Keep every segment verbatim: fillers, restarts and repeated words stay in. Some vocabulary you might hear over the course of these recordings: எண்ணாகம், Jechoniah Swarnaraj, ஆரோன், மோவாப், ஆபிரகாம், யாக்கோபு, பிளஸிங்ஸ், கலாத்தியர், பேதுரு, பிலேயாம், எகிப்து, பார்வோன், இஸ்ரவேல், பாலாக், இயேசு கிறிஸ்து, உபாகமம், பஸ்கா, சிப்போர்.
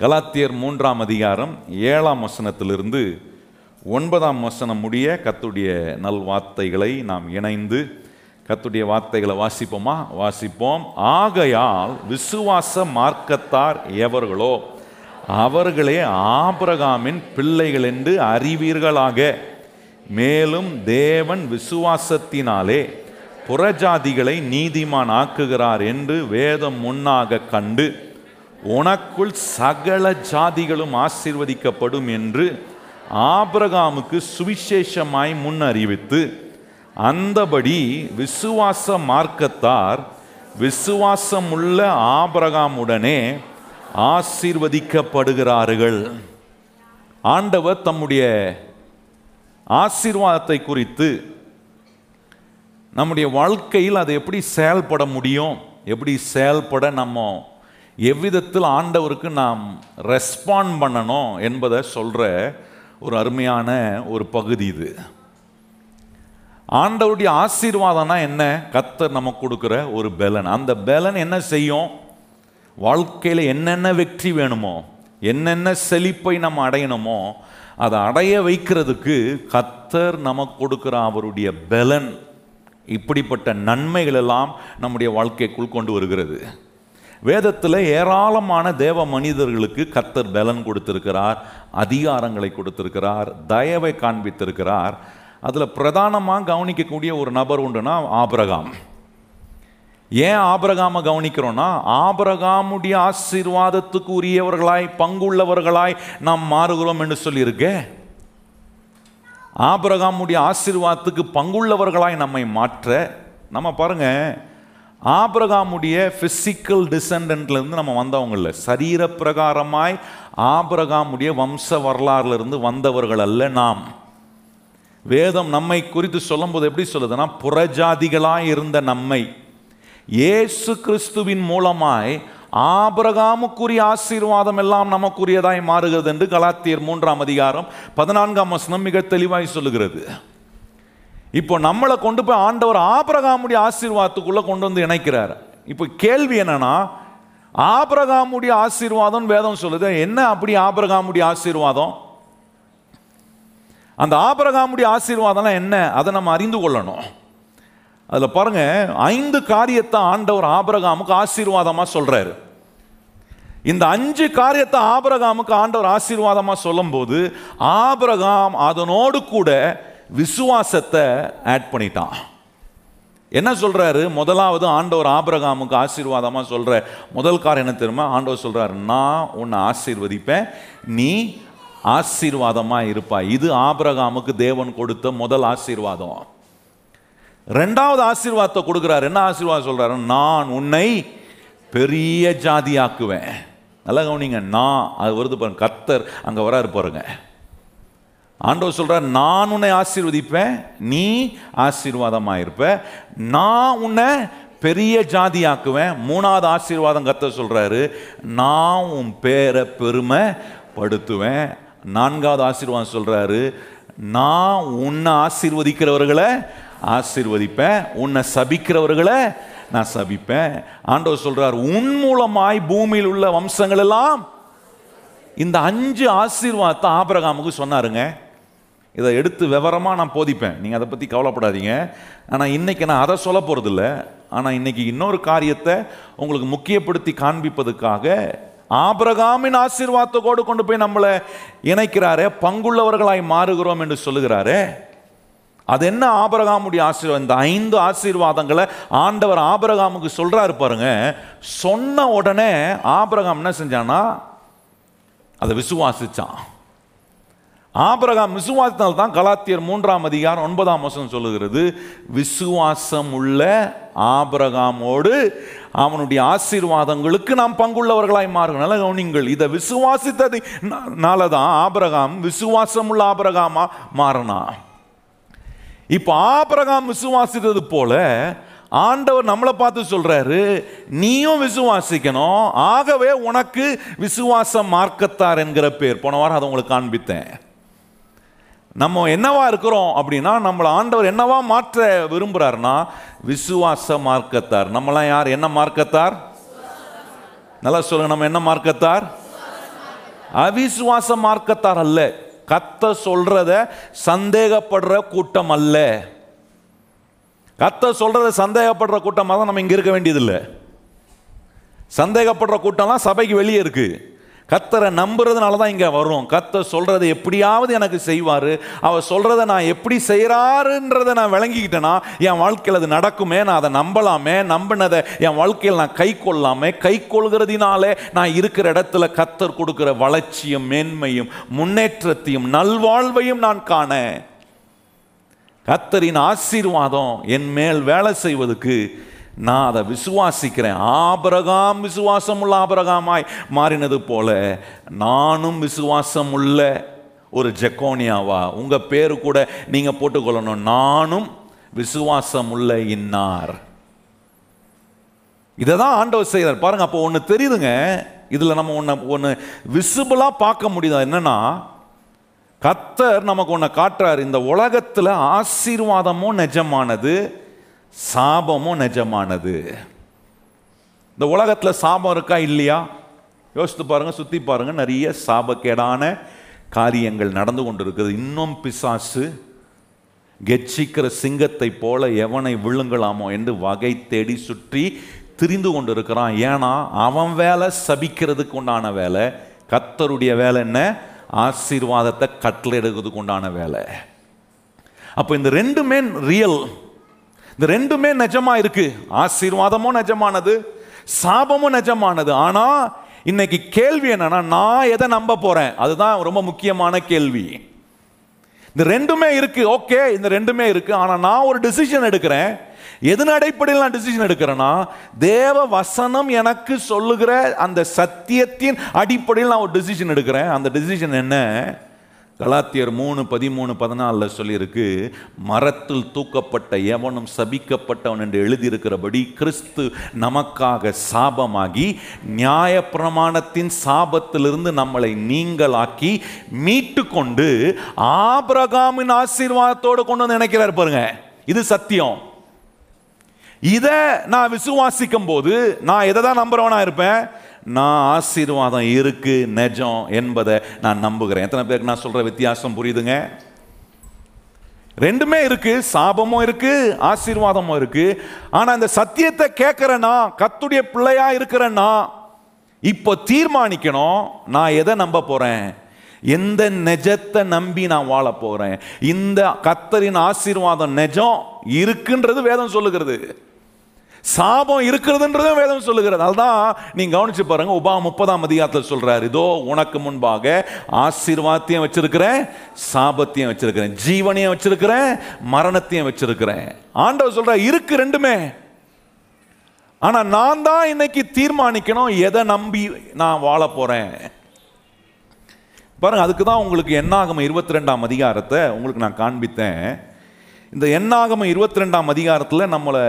கலாத்தியர் மூன்றாம் அதிகாரம் ஏழாம் வசனத்திலிருந்து ஒன்பதாம் வசனம் முடிய கர்த்தருடைய நல்வார்த்தைகளை நாம் இணைந்து கர்த்தருடைய வார்த்தைகளை வாசிப்போமா? வாசிப்போம். ஆகையால் விசுவாச மார்க்கத்தார் எவர்களோ அவர்களே ஆபிரகாமின் பிள்ளைகள் என்று அறிவீர்களாக. மேலும் தேவன் விசுவாசத்தினாலே புறஜாதிகளை நீதிமான் ஆக்குகிறார் என்று வேதம் முன்னாக கண்டு, உனக்குள் சகல ஜாதிகளும் ஆசீர்வதிக்கப்படும் என்று ஆபிரகாமுக்கு சுவிசேஷமாய் முன் அறிவித்து, அந்தபடி விசுவாச மார்க்கத்தார் விசுவாசமுள்ள ஆபிரகாமுடனே ஆசீர்வதிக்கப்படுகிறார்கள். ஆண்டவர் தம்முடைய ஆசீர்வாதத்தை குறித்து நம்முடைய வாழ்க்கையில் அதை எப்படி செயல்பட முடியும், எப்படி செயல்பட நம்ம எவ்விதத்தில் ஆண்டவருக்கு நாம் ரெஸ்பாண்ட் பண்ணணும் என்பதை சொல்கிற ஒரு அருமையான ஒரு பகுதி இது. ஆண்டவருடைய ஆசீர்வாதம்னா என்ன? கர்த்தர் நமக்கு கொடுக்குற ஒரு பலன். அந்த பலன் என்ன செய்யும்? வாழ்க்கையில் என்னென்ன வெற்றி வேணுமோ, என்னென்ன செழிப்பை நம்ம அடையணுமோ அதை அடைய வைக்கிறதுக்கு கர்த்தர் நமக்கு கொடுக்குற அவருடைய பலன் இப்படிப்பட்ட நன்மைகள் எல்லாம் நம்முடைய வாழ்க்கைக்குள் கொண்டு வருகிறது. வேதத்தில் ஏராளமான தேவ மனிதர்களுக்கு கர்த்தர் பலன் கொடுத்திருக்கிறார், அதிகாரங்களை கொடுத்திருக்கிறார், தயவை காண்பித்திருக்கிறார். அதில் பிரதானமாக கவனிக்கக்கூடிய ஒரு நபர் உண்டுன்னா ஆபிரகாம். ஏன் ஆபிரகாமை கவனிக்கிறோன்னா, ஆபிரகாமுடைய ஆசீர்வாதத்துக்கு உரியவர்களாய் பங்குள்ளவர்களாய் நாம் மாறுகிறோம் என்று சொல்லியிருக்கே. ஆபிரகாமுடைய ஆசீர்வாதத்துக்கு பங்குள்ளவர்களாய் நம்மை மாற்ற நம்ம பாருங்கள், ஆபிரகாமுடைய ஃபிசிக்கல் டிசன்டன்ட்லேருந்து நம்ம வந்தவங்கள, சரீரப்பிரகாரமாய் ஆபிரகாமுடைய வம்ச வரலாறுலேருந்து வந்தவர்கள் அல்ல நாம். வேதம் நம்மை குறித்து சொல்லும்போது எப்படி சொல்லுதுன்னா, புறஜாதிகளாய் இருந்த நம்மை இயேசு கிறிஸ்துவின் மூலமாய் ஆபிரகாமுக்குரிய ஆசீர்வாதம் எல்லாம் நமக்குரியதாய் மாறுகிறது என்று கலாத்தியர் மூன்றாம் அதிகாரம் பதினான்காம் வசனம் மிக தெளிவாய் சொல்லுகிறது. இப்போ நம்மளை கொண்டு போய் ஆண்டவர் ஆபிரகாமுடைய ஆசீர்வாதத்துக்குள்ளே கொண்டு வந்து இணைக்கிறார். இப்போ கேள்வி என்னன்னா, ஆபிரகாமுடைய ஆசீர்வாதம் வேதம் சொல்லுது, என்ன அப்படி ஆபிரகாமுடைய ஆசீர்வாதம்? அந்த ஆபிரகாமுடைய ஆசீர்வாதம்னா என்ன, அதை நம்ம அறிந்து கொள்ளணும். அதில் பாருங்க, ஐந்து காரியத்தை ஆண்டவர் ஆபிரகாமுக்கு ஆசீர்வாதமாக சொல்றாரு. இந்த அஞ்சு காரியத்தை ஆபிரகாமுக்கு ஆண்டவர் ஆசீர்வாதமாக சொல்லும் போது ஆபிரகாம் அதனோடு கூட விசுவாசத்தை ஆட் பண்ணிட்டான். என்ன சொல்றாரு? முதலாவது ஆண்டவர் ஆபிரகாமுக்கு ஆசீர்வாதமாக சொல்ற முதல் காரியம் என்ன தெரியுமா? ஆண்டவர் சொல்றாரு, நான் உன்னை ஆசீர்வதிப்பேன், நீ ஆசீர்வாதமாக இருப்பாய். இது ஆபிரகாமுக்கு தேவன் கொடுத்த முதல் ஆசீர்வாதம். ரெண்டாவது ஆசீர்வாதத்தை கொடுக்குறாரு. என்ன ஆசீர்வாதம் சொல்றாரு? நான் உன்னை பெரிய ஜாதியாக்குவேன். நல்லா கவனிங்க, நான் அது வருது பாருங்க, கர்த்தர் அங்கே வராரு பாருங்க. ஆண்டவர் சொல்றார், நான் உன்னை ஆசீர்வதிப்பேன், நீ ஆசீர்வாதமாயிருப்ப, நான் உன்னை பெரிய ஜாதியாக்குவேன். மூணாவது ஆசீர்வாதம் கர்த்தர் சொல்றாரு, நான் உன் பேரை பெருமை படுத்துவேன். நான்காவது ஆசீர்வாதம் சொல்றாரு, நான் உன்னை ஆசீர்வதிக்கிறவர்களை ஆசீர்வதிப்பேன், உன்னை சபிக்கிறவர்களை நான் சபிப்பேன். ஆண்டவர் சொல்றார், உன் மூலமாய் பூமியில் உள்ள வம்சங்கள் எல்லாம். இந்த அஞ்சு ஆசீர்வாதத்தை ஆபிரகாமுக்கு சொன்னாருங்க. இதை எடுத்து விவரமாக நான் போதிப்பேன், நீங்கள் அதை பற்றி கவலைப்படாதீங்க. ஆனால் இன்றைக்கி நான் அதை சொல்ல போகிறதில்ல. ஆனால் இன்றைக்கி இன்னொரு காரியத்தை உங்களுக்கு முக்கியப்படுத்தி காண்பிப்பதுக்காக ஆபிரகாமின் ஆசீர்வாதத்தோடு கொண்டு போய் நம்மளை இணைக்கிறாரே, பங்குள்ளவர்களாய் மாறுகிறோம் என்று சொல்லுகிறாரே, அது என்ன ஆபிரகாமுடைய ஆசீர்வாதம்? இந்த ஐந்து ஆசீர்வாதங்களை ஆண்டவர் ஆபிரகாமுக்கு சொல்கிறாரு பாருங்க. சொன்ன உடனே ஆபிரகாம் என்ன செஞ்சான்னா, அதை விசுவாசித்தான். ஆபிரகாம் விசுவாசத்தினால்தான் கலாத்தியர் மூன்றாம் அதிகாரம் ஒன்பதாம் வசனம் சொல்லுகிறது, விசுவாசம் உள்ள ஆபிரகாமோடு அவனுடைய ஆசீர்வாதங்களுக்கு நாம் பங்குள்ளவர்களாய் மாறுகிறனால கவனிங்கள், இதை விசுவாசித்ததுனால தான் ஆபிரகாம் விசுவாசம் உள்ள ஆபிரகாமா மாறினா. இப்போ ஆபிரகாம் விசுவாசித்தது போல ஆண்டவர் நம்மளை பார்த்து சொல்றாரு, நீயும் விசுவாசிக்கணும், ஆகவே உனக்கு விசுவாச மார்க்கத்தார் என்கிற பேர். போன வாரம் அதை உங்களுக்கு காண்பித்தேன். நம்ம என்னவா இருக்கிறோம் அப்படின்னா, நம்மளை ஆண்டவர் என்னவா மாற்ற விரும்புறாருன்னா விசுவாச மார்க்கத்தார். நம்மளாம் யார்? என்ன மார்க்கத்தார்? நல்லா சொல்லுங்க, நம்ம என்ன மார்க்கத்தார்? அவிசுவாச மார்க்கத்தார் அல்ல, கத்த சொல்றத சந்தேகப்படுற கூட்டம் அல்ல. கத்த சொல்றத சந்தேகப்படுற கூட்டமாக தான் நம்ம இங்கே இருக்க வேண்டியதில்லை. சந்தேகப்படுற கூட்டம்லாம் சபைக்கு வெளியே இருக்கு. கத்தரை நம்புறதுனால தான் இங்கே வரும். கத்த சொல்றதை எப்படியாவது எனக்கு செய்வார், அவர் சொல்றதை நான் எப்படி செய்கிறாருன்றதை நான் விளங்கிக்கிட்டேன்னா என் வாழ்க்கையில் அது நடக்குமே, நான் அதை நம்பலாமே, நம்பினதை என் வாழ்க்கையில் நான் கை கொள்ளாமே, கை கொள்கிறதுனாலே நான் இருக்கிற இடத்துல கத்தர் கொடுக்குற வளர்ச்சியும் மேன்மையும் முன்னேற்றத்தையும் நல்வாழ்வையும் நான் காண, கத்தரின் ஆசீர்வாதம் என் மேல் வேலை செய்வதற்கு நான் அதை விசுவாசிக்கிறேன். ஆபிரகாம் விசுவாசம் உள்ள ஆபிரகாமாய் மாறினது போல நானும் விசுவாசம் உள்ள ஒரு ஜெக்கோனியாவா உங்கள் பேர் கூட நீங்கள் போட்டுக்கொள்ளணும். நானும் விசுவாசம் உள்ள இன்னார். இதை தான் ஆண்டவர் செய்கிறார் பாருங்க. அப்போ ஒன்று தெரியுதுங்க, இதில் நம்ம ஒன்று ஒன்று விசிபிளாக பார்க்க முடியுது. என்னன்னா, கர்த்தர் நமக்கு ஒன்று காட்டுறார், இந்த உலகத்தில் ஆசீர்வாதமும் நிஜமானது, சாபமும் நிஜமானது. இந்த உலகத்தில் சாபம் இருக்கா இல்லையா? யோசித்து பாருங்க, சுற்றி பாருங்க, நிறைய சாபக்கேடான காரியங்கள் நடந்து கொண்டு இருக்குது. இன்னும் பிசாசு கெச்சிக்கிற சிங்கத்தை போல எவனை விழுங்கலாமோ என்று வகை தேடி சுற்றி திரிந்து கொண்டு இருக்கிறான். ஏன்னா அவன் வேலை சபிக்கிறதுக்கு உண்டான வேலை, கர்த்தருடைய வேலை என்ன? ஆசீர்வாதத்தை கட்டளையிடுறதுக்கு உண்டான வேலை. அப்போ இந்த ரெண்டுமே ரியல், இந்த ரெண்டுமே நிஜமா இருக்கு. ஆசீர்வாதமும் நிஜமானது, சாபமும் நிஜமானது. ஆனா இன்னைக்கு கேள்வி என்னன்னா, நான் எதை நம்ப போறேன்? அதுதான் ரொம்ப முக்கியமான கேள்வி. இந்த ரெண்டுமே இருக்கு, ஓகே, இந்த ரெண்டுமே இருக்கு. ஆனா நான் ஒரு டிசிஷன் எடுக்கிறேன். எதன் அடிப்படையில் நான் டிசிஷன் எடுக்கிறேன்னா, தேவ வசனம் எனக்கு சொல்லுகிற அந்த சத்தியத்தின் அடிப்படையில் நான் ஒரு டிசிஷன் எடுக்கிறேன். அந்த டிசிஷன் என்ன? கலாத்தியர் மூணு பதிமூணு பதினாலுல சொல்லியிருக்கு, மரத்தில் தூக்கப்பட்ட எவனும் சபிக்கப்பட்டவன் என்று எழுதியிருக்கிறபடி கிறிஸ்து நமக்காக சாபமாகி நியாய பிரமாணத்தின் சாபத்திலிருந்து நம்மளை நீங்களாக்கி மீட்டு கொண்டு ஆபிரகாமின் ஆசீர்வாதத்தோடு கொண்டு வந்து நினைக்கிறார் பாருங்க. இது சத்தியம். இதை நான் விசுவாசிக்கும் போது நான் எதை தான் நம்புறவனா இருப்பேன்? நான் ஆசீர்வாதம் இருக்கு நிஜம் என்பதை நான் நம்புகிறேன். எத்தனை பேருக்கு நான் சொல்ற வித்தியாசம் புரியுதுங்க? ரெண்டுமே இருக்கு, சாபமும் இருக்கு, ஆசீர்வாதமும் இருக்கு. ஆனா இந்த சத்தியத்தை கேட்கிறேன்னா, கர்த்தருடைய பிள்ளையா இருக்கிறேன்னா, இப்போ தீர்மானிக்கணும் நான் எதை நம்ப போறேன், எந்த நிஜத்தை நம்பி நான் வாழ போறேன். இந்த கர்த்தரின் ஆசீர்வாதம் நிஜம் இருக்குன்றது வேதம் சொல்லுகிறது, சாபம் இருக்கிறதுன்றதும் வேதம் சொல்லுகிறது. அதுதான் நீங்க கவனிச்சு பாருங்க, உபாகம் முப்பதாம் அதிகாரத்தில் சொல்றாரு, இதோ உனக்கு முன்பாக ஆசீர்வாதத்தையும் வச்சிருக்கிறேன், சாபத்தையும் வச்சிருக்கிறேன், ஜீவனையும் வச்சிருக்கிறேன், மரணத்தையும் வச்சிருக்கிறேன். ஆண்டவர் சொல்ற இருக்கு ரெண்டுமே. ஆனா நான் தான் இன்னைக்கு தீர்மானிக்கணும் எதை நம்பி நான் வாழ போறேன் பாருங்க. அதுக்கு தான் உங்களுக்கு என்னாகம இருபத்தி ரெண்டாம் அதிகாரத்தை உங்களுக்கு நான் காண்பித்தேன். இந்த என்னாகம இருபத்தி ரெண்டாம் அதிகாரத்தில் நம்மளை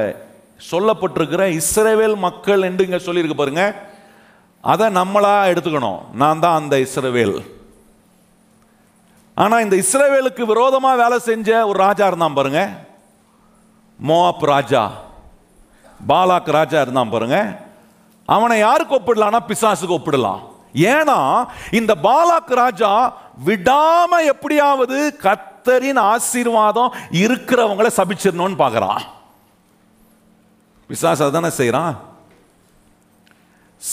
சொல்லப்பட்டிருக்கிற இஸ்ரவேல் மக்கள் என்று இங்கே சொல்லியிருக்கு பாருங்க. அதை நம்மளா எடுத்துக்கணும், நான் தான் அந்த இஸ்ரவேல். ஆனால் இந்த இஸ்ரவேலுக்கு விரோதமாக வேலை செஞ்ச ஒரு ராஜா இருந்தான் பாருங்க, மோவாப் ராஜா, பாலாக் ராஜா இருந்தான் பாருங்க. அவனை யாருக்கு ஒப்பிடலாம்னா, பிசாசுக்கு ஒப்பிடலாம். ஏன்னா இந்த பாலாக் ராஜா விடாம எப்படியாவது கர்த்தரின் ஆசீர்வாதம் இருக்கிறவங்களை சபிச்சிடணும்னு பார்க்குறான். பிசாசு அதானே செய்கிறான்.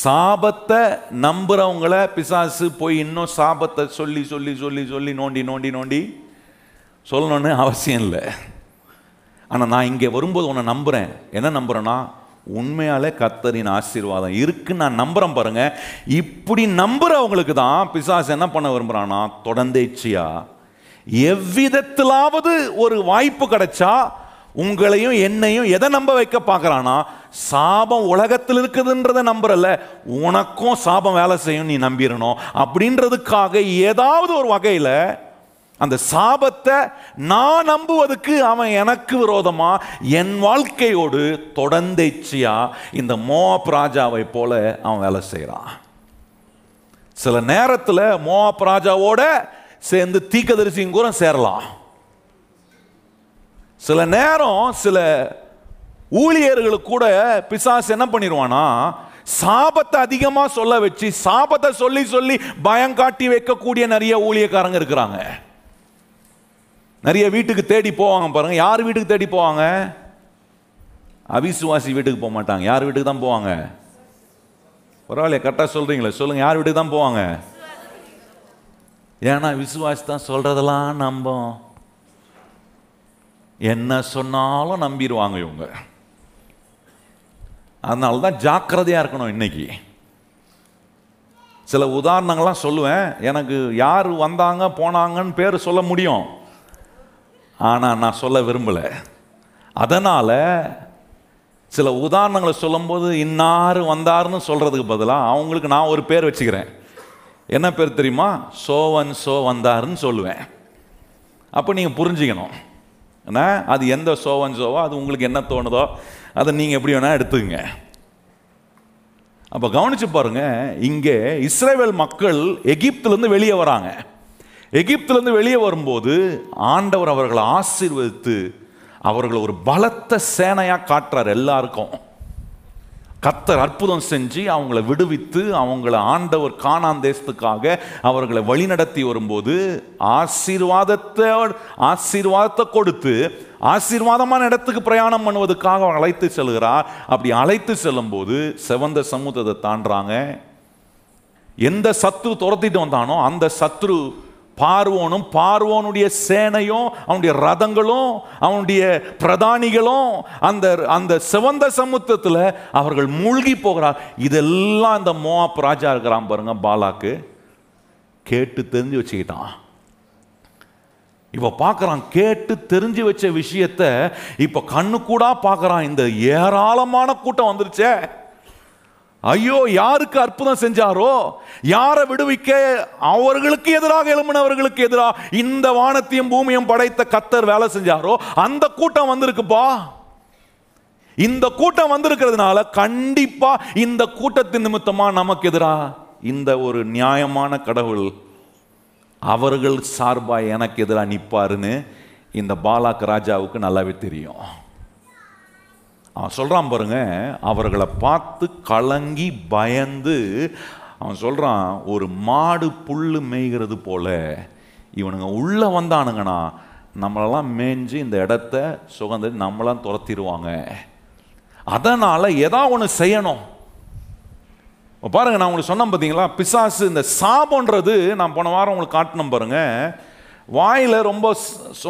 சாபத்தை நம்புறவங்கள பிசாசு போய் இன்னும் சாபத்தை சொல்லி சொல்லி சொல்லி சொல்லி நோண்டி நோண்டி நோண்டி சொல்லணும்னு அவசியம் இல்லை. ஆனால் நான் இங்கே வரும்போது உன்னை நம்புகிறேன். என்ன நம்புகிறேன்னா, உண்மையாலே கர்த்தரின் ஆசீர்வாதம் இருக்குன்னு நான் நம்புகிறேன் பாருங்க. இப்படி நம்புகிறவங்களுக்கு தான் பிசாசு என்ன பண்ண விரும்புகிறான்னா, தொடர்ந்தேச்சியாக எவ்விதத்திலாவது ஒரு வாய்ப்பு கிடைச்சா உங்களையும் என்னையும் எதை நம்ப வைக்க பார்க்குறான்னா, சாபம் உலகத்தில் இருக்குதுன்றதை நம்புறல, உனக்கும் சாபம் வேலை செய்யும், நீ நம்பிடணும் அப்படின்றதுக்காக ஏதாவது ஒரு வகையில் அந்த சாபத்தை நான் நம்புவதற்கு அவன் எனக்கு விரோதமாக என் வாழ்க்கையோடு தொடர்ந்தேச்சியாக இந்த மோவாப் ராஜாவை போல அவன் வேலை செய்கிறான். சில நேரத்தில் மோவாப் ராஜாவோட சேர்ந்து தீர்க்கதரிசியும் கூட சேரலாம். சில நேரம் சில ஊழியர்களுக்கு கூட பிசாசு என்ன பண்ணிடுவானா, சாபத்தை அதிகமாக சொல்ல வச்சு சாபத்தை சொல்லி சொல்லி பயம் காட்டி வைக்கக்கூடிய நிறைய ஊழியக்காரங்க இருக்கிறாங்க. நிறைய வீட்டுக்கு தேடி போவாங்க பாருங்க. யார் வீட்டுக்கு தேடி போவாங்க? அவிசுவாசி வீட்டுக்கு போக மாட்டாங்க. யார் வீட்டுக்கு தான் போவாங்க? பரவாயில்ல, கரெக்டாக சொல்றீங்களே, சொல்லுங்க. யார் வீட்டுக்கு தான் போவாங்க? ஏன்னா விசுவாசி தான் சொல்றதெல்லாம் நம்பும், என்ன சொன்னாலும் நம்பிடுவாங்க இவங்க. அதனால தான் ஜாக்கிரதையாக இருக்கணும். இன்னைக்கு சில உதாரணங்கள்லாம் சொல்லுவேன். எனக்கு யார் வந்தாங்க போனாங்கன்னு பேர் சொல்ல முடியும், ஆனால் நான் சொல்ல விரும்பலை. அதனால் சில உதாரணங்களை சொல்லும்போது இன்னார் வந்தார்னு சொல்கிறதுக்கு பதிலாக அவங்களுக்கு நான் ஒரு பேர் வச்சுக்கிறேன். என்ன பேர் தெரியுமா? சோவன் சோ வந்தாருன்னு சொல்லுவேன். அப்போ நீங்கள் புரிஞ்சுக்கணும். ஏன்னா அது எந்த சோவன் சோவோ அது உங்களுக்கு என்ன தோணுதோ அதை நீங்கள் எப்படி வேணால் எடுத்துக்கங்க. அப்போ கவனித்து பாருங்கள், இங்கே இஸ்ரவேல் மக்கள் எகிப்துலேருந்து வெளியே வராங்க. எகிப்துலேருந்து வெளியே வரும்போது ஆண்டவர் அவர்களை ஆசீர்வதித்து அவர்களை ஒரு பலத்த சேனையாக காட்டுறார். எல்லாருக்கும் கர்த்தர் அற்புதம் செஞ்சு அவங்கள விடுவித்து அவங்கள ஆண்டவர் கானான் தேசத்துக்காக அவர்களை வழிநடத்தி வரும்போது ஆசீர்வாதத்தை ஆசீர்வாதத்தை கொடுத்து ஆசீர்வாதமான இடத்துக்கு பிரயாணம் பண்ணுவதற்காக அவர் அழைத்து செல்கிறார். அப்படி அழைத்து செல்லும் போது செவந்த சமுத்திரத்தை தாண்டுறாங்க. எந்த சத்ரு துரத்திட்டு வந்தானோ அந்த சத்ரு பார்வோனும் பார்வோனுடைய சேனையும் அவனுடைய ரதங்களும் அவனுடைய பிரதானிகளும் அந்த அந்த செவந்த சமுத்திரத்தில் அவர்கள் மூழ்கி போகிறார். இதெல்லாம் இந்த மோவாப் ராஜா இருக்கிறான் பாருங்க, பாலாக்கு கேட்டு தெரிஞ்சு வச்சுக்கிட்டான். இப்போ பார்க்குறான், கேட்டு தெரிஞ்சு வச்ச விஷயத்தை இப்போ கண்ணு கூட பார்க்குறான். இந்த ஏராளமான கூட்டம் வந்துருச்சே, ஐயோ யாருக்கு அற்புதம் செஞ்சாரோ, யாரை விடுவிக்க அவர்களுக்கு எதிராக எழும்பினவர்களுக்கு எதிராக இந்த வானத்தையும் பூமியும் படைத்த கர்த்தர் வேலை செஞ்சாரோ அந்த கூட்டம் வந்திருக்குப்பா. இந்த கூட்டம் வந்திருக்கிறதுனால கண்டிப்பா இந்த கூட்டத்தின் நிமித்தமா நமக்கு எதிராக இந்த ஒரு நியாயமான கடவுள் அவர்கள் சார்பா எனக்கு எதிராக நிற்பாருன்னு இந்த பாலாக் ராஜாவுக்கு நல்லாவே தெரியும். அவன் சொல்கிறான் பாருங்க, அவர்களை பார்த்து கலங்கி பயந்து அவன் சொல்கிறான், ஒரு மாடு புல் மேய்கிறது போல இவனுங்க உள்ளே வந்தானுங்கன்னா நம்மளெல்லாம் மேய்ஞ்சி இந்த இடத்த சுகந்த நம்மளாம் துரத்திடுவாங்க. அதனால் எதா ஒன்று செய்யணும். இப்போ பாருங்கள், நான் உங்களுக்கு சொன்னேன் பார்த்தீங்களா, பிசாசு இந்த சாபன்றது நான் போன வாரம் உங்களுக்கு காட்டினோம் பாருங்கள். வாயில் ரொம்ப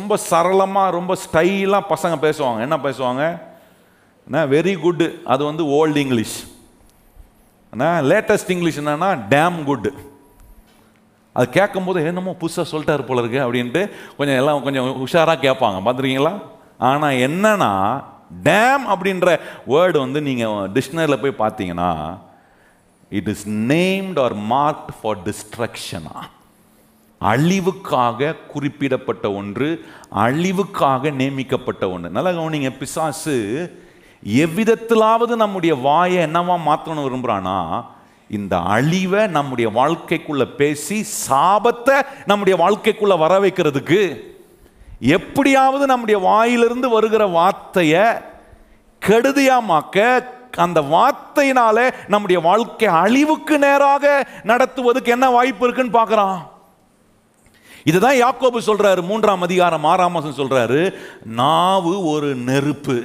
ரொம்ப சரளமாக ரொம்ப ஸ்டைலாக பசங்க பேசுவாங்க. என்ன பேசுவாங்க? அண்ணா வெரி குட்டு, அது வந்து ஓல்டு இங்கிலீஷ். அண்ணா லேட்டஸ்ட் இங்கிலீஷ் என்னன்னா டேம் குட்டு. அது கேட்கும்போது என்னமோ புதுசாக சொல்லிட்டாரு போல இருக்கு அப்படின்ட்டு கொஞ்சம் எல்லாம் கொஞ்சம் உஷாராக கேட்பாங்க, பார்த்துருக்கீங்களா? ஆனால் என்னன்னா டேம் அப்படின்ற வேர்டு வந்து நீங்கள் டிக்ஷனரியில் போய் பார்த்தீங்கன்னா it is named or marked for டிஸ்ட்ரக்ஷனா, அழிவுக்காக குறிப்பிடப்பட்ட ஒன்று, அழிவுக்காக நியமிக்கப்பட்ட ஒன்று. நல்லா கவனிங்க, பிசாசு எவ்விதத்திலாவது நம்முடைய வாயை என்னவா மாற்றணும் விரும்புகிறானா, இந்த அழிவை நம்முடைய வாழ்க்கைக்குள்ள பேசி சாபத்தை நம்முடைய வாழ்க்கைக்குள்ள வர வைக்கிறதுக்கு எப்படியாவது நம்முடைய வாயிலிருந்து வருகிற வார்த்தையை கெடுதியாமாக்க, அந்த வார்த்தையினால நம்முடைய வாழ்க்கை அழிவுக்கு நேராக நடத்துவதுக்கு என்ன வாய்ப்பு இருக்குன்னு பார்க்குறான். இதுதான் யாக்கோபு சொல்றாரு, மூன்றாம் அதிகாரம் ஆறாம் வசனம் சொல்றாரு, நாவு ஒரு நெருப்பு.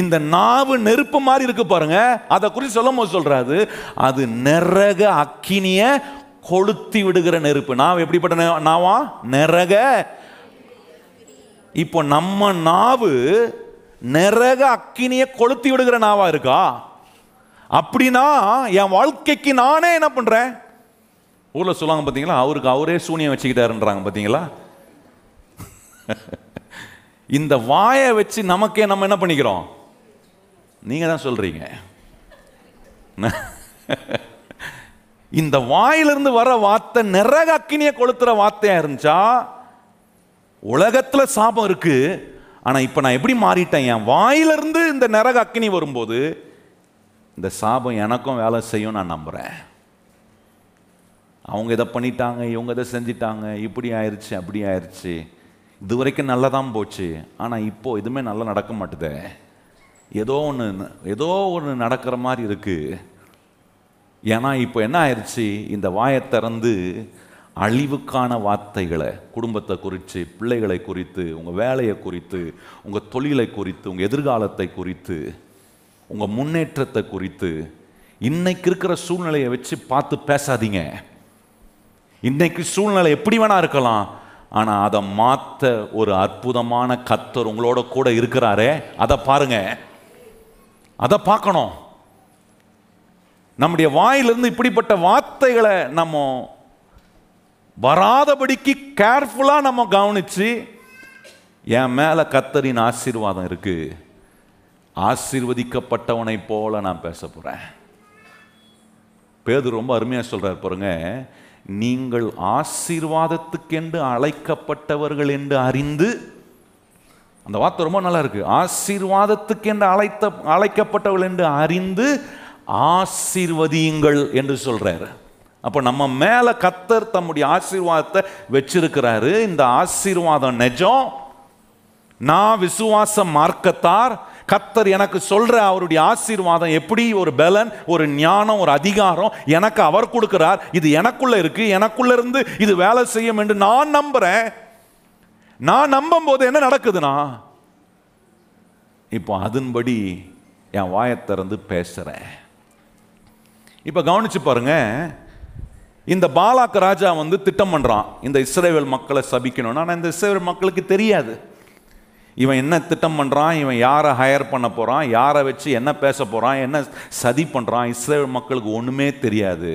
இந்த நாவு நெருப்பு மாதிரி இருக்கு பாருங்க. அதை குறித்து சொல்லும் போது சொல்றாரு, அது நரக அக்கினிய கொளுத்தி விடுகிற நெருப்பு. நாவு எப்படிப்பட்ட நாவா? நரக. இப்போ நம்ம நாவு நரக அக்கினிய கொளுத்தி விடுகிற நாவா இருக்கா? அப்படின்னா என் வாழ்க்கைக்கு நானே என்ன பண்றேன்? ஊர்ல சொல்லுவாங்க பாத்தீங்களா, அவருக்கு அவரே சூனியம் வச்சுக்கிட்டாருன்றாங்க பாத்தீங்களா. இந்த வாயை வச்சு நமக்கே நம்ம என்ன பண்ணிக்கிறோம்? நீங்க தான் சொல்றீங்க. இந்த வாயிலிருந்து வர வார்த்தை நரக அக்கினியை கொளுத்துற வார்த்தையா இருந்துச்சா உலகத்துல சாபம் இருக்கு. ஆனா இப்ப நான் எப்படி மாறிட்டேன்? என் வாயிலிருந்து இந்த நரக அக்கினி வரும்போது இந்த சாபம் எனக்கும் வேலை செய்யும் நான் நம்புறேன். அவங்க இதை பண்ணிட்டாங்க, இவங்க இதை செஞ்சிட்டாங்க, இப்படி ஆயிடுச்சு அப்படி ஆயிடுச்சு, இது வரைக்கும் நல்லா தான் போச்சு, ஆனால் இப்போ இதுவுமே நல்லா நடக்க மாட்டுது, ஏதோ ஒன்று ஏதோ ஒன்று நடக்கிற மாதிரி இருக்குது. ஏன்னா இப்போ என்ன ஆயிடுச்சு, இந்த வாயை திறந்து அழிவுக்கான வார்த்தைகளை குடும்பத்தை குறித்து, பிள்ளைகளை குறித்து, உங்கள் வேலையை குறித்து, உங்கள் தொழிலை குறித்து, உங்கள் எதிர்காலத்தை குறித்து, உங்கள் முன்னேற்றத்தை குறித்து, இன்னைக்கு இருக்கிற சூழ்நிலையை வச்சு பார்த்து பேசாதீங்க. இன்னைக்கு சூழ்நிலை எப்படி வேணா இருக்கலாம், ஆனால் அதை மாற்ற ஒரு அற்புதமான கர்த்தர் உங்களோட கூட இருக்கிறாரே, அதை பாருங்க, அதை பார்க்கணும். நம்முடைய வாயிலிருந்து இப்படிப்பட்ட வார்த்தைகளை நம்ம வராதபடிக்கு கேர்ஃபுல்லாக நம்ம கவனித்து, என் மேலே கர்த்தரின் ஆசீர்வாதம் இருக்குது, ஆசீர்வதிக்கப்பட்டவனை போல நான் பேச போகிறேன். பேதுரு ரொம்ப அருமையாக சொல்கிறார் பாருங்க, நீங்கள் ஆசீர்வாதத்துக்கென்று அழைக்கப்பட்டவர்கள் என்று அறிந்து, அந்த வார்த்தை ரொம்ப நல்லா இருக்கு, ஆசீர்வாதத்துக்கென்று அழைத்த அழைக்கப்பட்டவர்கள் என்று அறிந்து ஆசீர்வதியுங்கள் என்று சொல்றாரு. அப்போ நம்ம மேல கர்த்தர் தம்முடைய ஆசீர்வாதத்தை வச்சிருக்கிறாரு. இந்த ஆசீர்வாதம் நிஜம். நான் விசுவாச மார்க்கத்தார். கர்த்தர் எனக்கு சொல்ற அவருடைய ஆசீர்வாதம் எப்படி ஒரு பலன், ஒரு ஞானம், ஒரு அதிகாரம் எனக்கு அவர் கொடுக்கிறார். இது எனக்குள்ள இருக்கு, எனக்குள்ள இருந்து இது வேலை செய்யும் என்று நான் நம்புறேன். நான் நம்பும் போது என்ன நடக்குதுன்னா, இப்போ அதன்படி என் வாயை திறந்து பேசுறேன். இப்போ கவனிச்சு பாருங்க, இந்த பாலாக் ராஜா வந்து திட்டம் பண்றான், இந்த இஸ்ரவேல் மக்களை சபிக்கணும்னு. ஆனால் இந்த இஸ்ரவேல் மக்களுக்கு தெரியாது இவன் என்ன திட்டம் பண்ணுறான், இவன் யாரை ஹையர் பண்ண போகிறான், யாரை வச்சு என்ன பேச போகிறான், என்ன சதி பண்ணுறான். இஸ்ரவேல் மக்களுக்கு ஒன்றுமே தெரியாது.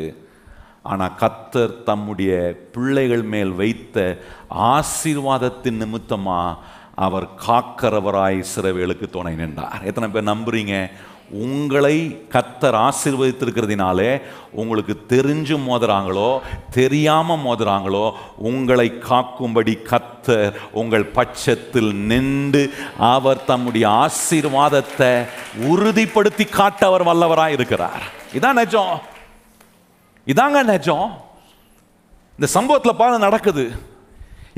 ஆனால் கர்த்தர் தம்முடைய பிள்ளைகள் மேல் வைத்த ஆசீர்வாதத்தின் நிமித்தமாக அவர் காக்கிறவராய் இஸ்ரவேலுக்கு துணை நின்றார். எத்தனை பேர் நம்புறீங்க, உங்களை கர்த்தர் ஆசீர்வதித்திருக்கிறதுனாலே உங்களுக்கு தெரிஞ்சு மோதுறாங்களோ தெரியாமல் மோதுறாங்களோ, உங்களை காக்கும்படி கர்த்தர் உங்கள் பட்சத்தில் நின்று அவர் தம்முடைய ஆசீர்வாதத்தை உறுதிப்படுத்தி காட்டவர் வல்லவராக இருக்கிறார். இதான் நிஜம், இதாங்க நிஜம். இந்த சம்பவத்தில் பாருங்க நடக்குது.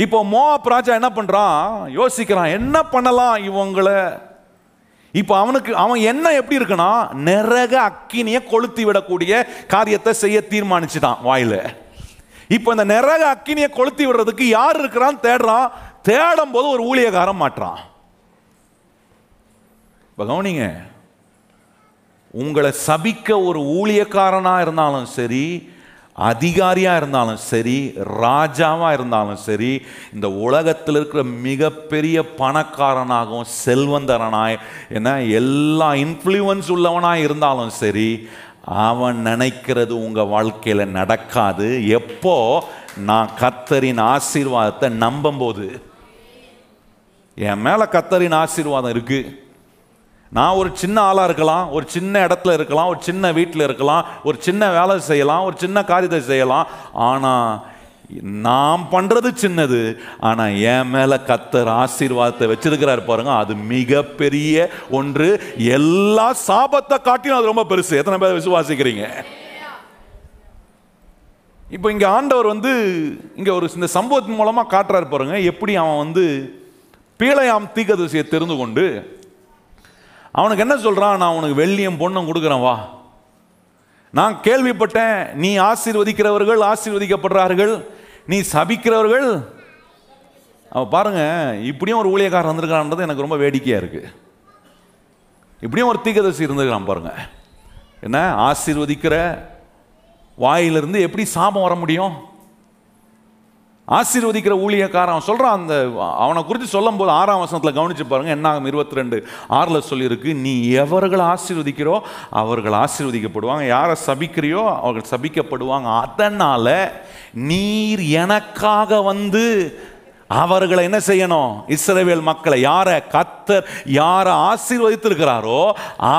இப்போ மோவாப் ராஜா என்ன பண்ணுறான், யோசிக்கிறான், என்ன பண்ணலாம் இவங்களை. இப்போ அவனுக்கு அவன் என்ன எப்படி இருக்குன்னா, நரக அக்கினியை கொளுத்தி விடக்கூடிய காரியத்தை செய்ய தீர்மானிச்சுட்டான் வாயில். இப்போ இந்த நரக அக்கினியை கொளுத்தி விடுறதுக்கு யார் இருக்கிறான்னு தேடுறான். தேடும் போது ஒரு ஊழியக்காரன் மாட்டுறான். இப்போ கவனிங்க, உங்களை சபிக்க ஒரு ஊழியக்காரனாக இருந்தாலும் சரி, அதிகாரியாக இருந்தாலும் சரி, ராஜாவாக இருந்தாலும் சரி, இந்த உலகத்தில் இருக்கிற மிகப்பெரிய பணக்காரனாகவும் செல்வந்தரனாய் என்ன எல்லா இன்ஃப்ளூயன்ஸ் உள்ளவனாக இருந்தாலும் சரி, அவன் நினைக்கிறது உங்கள் வாழ்க்கையில் நடக்காது. எப்போ நான் கர்த்தரின் ஆசீர்வாதத்தை நம்பும்போது. என் மேலே கர்த்தரின் ஆசீர்வாதம் இருக்குது. நான் ஒரு சின்ன ஆளாக இருக்கலாம், ஒரு சின்ன இடத்துல இருக்கலாம், ஒரு சின்ன வீட்டில் இருக்கலாம், ஒரு சின்ன வேலை செய்யலாம், ஒரு சின்ன காரியத்தை செய்யலாம். ஆனால் நான் பண்ணுறது சின்னது, ஆனால் என் மேலே கர்த்தர் ஆசீர்வாதத்தை வச்சிருக்கிறார் பாருங்க, அது மிகப்பெரிய ஒன்று. எல்லா சாபத்தை காட்டிலும் அது ரொம்ப பெருசு. எத்தனை பேர் விசுவாசிக்கிறீங்க? இப்போ இங்கே ஆண்டவர் வந்து இங்கே ஒரு இந்த சம்பவத்தின் மூலமாக காட்டுறாரு பாருங்க, எப்படி அவன் வந்து பிலேயாம் தீர்க்கதரிசியை தெரிந்து கொண்டு அவனுக்கு என்ன சொல்கிறான், நான் உனக்கு வெள்ளியும் பொண்ணும் கொடுக்குறேன் வா, நான் கேள்விப்பட்டேன் நீ ஆசீர்வதிக்கிறவர்கள் ஆசீர்வதிக்கப்படுறார்கள், நீ சபிக்கிறவர்கள். அவன் பாருங்கள், இப்படியும் ஒரு ஊழியக்காரன் இருந்திருக்கான்றது எனக்கு ரொம்ப வேடிக்கையாக இருக்குது. இப்படியும் ஒரு தீர்க்கதரிசி இருந்திருக்கான் பாருங்கள். என்ன ஆசீர்வதிக்கிற வாயிலிருந்து எப்படி சாபம் வர முடியும்? ஆசீர்வதிக்கிற ஊழியக்காரன் சொல்கிறான். அந்த அவனை குறித்து சொல்லும் போது ஆறாம் வசனத்தில் கவனித்து பாருங்கள், என்னாகும் இருபத்தி ரெண்டு ஆறில் சொல்லியிருக்கு, நீ எவர்களை ஆசீர்வதிக்கிறோ அவர்கள் ஆசீர்வதிக்கப்படுவாங்க, யாரை சபிக்கிறியோ அவர்கள் சபிக்கப்படுவாங்க. அதனால் நீர் எனக்காக வந்து அவர்களை என்ன செய்யணும், இஸ்ரவேல் மக்களை யாரை கர்த்தர் யாரை ஆசீர்வதித்திருக்கிறாரோ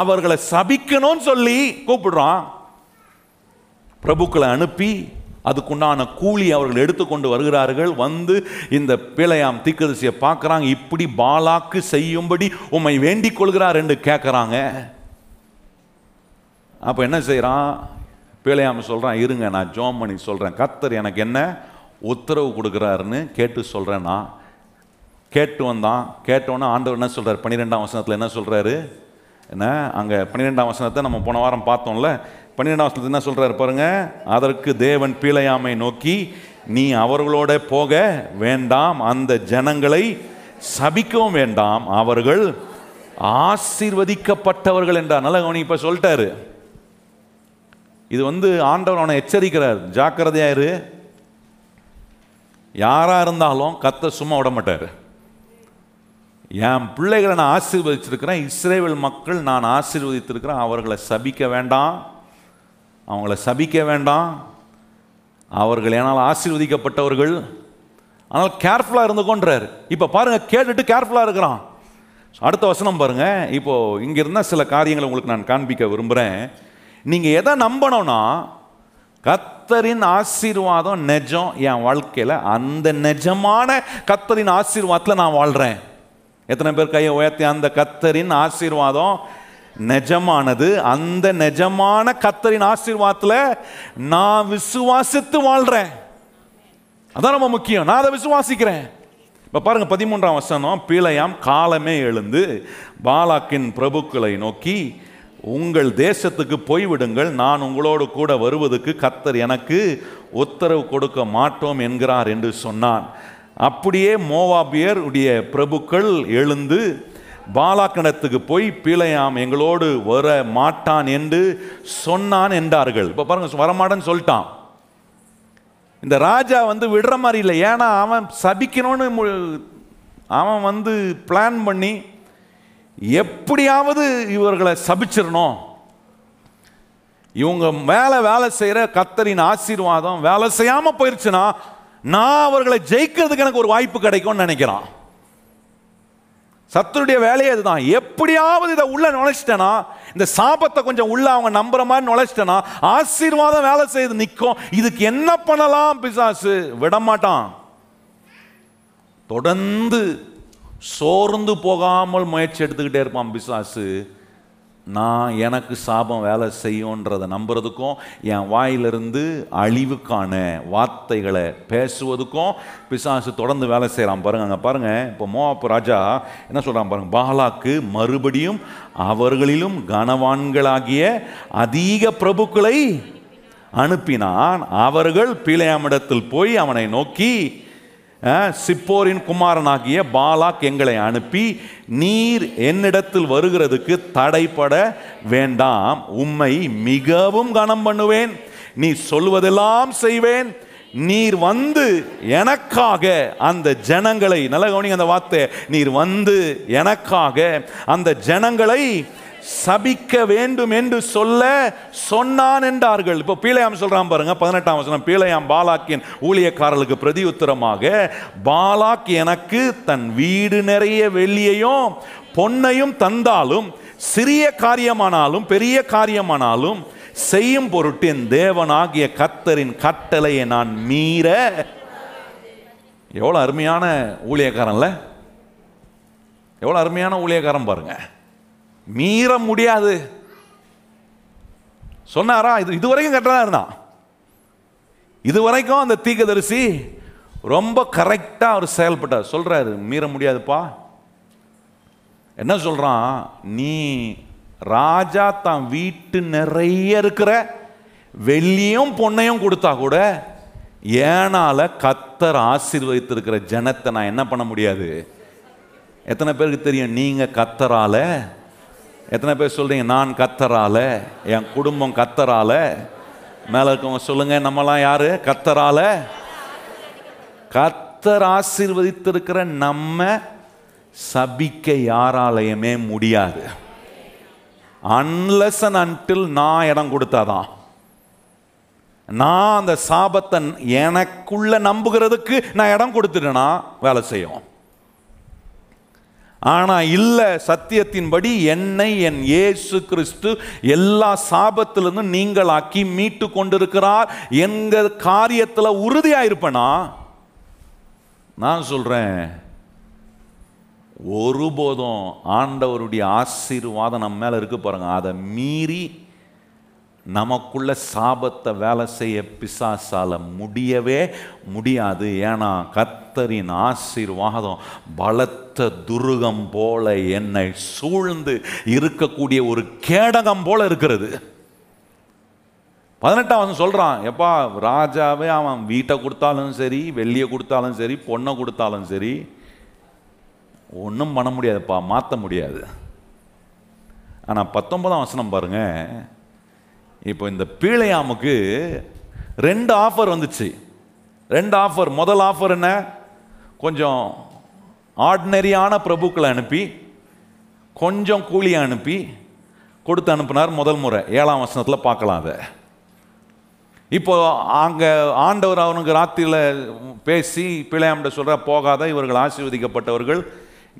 அவர்களை சபிக்கணும்னு சொல்லி கூப்பிடுறான். பிரபுக்களை அனுப்பி அதுக்குண்டான கூலி அவர்கள் எடுத்துக்கொண்டு வருகிறார்கள். வந்து இந்த பிலேயாம் தீர்க்கதரிசியை பார்க்குறாங்க. இப்படி பாலாக்கு செய்யும்படி உம்மை வேண்டிக் கொள்கிறார் என்று கேட்குறாங்க. அப்போ என்ன செய்கிறான் பிலேயாம் சொல்கிறான், இருங்க நான் ஜோம் பண்ணி சொல்கிறேன், கர்த்தர் எனக்கு என்ன உத்தரவு கொடுக்குறாருன்னு கேட்டு சொல்கிறேன். நான் கேட்டு வந்தான். கேட்டோன்னே ஆண்டவர் என்ன சொல்கிறார், பன்னிரெண்டாம் வசனத்தில் என்ன சொல்கிறாரு, ஏன்னா அங்கே பன்னிரெண்டாம் வசனத்தை நம்ம போன வாரம் பார்த்தோம்ல. பன்னிரெண்டாம் வசனத்தை என்ன சொல்கிறாரு பாருங்கள், அதற்கு தேவன் பிலேயாமை நோக்கி, நீ அவர்களோட போக வேண்டாம், அந்த ஜனங்களை சபிக்கவும் வேண்டாம், அவர்கள் ஆசீர்வதிக்கப்பட்டவர்கள் என்றார். நல்ல கவனி, இப்போ சொல்லிட்டாரு. இது வந்து ஆண்டவர் அவனை எச்சரிக்கிறார், ஜாக்கிரதையாயிரு. யாராக இருந்தாலும் கத்த சும்மா விட மாட்டார். என் பிள்ளைகளை நான் ஆசீர்வதிச்சிருக்கிறேன், இஸ்ரவேல் மக்கள் நான் ஆசீர்வதித்திருக்கிறேன், அவர்களை சபிக்க வேண்டாம், அவங்கள சபிக்க வேண்டாம், அவர்கள் என்னால் ஆசீர்வதிக்கப்பட்டவர்கள், ஆனால் கேர்ஃபுல்லாக இருந்துக்கொண்டார். இப்போ பாருங்கள், கேட்டுட்டு கேர்ஃபுல்லாக இருக்கிறான். அடுத்த வசனம் பாருங்கள். இப்போது இங்கே இருந்தால் சில காரியங்களை உங்களுக்கு நான் காண்பிக்க விரும்புகிறேன். நீங்கள் எதை நம்பணும்னா, கர்த்தரின் ஆசீர்வாதம் நிஜம் என் வாழ்க்கையில், அந்த நிஜமான கர்த்தரின் ஆசீர்வாதத்தில் நான் வாழ்கிறேன். எத்தனை பேர் கையை உயர்த்தி, அந்த கர்த்தரின் ஆசீர்வாதம் நிஜமானது, அந்த நிஜமான கர்த்தரின் ஆசீர்வாதத்தில் நான் விசுவாசித்து வாழ்கிறேன். அதான் ரொம்ப முக்கியம், நான் அதை விசுவாசிக்கிறேன். இப்போ பாருங்கள் பதிமூன்றாம் வசனம், பிலேயாம் காலமே எழுந்து பாலாக்கின் பிரபுக்களை நோக்கி, உங்கள் தேசத்துக்கு போய்விடுங்கள், நான் உங்களோடு கூட வருவதற்கு கர்த்தர் எனக்கு உத்தரவு கொடுக்க மாட்டோம் என்கிறார் என்று சொன்னான். அப்படியே மோவாபியர் உடைய பிரபுக்கள் எழுந்து பாலாக்கிடத்துக்கு போய், பிலேயாம் எங்களோடு வர மாட்டான் என்று சொன்னான் என்றார்கள். இப்போ பாருங்கள், வரமாட்டேன்னு சொல்லிட்டான். இந்த ராஜா வந்து விடுற மாதிரி இல்லை. ஏன்னா அவன் சபிக்கணும்னு அவன் வந்து பிளான் பண்ணி எப்படியாவது இவர்களை சபிச்சிடணும், இவங்க வேலை வேலை செய்கிற கர்த்தரின் ஆசீர்வாதம் வேலை செய்யாமல் போயிடுச்சுன்னா நான் அவர்களை ஜெயிக்கிறதுக்கு எனக்கு ஒரு வாய்ப்பு கிடைக்கும்னு நினைக்கிறான். சத்துருடைய வேலையே அதுதான். எப்படியாவது இதை உள்ள நுழைச்சிட்டேன்னா, இந்த சாபத்தை கொஞ்சம் உள்ள அவங்க நம்புற மாதிரி நுழைச்சிட்டேன்னா ஆசீர்வாதம் வேலை செய்து நிற்கும். இதுக்கு என்ன பண்ணலாம்? பிசாசு விடமாட்டான். தொடர்ந்து சோர்ந்து போகாமல் முயற்சி எடுத்துக்கிட்டே இருப்பான் பிசாசு. நான் எனக்கு சாபம் வேலை செய்யுன்றதை நம்புறதுக்கும் என் வாயிலிருந்து அழிவுக்கான வார்த்தைகளை பேசுவதுக்கும் பிசாசு தொடர்ந்து வேலை செய்கிறான். பாருங்க அங்கே பாருங்கள், இப்போ மோவாப் ராஜா என்ன சொல்கிறான் பாருங்கள், பாலாக்கு மறுபடியும் அவர்களிலும் கனவான்களாகிய அதிக பிரபுக்களை அனுப்பினான். அவர்கள் பிலேயாமிடத்தில் போய் அவனை நோக்கி, சிப்போரின் குமாரனாகிய பாலாக் எங்களை அனுப்பி, நீர் என்னிடத்தில் வருகிறதுக்கு தடைப்பட வேண்டாம், உம்மை மிகவும் கனம் பண்ணுவேன், நீ சொல்வதெல்லாம் செய்வேன், நீர் வந்து எனக்காக அந்த ஜனங்களை, நல்ல கவனிங்க அந்த வார்த்தை, நீர் வந்து எனக்காக அந்த ஜனங்களை சபிக்க வேண்டும் என்று சொல்ல சொன்னான் என்றார்கள். இப்போ பிலேயாம் சொல்றான் பாருங்க, பதினெட்டாம் வசனம், பிலேயாம் பாலாக்கின் ஊழியக்காரர்களுக்கு பிரதி உத்தரமாக, பாலாக் எனக்கு தன் வீடு நிறைய வெள்ளியையும் பொன்னையும் தந்தாலும், சிறிய காரியமானாலும் பெரிய காரியமானாலும் செய்யும் பொருட்டு என் தேவனாகிய கர்த்தரின் கட்டளையை நான் மீற. எவ்வளோ அருமையான ஊழியக்காரன்ல, எவ்வளோ அருமையான ஊழியக்காரன் பாருங்க. மீற முடியாது சொன்னாரா? இது இதுவரைக்கும் கரெக்டாக இருந்தான். இதுவரைக்கும் அந்த தீர்க்கதரிசி ரொம்ப கரெக்டாக அவர் செயல்பட்டார். சொல்கிறாரு, மீற முடியாதுப்பா. என்ன சொல்கிறான்? நீ ராஜா தான் வீட்டு நிறைய இருக்கிற வெள்ளியும் பொண்ணையும் கொடுத்தா கூட ஏனால கர்த்தர் ஆசீர்வதித்திருக்கிற ஜனத்தை நான் என்ன பண்ண முடியாது. எத்தனை பேருக்கு தெரியும் நீங்கள் கர்த்தரால்? எத்தனை பேர் சொல்கிறீங்க நான் கர்த்தரால், என் குடும்பம் கர்த்தரால்? மேலே இருக்கவங்க சொல்லுங்கள், நம்மலாம் யார் கர்த்தரால்? கர்த்தர் ஆசீர்வதித்திருக்கிற நம்ம சபிக்க யாராலையுமே முடியாது, அன்லெஸ் அண்ட் அன்டில் நான் இடம் கொடுத்தாதான். நான் அந்த சாபத்தை எனக்குள்ள நம்புகிறதுக்கு நான் இடம் கொடுத்துட்டேன்னா வேலை செய்யும். ஆனால் இல்லை, சத்தியத்தின்படி என்னை என் இயேசு கிறிஸ்து எல்லா சாபத்திலிருந்தும் நீங்களாக்கி மீட்டு கொண்டிருக்கிறார் என்கிற காரியத்தில் உறுதியாக இருப்பேனா? நான் சொல்கிறேன், ஒருபோதும் ஆண்டவருடைய ஆசீர்வாதம் நம்ம மேலே இருக்கு பாருங்கள், அதை மீறி நமக்குள்ள சாபத்தை வேலை செய்ய பிசாசால் முடியவே முடியாது. ஏன்னா கர்த்தரின் ஆசீர்வாதம் பலத்த துருகம் போல என்னை சூழ்ந்து இருக்கக்கூடிய ஒரு கேடகம் போல இருக்கிறது. பதினெட்டாம் வருஷம் சொல்கிறான், எப்பா ராஜாவே அவன் வீட்டை கொடுத்தாலும் சரி, வெள்ளியை கொடுத்தாலும் சரி, பொண்ணை கொடுத்தாலும் சரி, ஒன்றும் பண்ண முடியாதுப்பா, மாற்ற முடியாது. ஆனால் பத்தொன்பதாம் வசனம் பாருங்கள். இப்போ இந்த பிலேயாமுக்கு ரெண்டு ஆஃபர் வந்துச்சு. ரெண்டு ஆஃபர். முதல் ஆஃபர் என்ன? கொஞ்சம் ஆர்டினரியான பிரபுக்களை அனுப்பி கொஞ்சம் கூலியை அனுப்பி கொடுத்து அனுப்பினார் முதல் முறை. ஏழாம் வசனத்தில் பார்க்கலாம் அதை. இப்போ அங்கே ஆண்டவர் அவனுக்கு ராத்திரியில் பேசி பிலேயாம்கிட்ட சொல்கிறார், போகாத, இவர்கள் ஆசீர்வதிக்கப்பட்டவர்கள்,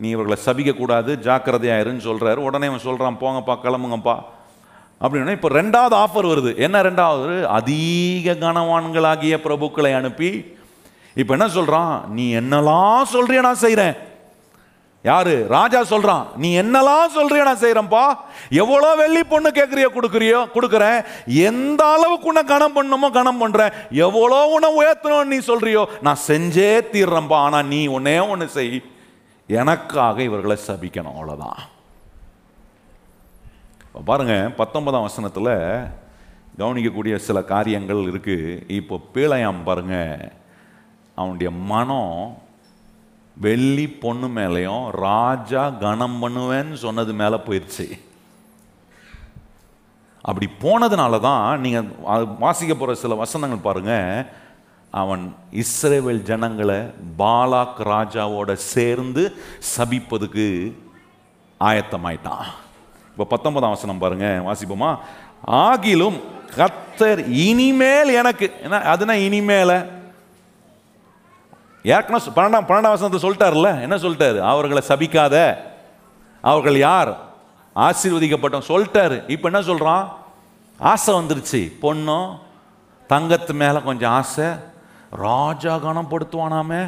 நீ இவர்களை சபிக்கக்கூடாது, ஜாக்கிரதையாயிருன்னு சொல்கிறாரு. உடனே அவன் சொல்கிறான், போங்கப்பா, கிளம்புங்கப்பா அப்படின்னா. இப்போ ரெண்டாவது ஆஃபர் வருது. என்ன ரெண்டாவது? அதிக கனவான்களாகிய பிரபுக்களை அனுப்பி இப்போ என்ன சொல்கிறான், நீ என்னெல்லாம் சொல்கிறிய நான் செய்கிறேன். யாரு? ராஜா சொல்றான், நீ என்னெல்லாம் சொல்றிய நான் செய்யறேன்பா, எவ்வளோ வெள்ளி பொண்ணு கேட்குறியோ கொடுக்குறியோ கொடுக்குறேன், எந்த அளவுக்கு உன்னை கனம் பண்ணுமோ கனம் பண்றேன், எவ்வளோ உன்னை உயர்த்தணும்னு நீ சொல்றியோ நான் செஞ்சே தீர்றேன்பா. ஆனா நீ ஒன்னே ஒன்று செய், எனக்காக இவர்களை சபிக்கணும், அவ்வளோதான். இப்போ பாருங்க பத்தொன்பதாம் வசனத்தில் கவனிக்கக்கூடிய சில காரியங்கள் இருக்கு. இப்போ பிலேயாம் பாருங்க, அவனுடைய மனம் வெள்ளி பொண்ணு மேலேயும் ராஜா கனம் பண்ணுவேன்னு சொன்னது மேலே போயிடுச்சு. அப்படி போனதுனால தான் நீங்கள் வாசிக்க போகிற சில வசனங்கள் பாருங்கள், அவன் இஸ்ரவேல் ஜனங்களை பாலாக் ராஜாவோட சேர்ந்து சபிப்பதுக்கு ஆயத்தமாயிட்டான். இப்போ பத்தொன்பதாம் வசனம் பாருங்கள், வாசிப்போமா? ஆகிலும் கர்த்தர் இனிமேல் எனக்கு, ஏன்னா அதுனா இனிமேலே ஏற்கனவே பன்னெண்டாம் பன்னெண்டாம் வசனத்தை சொல்லிட்டார்ல. என்ன சொல்லிட்டாரு? அவர்களை சபிக்காத, அவர்கள் யார் ஆசீர்வதிக்கப்பட்டோம் சொல்லிட்டாரு. இப்போ என்ன சொல்கிறான்? ஆசை வந்துருச்சு, பொண்ணும் தங்கத்து மேலே கொஞ்சம் ஆசை, ராஜா கனப்படுத்துவானாமே,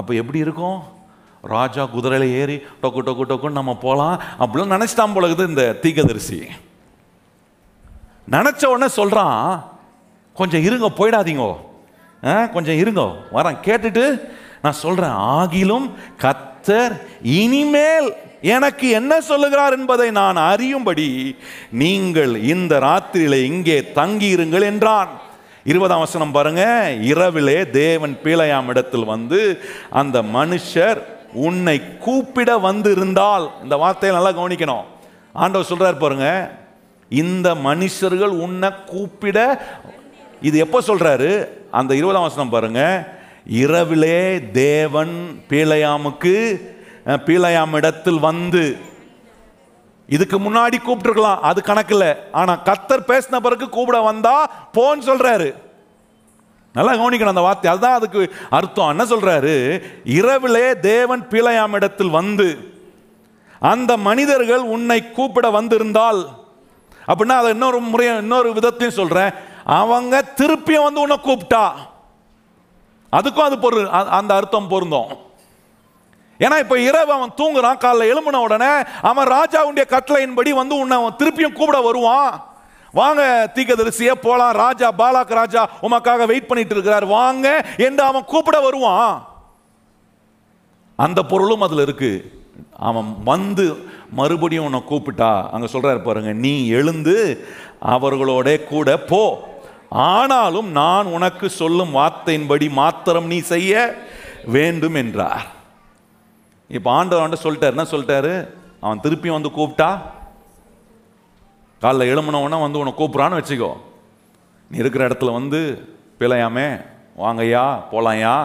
அப்போ எப்படி இருக்கும், ராஜா குதிரையில் ஏறி டொக்கு டொக்கு டொக்குன்னு நம்ம போகலாம் அப்படிலாம் நினச்சிட்டான் போல இருக்குது இந்த தீக்கதரிசி. நினச்ச உடனே சொல்கிறான், கொஞ்சம் இருங்க, போயிடாதீங்கோ, கொஞ்சம் இருங்க, வரேன், கேட்டுட்டு நான் சொல்றேன். ஆகிலும் கர்த்தர் இனிமேல் எனக்கு என்ன சொல்லுகிறார் என்பதை நான் அறியும்படி நீங்கள் இந்த ராத்திரியில இங்கே தங்கி இருங்கள் என்றான். இருபதாம் வசனம் பாருங்க. இரவிலே தேவன் பிலேயாம் இடத்தில் வந்து, அந்த மனுஷர் உன்னை கூப்பிட வந்து இருந்தால், இந்த வார்த்தையை நல்லா கவனிக்கணும், ஆண்டவர் சொல்றார் பாருங்க, இந்த மனுஷர்கள் உன்னை கூப்பிட, இது எப்போ சொல்றாரு? அந்த இருபதாம் வசனம் பாருங்க. இரவிலே தேவன் பிலேயாமுக்கு பிலேயாம் இடத்தில் வந்து, இதுக்கு முன்னாடி கூப்பிட்டுருக்கலாம், அது கணக்கில், ஆனால் கர்த்தர் பேசின பிறகு கூப்பிட வந்தா போன்னு சொல்றாரு. நல்லா கவனிக்கணும் அந்த வார்த்தை, அதுதான் அதுக்கு அர்த்தம். என்ன சொல்றாரு? இரவிலே தேவன் பிலேயாம் இடத்தில் வந்து அந்த மனிதர்கள் உன்னை கூப்பிட வந்திருந்தால் அப்படின்னா, அதை இன்னொரு முறைய இன்னொரு விதத்தையும் சொல்றேன், அவங்க திருப்பியும் வந்து உன்னை கூப்பிட்டா, அதுக்கும் அது பொரு அந்த அர்த்தம் பொருந்தும். ஏன்னா இப்போ இரவு அவன் தூங்குறான், காலைல எழும்பின உடனே அவன் ராஜாவுடைய கட்டளையின்படி வந்து உன்னை திருப்பியும் கூப்பிட வருவான். வாங்க தீக்கதரிசியே போலாம், ராஜா பாலாக் ராஜா உமக்காக வெயிட் பண்ணிட்டு இருக்கிறார், வாங்க என்று அவன் கூப்பிட வருவான். அந்த பொருளும் அதுல இருக்கு. அவன் வந்து மறுபடியும் உன்னை கூப்பிட்டா, அங்கே சொல்றாரு பாருங்க, நீ எழுந்து அவர்களோட கூட போ, ஆனாலும் நான் உனக்கு சொல்லும் வார்த்தையின்படி மாத்திரம் நீ செய்ய வேண்டும் என்றார். இப்போ ஆண்டவன் சொல்லிட்டார். என்ன சொல்லிட்டாரு? அவன் திருப்பி வந்து கூப்பிட்டா, காலைல எழும்பினவன வந்து உன்னை கூப்பிட்றான்னு வச்சுக்கோ, நீ இருக்கிற இடத்துல வந்து பிலேயாமே வாங்கய்யா போலாம்யா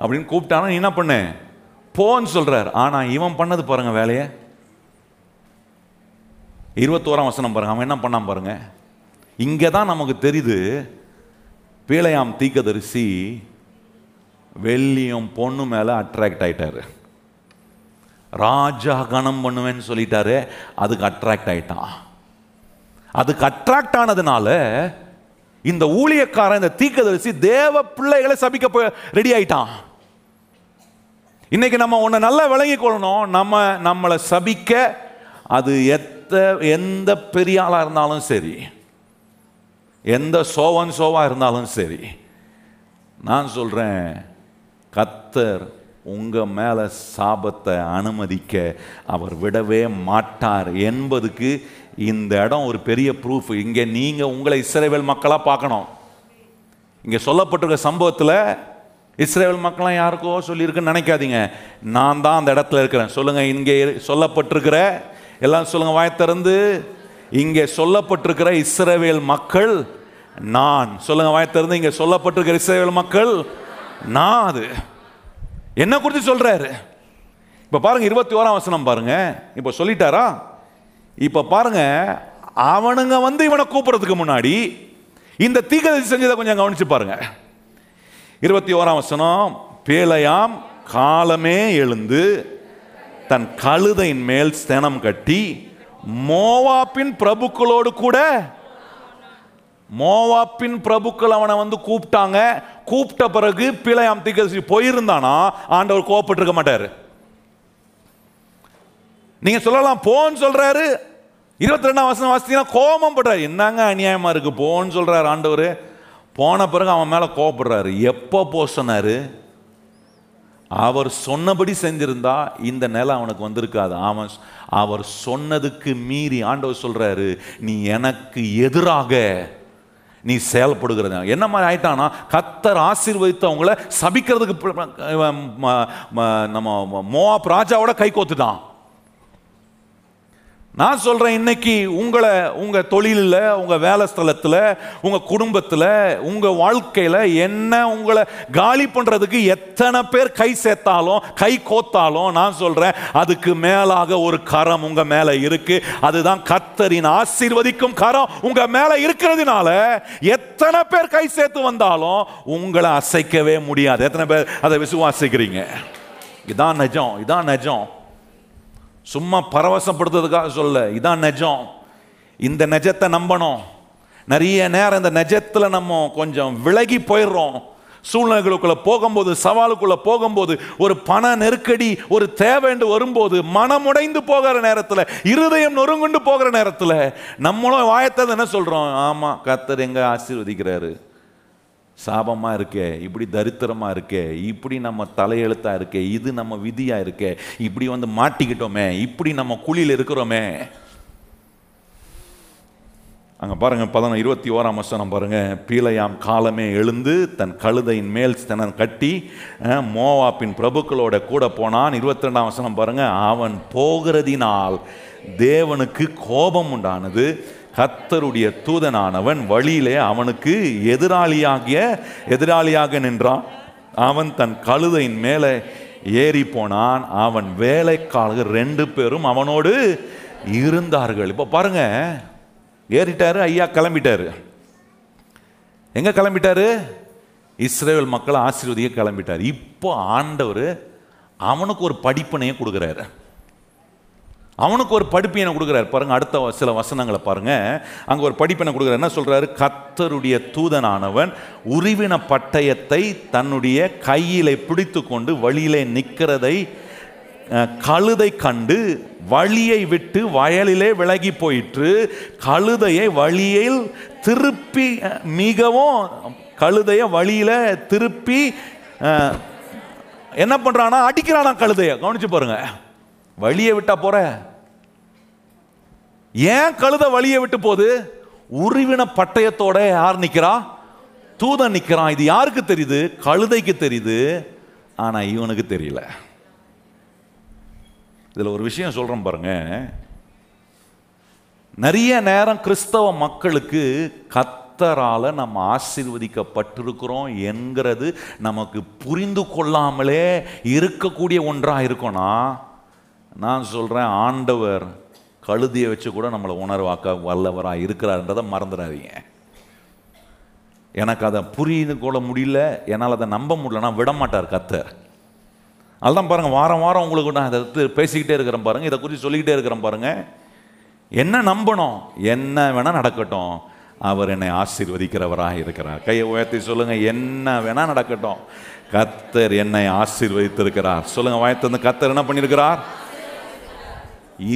அப்படின்னு கூப்பிட்டானா, நீ என்ன பண்ணு, போன்னு சொல்றார். ஆனா இவன் பண்ணது பாருங்க வேலையை. இருபத்தோராம் வசனம் பாருங்க, அவன் என்ன பண்ணான் பாருங்க. இங்கே தான் நமக்கு தெரியுது பிலேயாம் தீக்கதரிசி வெள்ளியும் பொண்ணு மேலே அட்ராக்ட் ஆயிட்டாரு. ராஜா கனம் பண்ணுவேன்னு சொல்லிட்டாரு, அதுக்கு அட்ராக்ட் ஆயிட்டான். அதுக்கு அட்ராக்ட் ஆனதுனால இந்த ஊழியக்காரன், இந்த தீக்கதரிசி தேவ பிள்ளைகளை சபிக்க ரெடி ஆயிட்டான். இன்னைக்கு நம்ம ஒன்று நல்லா விளங்கி கொள்ளணும், நம்ம நம்மளை சபிக்க அது எந்த பெரிய ஆளாக இருந்தாலும் சரி, எந்த சோவன் சோவா இருந்தாலும் சரி, நான் சொல்கிறேன், கர்த்தர் உங்கள் மேலே சாபத்தை அனுமதிக்க அவர் விடவே மாட்டார் என்பதுக்கு இந்த இடம் ஒரு பெரிய ப்ரூஃப். இங்கே நீங்கள் உங்களை இஸ்ரவேல் மக்களாக பார்க்கணும். இங்கே சொல்லப்பட்டிருக்க சம்பவத்தில் இஸ்ரவேல் மக்களாக யாருக்கோ சொல்லியிருக்குன்னு நினைக்காதீங்க. நான் தான் அந்த இடத்துல இருக்கிறேன். சொல்லுங்கள், இங்கே சொல்லப்பட்டிருக்கிற எல்லாம் சொல்லுங்கள் வாய் திறந்து, இங்கே சொல்லப்பட்டிருக்கிற இஸ்ரவேல் மக்கள் நான். சொல்லுங்கள் வாய் திறந்து, இங்கே சொல்லப்பட்டிருக்கிற இஸ்ரவேல் மக்கள் நான். அது என்ன குறித்து சொல்கிறாரு? இப்போ பாருங்கள், இருபத்தி ஓராம் வசனம் பாருங்கள். இப்போ சொல்லிட்டாரா? இப்போ பாருங்கள், அவனுங்க வந்து இவனை கூப்பிட்றதுக்கு முன்னாடி இந்த தீர்க்கதரிசி செஞ்சதை கொஞ்சம் கவனித்து பாருங்கள். இருபத்தி ஓராம் வசனம், பிலேயாம் காலமே எழுந்து தன் கழுதையின் மேல் ஸ்தனம் கட்டி மோவாப்பின் பிரபுக்களோடு கூட, மோவாப்பின் பிரபுக்கள் அவனை வந்து கூப்பிட்டாங்க. கூப்பிட்ட பிறகு பிலேயாம் தீர்க்கதரிசி போயிருந்தானா ஆண்டவர் கோபப்பட்டு இருக்க மாட்டாரு. நீங்க சொல்லலாம் போன்னு சொல்றாரு. இருபத்தி ரெண்டாம் வசனம் வாசித்தீங்கன்னா கோபம் படுறாரு. என்னங்க அநியாயமா இருக்கு, போன்னு சொல்றாரு ஆண்டவர். போன பிறகு அவன் மேல கோபப்படுறாரு. எப்போ போ சொன்னாரு? அவர் சொன்னபடி செஞ்சிருந்தா இந்த நிலை அவனுக்கு வந்திருக்காது. அவன் அவர் சொன்னதுக்கு மீறி ஆண்டவர் சொல்றாரு, நீ எனக்கு எதிராக நீ செயல்படுகிறத. என்ன மாதிரி ஆயிட்டானா, கர்த்தர் ஆசீர்வதித்தவங்களை சபிக்கிறதுக்கு நம்ம மோவாப் ராஜாவோட கை கோத்துட்டான். நான் சொல்கிறேன், இன்னைக்கு உங்களை உங்கள் தொழிலில், உங்கள் வேலை ஸ்தலத்தில், உங்கள் குடும்பத்தில், உங்கள் வாழ்க்கையில் என்ன உங்களை காலி பண்ணுறதுக்கு எத்தனை பேர் கை சேர்த்தாலும் கை கோத்தாலும் நான் சொல்கிறேன், அதுக்கு மேலாக ஒரு கரம் உங்கள் மேலே இருக்குது. அதுதான் கர்த்தரின் ஆசீர்வதிக்கும் கரம் உங்கள் மேலே இருக்கிறதுனால எத்தனை பேர் கை சேர்த்து வந்தாலும் உங்களை அசைக்கவே முடியாது. எத்தனை பேர் அதை விசுவாசிக்கிறீங்க? இதான் நிஜம், இதான் நிஜம். சும்மா பரவசப்படுத்துறதுக்காக சொல்ல, இதான் நிஜம். இந்த நிஜத்தை நம்பணும். நிறைய நேரம் இந்த நிஜத்தில் நம்ம கொஞ்சம் விலகி போயிடுறோம். சூழ்நிலைகளுக்குள்ளே போகும்போது, சவாலுக்குள்ளே போகும்போது, ஒரு பண நெருக்கடி, ஒரு தேவைண்டு வரும்போது, மனமுடைந்து போகிற நேரத்தில், இருதயம் நொறுங்குண்டு போகிற நேரத்தில் நம்மளும் வாயத்தை என்ன சொல்கிறோம்? ஆமாம், கர்த்தர் எங்கே ஆசீர்வதிக்கிறாரு, சாபமாக இருக்கே, இப்படி தரித்திரமாக இருக்கே, இப்படி நம்ம தலையெழுத்தாக இருக்கே, இது நம்ம விதியாக இருக்கே, இப்படி வந்து மாட்டிக்கிட்டோமே, இப்படி நம்ம குழியில் இருக்கிறோமே. அங்கே பாருங்கள், பதினொன்று இருபத்தி ஓராம் வசனம் பாருங்கள். பிலேயாம் காலமே எழுந்து தன் கழுதையின் மேல் ஸ்தனம் கட்டி மோவாப்பின் பிரபுக்களோட கூட போனான். இருபத்தி ரெண்டாம் வசனம் பாருங்கள். அவன் போகிறதினால் தேவனுக்கு கோபம் உண்டானது. கர்த்தருடைய தூதனானவன் வழியிலே அவனுக்கு எதிராளியாகிய எதிராளியாக நின்றான். அவன் தன் கழுதையின் மேலே ஏறி போனான். அவன் வேலைக்காரர்கள் ரெண்டு பேரும் அவனோடு இருந்தார்கள். இப்போ பாருங்க, ஏறிட்டாரு ஐயா, கிளம்பிட்டாரு. எங்க கிளம்பிட்டாரு? இஸ்ரவேல் மக்களை ஆசீர்வதிக்க கிளம்பிட்டார். இப்போ ஆண்டவர் அவனுக்கு ஒரு படிப்பினையை கொடுக்குறாரு, அவனுக்கு ஒரு படிப்பினை கொடுக்குறாரு. பாருங்க, அடுத்த சில வசனங்களை பாருங்க, அங்கே ஒரு படிப்பினை கொடுக்குறாரு. என்ன சொல்றாரு? கர்த்தருடைய தூதனானவன் உருவின பட்டயத்தை தன்னுடைய கையிலே பிடித்து கொண்டு வழியிலே நிற்கிறதை கழுதை கண்டு வழியை விட்டு வயலிலே விலகி போயிற்று. கழுதையை வழியில் திருப்பி மிகவும் கழுதையை வழியில திருப்பி என்ன பண்றானா, அடிக்கிறானா கழுதையை. கவனிச்சு பாருங்க, வழியை விட்டா போற, ஏன் கழுத வழியை விட்டு போது? உருவின பட்டயத்தோட யார் நிக்கிறா? தூதன் நிக்கிறான். இது யாருக்கு தெரியுது? கழுதைக்கு தெரியுது, ஆனா இவனுக்கு தெரியல. இதுல ஒரு விஷயம் சொல்றேன் பாருங்க, நிறைய நேரம் கிறிஸ்தவ மக்களுக்கு கர்த்தரால நம்ம ஆசீர்வதிக்கப்பட்டிருக்கிறோம் என்கிறது நமக்கு புரிந்து கொள்ளாமலே இருக்கக்கூடிய ஒன்றா இருக்கும்னா, நான் சொல்கிறேன், ஆண்டவர் கழுதியை வச்சு கூட நம்மளை உணர்வாக்க வல்லவராக இருக்கிறார்ன்றதை மறந்துடாதீங்க. எனக்கு அதை புரிந்து கொள்ள முடியல, என்னால் அதை நம்ப முடியலன்னா விட மாட்டார் கர்த்தர். அதுதான் பாருங்கள், வாரம் வாரம் உங்களுக்கு நான் இதை பேசிக்கிட்டே இருக்கிறேன் பாருங்கள், இதை குறித்து சொல்லிக்கிட்டே இருக்கிறேன் பாருங்கள். என்ன நம்பணும்? என்ன வேணால் நடக்கட்டும், அவர் என்னை ஆசீர்வதிக்கிறவராக இருக்கிறார். கையை உயர்த்தி சொல்லுங்கள், என்ன வேணால் நடக்கட்டும், கர்த்தர் என்னை ஆசீர்வதித்திருக்கிறார். சொல்லுங்கள் வாயத்து வந்து, கர்த்தர் என்ன பண்ணியிருக்கிறார்?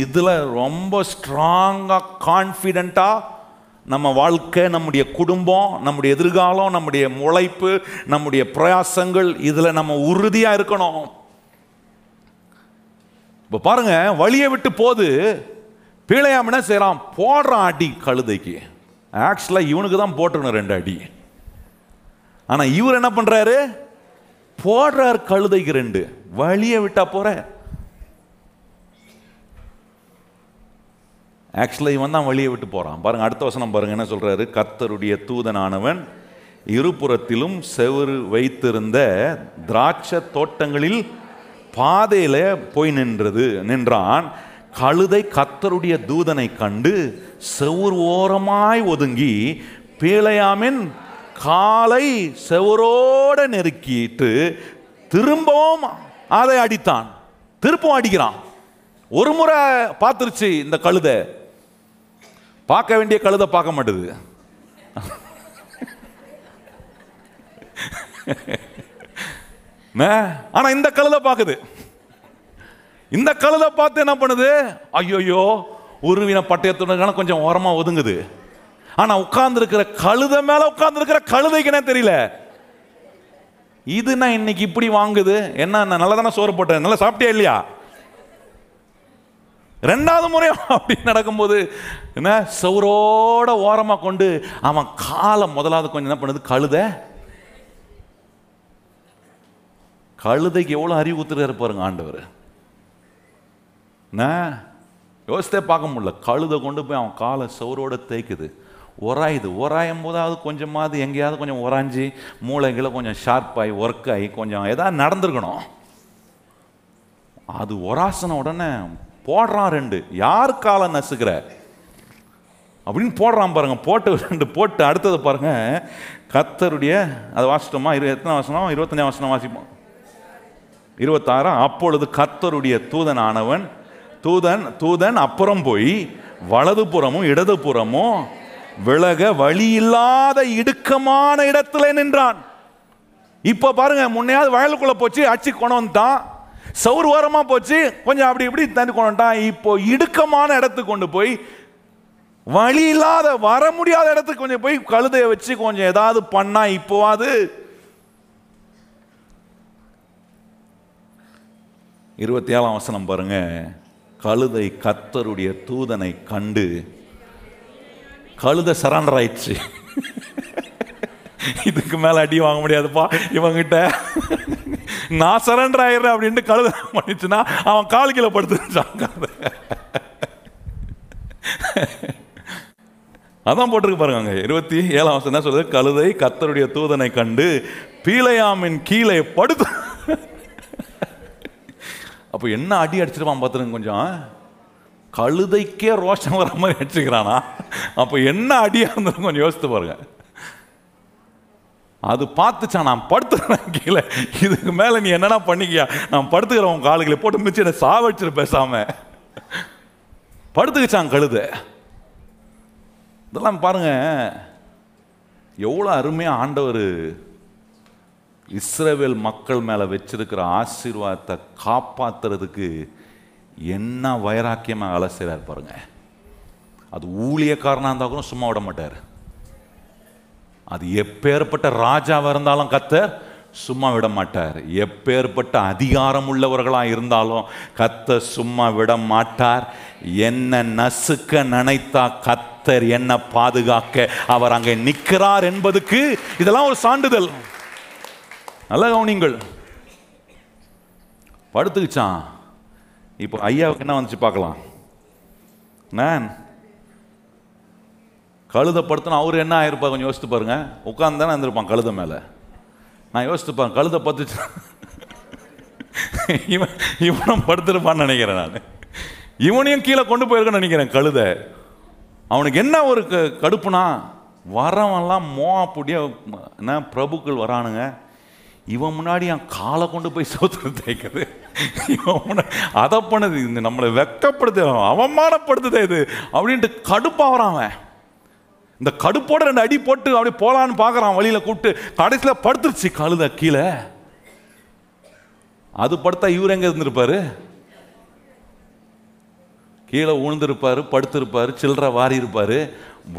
இதில் ரொம்ப ஸ்ட்ராங்காக கான்ஃபிடென்ட்டாக நம்ம வாழ்க்கை, நம்முடைய குடும்பம், நம்முடைய எதிர்காலம், நம்முடைய உழைப்பு, நம்முடைய பிரயாசங்கள், இதில் நம்ம உறுதியாக இருக்கணும். இப்போ பாருங்கள், வழியை விட்டு போது பிலேயாம் என்ன செய்கிறான்? போடுறான் அடி கழுதைக்கு. ஆக்சுவலாக இவனுக்கு தான் போட்டுக்கணும் ரெண்டு அடி. ஆனால் இவர் என்ன பண்ணுறாரு? போடுறார் கழுதைக்கு ரெண்டு. வழியை விட்டா போற. ஆக்சுவலாக இவன் தான் வழியை விட்டு போகிறான். பாருங்கள் அடுத்த வசனம் பாருங்கள் என்ன சொல்கிறாரு. கர்த்தருடைய தூதனானவன் இருபுறத்திலும் செவுறு வைத்திருந்த திராட்சை தோட்டங்களில் பாதையில் போய் நின்றது நின்றான். கழுதை கர்த்தருடைய தூதனை கண்டு செவுறு ஓரமாய் ஒதுங்கி பிலேயாமின் காலை செவுரோடு நெருக்கிட்டு திரும்பவும் அதை அடித்தான். திருப்பவும் அடிக்கிறான். ஒரு முறை பார்த்துருச்சு இந்த கழுதை, பார்க்க வேண்டிய கழுதை பார்க்க மாட்டேது. ஆனா இந்த கழுதை பார்க்குது. இந்த கழுதை பார்த்து என்ன பண்ணுது? ஐயோயோ உருவின பட்டயத்துடன் கொஞ்சம் ஓரமா ஒதுங்குது. ஆனா உட்கார்ந்து இருக்கிற கழுதை மேல உட்கார்ந்து இருக்கிற கழுதைக்குனே தெரியல. இதுனா இன்னைக்கு இப்படி வாங்குது. என்ன நல்லா தானே சோறு போட்டேன், நல்லா சாப்பிட்டியா இல்லையா? ரெண்டாவது முறை அப்படி நடக்கும்போது என்ன, சவுரோட ஓரமாக கொண்டு அவன் காலை முதலாவது கொஞ்சம் என்ன பண்ணுது கழுதை. கழுதைக்கு எவ்வளோ அறிவு ஊத்துறாரு பாருங்க ஆண்டவர். என்ன யோசித்தே பார்க்க முடியல. கழுதை கொண்டு போய் அவன் காலை சவுரோட தேய்க்குது, உராயுது. உராயும் போதாவது கொஞ்சமாவது எங்கேயாவது கொஞ்சம் உராஞ்சி மூளைகளை கொஞ்சம் ஷார்ப்பாகி ஒர்க் ஆகி கொஞ்சம் ஏதாவது நடந்துருக்கணும். அது ஒராசன உடனே போடுறான் ரெண்டு. யார் காலை நசுக்கிற அப்படின்னு போடுறான் பாருங்க. போட்டு ரெண்டு போட்டு அடுத்தது பாருங்க. கர்த்தருடைய அது வாசிட்டோமா? இரு எத்தனை வாசனம்? இருபத்தஞ்சா வாசனம் வாசிப்போம். இருபத்தாறாம். அப்பொழுது கர்த்தருடைய தூதன் ஆனவன் தூதன் தூதன் அப்புறம் போய் வலதுபுறமும் இடதுபுறமும் விலக வழி இல்லாத இடுக்கமான இடத்துல நின்றான். இப்ப பாருங்க, முன்னையாவது வயலுக்குள்ள போச்சு அச்சு கொண்டு வந்துட்டான், சவுர் ஓரமாக போச்சு கொஞ்சம் அப்படி இப்படி தண்ணி கொண்டான். இப்போ இடுக்கமான இடத்துக்கு கொண்டு போய் வழி இல்லாத வர முடியாத இடத்துக்கு கொஞ்சம் போய் கழுதையை வச்சு கொஞ்சம் ஏதாவது பண்ணா இப்போவாது. இருபத்தி ஏழாம் வசனம் பாருங்க. கழுதை கர்த்தருடைய தூதனை கண்டு கழுதை சரண்டர் ஆயிடுச்சு. இதுக்கு மேல அடி வாங்க முடியாதுப்பா இவங்கிட்ட, நான் சரண்டர் ஆயிடுறேன் அப்படின்ட்டு கழுத பண்ணிச்சுன்னா அவன் கால் கீழே படுத்துச்சான். அதான் போட்டிருக்கு பாருங்க இருபத்தி ஏழாம் வருஷம் என்ன சொல்றது. கழுதை கர்த்தருடைய தூதனை கண்டு பிலேயாமின் கீழே படுத்து. அப்போ என்ன அடி அடிச்சிருப்பான் பார்த்துருங்க. கொஞ்சம் கழுதைக்கே ரோஷம் வர மாதிரி அடிச்சுக்கிறானா? அப்போ என்ன அடியா இருந்திருக்கும் கொஞ்சம் யோசித்து பாருங்க. அது பார்த்துச்சா, நான் படுத்துக்கிறேன் கீழே, இதுக்கு மேலே நீ என்னென்னா பண்ணிக்கியா, நான் படுத்துக்கிறேன் உன் காலுகளை போட்டு மிச்சு என்னை சாவடிச்சிரு பேசாமல் படுத்துக்கிச்சான் கழுது. இதெல்லாம் பாருங்கள் எவ்வளோ அருமையாக ஆண்டவர் இஸ்ரவேல் மக்கள் மேலே வச்சிருக்கிற ஆசீர்வாதத்தை காப்பாற்றுறதுக்கு என்ன வைராக்கியமாக அலசுகிறார் பாருங்கள். அது ஊழியக்காரனாக இருந்தால் கூட சும்மா விட மாட்டார். அது எப்பேற்பட்ட ராஜாவாக இருந்தாலும் கர்த்தர் சும்மா விட மாட்டார். எப்பேற்பட்ட அதிகாரம் உள்ளவர்களாக இருந்தாலும் கர்த்தர் சும்மா விட மாட்டார். என்ன நசுக்க நினைத்தா கர்த்தர் என்ன பாதுகாக்க அவர் அங்கே நிற்கிறார் என்பதுக்கு இதெல்லாம் ஒரு சான்றிதழ். நல்ல கவனிங்கள். படுத்துக்கிச்சான். இப்போ ஐயாவுக்கு என்ன வந்துச்சு பார்க்கலாம். நான் கழுதை படுத்தினா அவர் என்ன ஆகிருப்பா கொஞ்சம் யோசித்து பாருங்க. உட்காந்து தானே இருந்திருப்பான் கழுதை மேலே. நான் யோசித்துப்பான் கழுதை பார்த்துச்சு இவன் இவனும் படுத்துருப்பான்னு நினைக்கிறேன். நான் இவனையும் கீழே கொண்டு போயிருக்கேன்னு நினைக்கிறேன் கழுதை. அவனுக்கு என்ன ஒரு க கடுப்புனா வரவெல்லாம் மோவாப்புடைய என்ன பிரபுக்கள் வரானுங்க, இவன் முன்னாடி என் காலை கொண்டு போய் சோத்துட்டு தேய்க்குது, இவன் முன்னாடி அதை பண்ணது, இந்த நம்மளை வெக்கப்படுத்து அவமானப்படுத்துதே இது அப்படின்ட்டு கடுப்பாக வரான். அவன் இந்த கடுப்போட ரெண்டு அடி போட்டு அப்படி போலான்னு பார்க்குறான் வழியில் கூப்பிட்டு. கடைசியில் படுத்துருச்சு கழுதை கீழே. அது படுத்தா இவர் எங்கே இருந்திருப்பாரு? கீழே ஊழ்ந்திருப்பார், படுத்திருப்பார், சில்லறை வாரி இருப்பார்.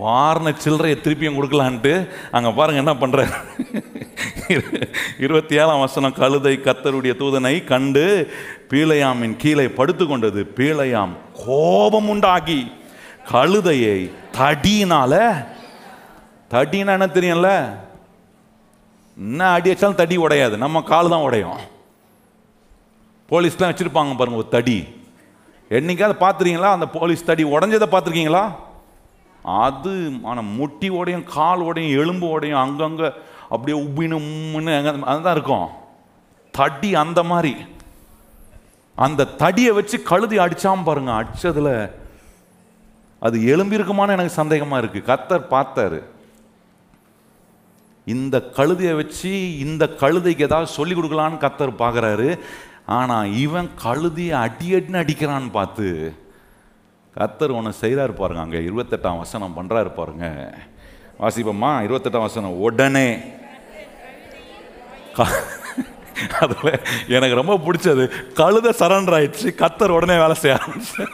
வாரின சில்லறையை திருப்பியும் கொடுக்கலான்ட்டு அங்கே பாருங்கள் என்ன பண்ணுறாரு. இருபத்தி ஏழாம் வசனம், கழுதை கர்த்தருடைய தூதனை கண்டு பிலேயாமின் கீழே படுத்து கொண்டது. பிலேயாம் கோபம் உண்டாகி கழுதையை தடியினால, தடினா என்ன தெரியல, என்ன அடி வச்சாலும் தடி உடையாது, நம்ம கால் தான் உடையும். போலீஸ்லாம் வச்சுருப்பாங்க பாருங்கள் ஒரு தடி, என்னைக்காவது பார்த்துருக்கீங்களா? அந்த போலீஸ் தடி உடஞ்சதை பார்த்துருக்கீங்களா? அது ஆனால் முட்டி உடையும், கால் உடையும், எலும்பு உடையும், அங்கங்கே அப்படியே உப்பினும்னு அதுதான் இருக்கும் தடி. அந்த மாதிரி அந்த தடியை வச்சு கழுதி அடித்தாமல் பாருங்கள். அடித்ததில் அது எலும்பி இருக்குமான்னு எனக்கு சந்தேகமாக இருக்குது. கர்த்தர் பார்த்தாரு. இந்த கழுதையை வச்சு இந்த கழுதைக்கு ஏதாவது சொல்லிக் கொடுக்கலான்னு கர்த்தர் பார்க்குறாரு. ஆனால் இவன் கழுதியை அடி அடினு அடிக்கிறான்னு பார்த்து கர்த்தர் ஒன்று செய்கிறாரு பாருங்க. அங்கே இருபத்தெட்டாம் வசனம் பண்ணுறாரு பாருங்க, வாசிப்பம்மா. இருபத்தெட்டாம் வசனம், உடனே அதில் எனக்கு ரொம்ப பிடிச்சது, கழுதை சரண்டர் ஆயிடுச்சு, கர்த்தர் உடனே வேலை செய்ய ஆரம்பிச்சார்.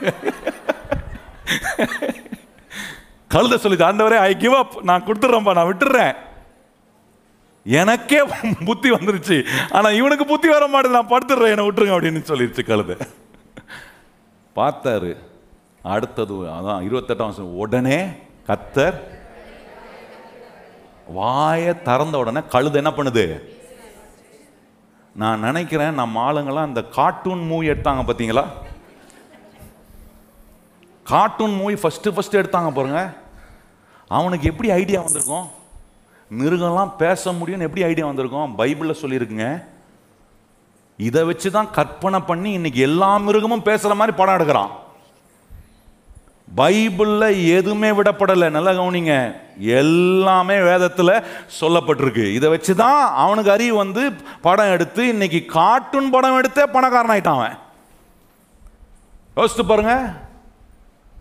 கழுதை சொல்லிது, ஆண்டவரே ஐ கிவ் அப், நான் கொடுத்துட்றேன்ப்பா, நான் விட்டுடுறேன். எனக்கே புத்தி வந்துருச்சு, ஆனால் இவனுக்கு புத்தி வர மாட்டேது, நான் படுத்துடுறேன், என்னை விட்டுருங்க அப்படின்னு சொல்லிடுச்சு கழுதை. பார்த்தாரு. அடுத்தது அதான் இருபத்தெட்டாம் வருஷம், உடனே கர்த்தர் வாயை திறந்த உடனே கழுதை என்ன பண்ணுது? நான் நினைக்கிறேன் நம்ம ஆளுங்களாம் அந்த கார்ட்டூன் மூவி எடுத்தாங்க பார்த்தீங்களா? கார்ட்டூன் மூவி ஃபஸ்ட்டு ஃபஸ்ட்டு எடுத்தாங்க பாருங்க. அவனுக்கு எப்படி ஐடியா வந்திருக்கும்? மிருகம்லாம் பேச முடியும்னு எப்படி ஐடியா வந்திருக்கும்? பைபிளில் சொல்லியிருக்குங்க. இதை வச்சு தான் கற்பனை பண்ணி இன்னைக்கு எல்லா மிருகமும் பேசுகிற மாதிரி படம் எடுக்கிறான். பைபிளில் எதுவுமே விடப்படலை, நல்லா கவனிங்க. எல்லாமே வேதத்தில் சொல்லப்பட்டிருக்கு. இதை வச்சு தான் அவனுக்கு அறிவு வந்து படம் எடுத்து இன்னைக்கு கார்ட்டூன் படம் எடுத்தே பணக்காரன் ஆகிட்டான் அவன். யோசித்து பாருங்க,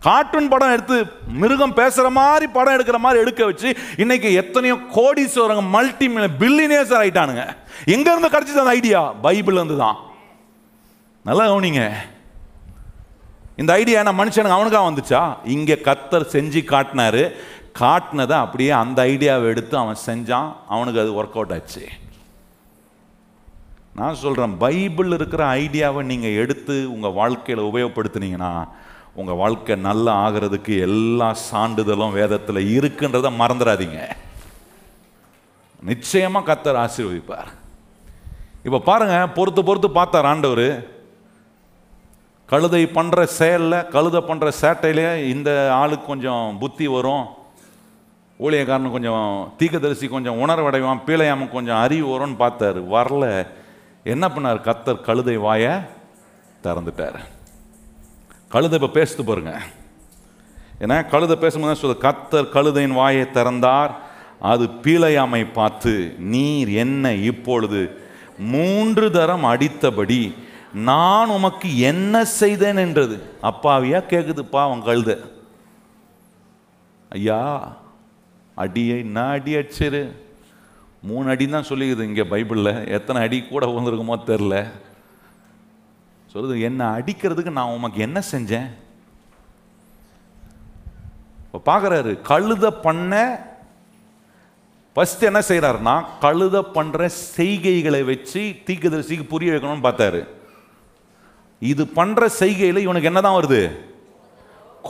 கார்ட்டூன் படம் எடுத்து மிருகம் பேசுகிற மாதிரி படம் எடுக்கிற மாதிரி எடுக்க வச்சு இன்னைக்கு எத்தனையோ கோடீஸ்வரங்க, மல்டி பில்லியனர்ஸ் ஆகிட்டானுங்க. எங்கேருந்து கிடச்சிது அந்த ஐடியா? பைபிள்லேருந்து தான். நல்லா கவனிங்க. இந்த ஐடியா என்ன மனுஷனுக்கு அவனுக்காக வந்துச்சா? இங்கே கர்த்தர் செஞ்சு காட்டினாரு. காட்டினதை அப்படியே அந்த ஐடியாவை எடுத்து அவன் செஞ்சான். அவனுக்கு அது ஒர்க் அவுட் ஆச்சு. நான் சொல்கிறேன், பைபிள் இருக்கிற ஐடியாவை நீங்கள் எடுத்து உங்கள் வாழ்க்கையில் உபயோகப்படுத்தினீங்கன்னா உங்கள் வாழ்க்கை நல்லா ஆகிறதுக்கு எல்லா சான்றிதழும் வேதத்தில் இருக்குன்றதை மறந்துடாதீங்க. நிச்சயமாக கர்த்தர் ஆசீர்வதிப்பார். இப்போ பாருங்கள், பொறுத்து பொறுத்து பார்த்தார் ஆண்டவர். கழுதை பண்ணுற செயலில், கழுதை பண்ணுற சேட்டையிலே இந்த ஆளுக்கு கொஞ்சம் புத்தி வரும், ஊழியக்காரனு கொஞ்சம் தீக்கதரிசி கொஞ்சம் உணர்வடைவான், பிலேயாமுக்கு கொஞ்சம் அறிவு வரும்னு பார்த்தாரு. வரல. என்ன பண்ணார் கர்த்தர்? கழுதை வாயை திறந்துட்டார். கழுதை இப்போ பேசுது பாருங்க. ஏன்னா கழுதை பேசும்போது தான் சொல்லுது, கர்த்தர் கழுதையின் வாயை திறந்தார். அது பிலேயாமை பார்த்து, நீர் என்ன இப்பொழுது மூன்று தரம் அடித்தபடி நான் உமக்கு என்ன செய்தேன் என்றது. அப்பாவியா கேட்குதுப்பா அவன் கழுத. ஐயா அடியை நான் அடி அடிச்சிரு, மூணு அடி தான் சொல்லிக்குது இங்கே பைபிளில். எத்தனை அடி கூட வந்திருக்குமோ தெரில. சொல்லுது, என்னை அடிக்கிறதுக்கு நான் உமக்கு என்ன செஞ்சேன்? இப்போ பார்க்குறாரு, கழுத பண்ண ஃபஸ்ட்டு என்ன செய்கிறாருன்னா கழுத பண்ணுற செய்கைகளை வச்சு தீக்குதரிசிக்கு புரிய வைக்கணும்னு பார்த்தாரு. இது பண்ணுற செய்கையில் இவனுக்கு என்ன தான் வருது?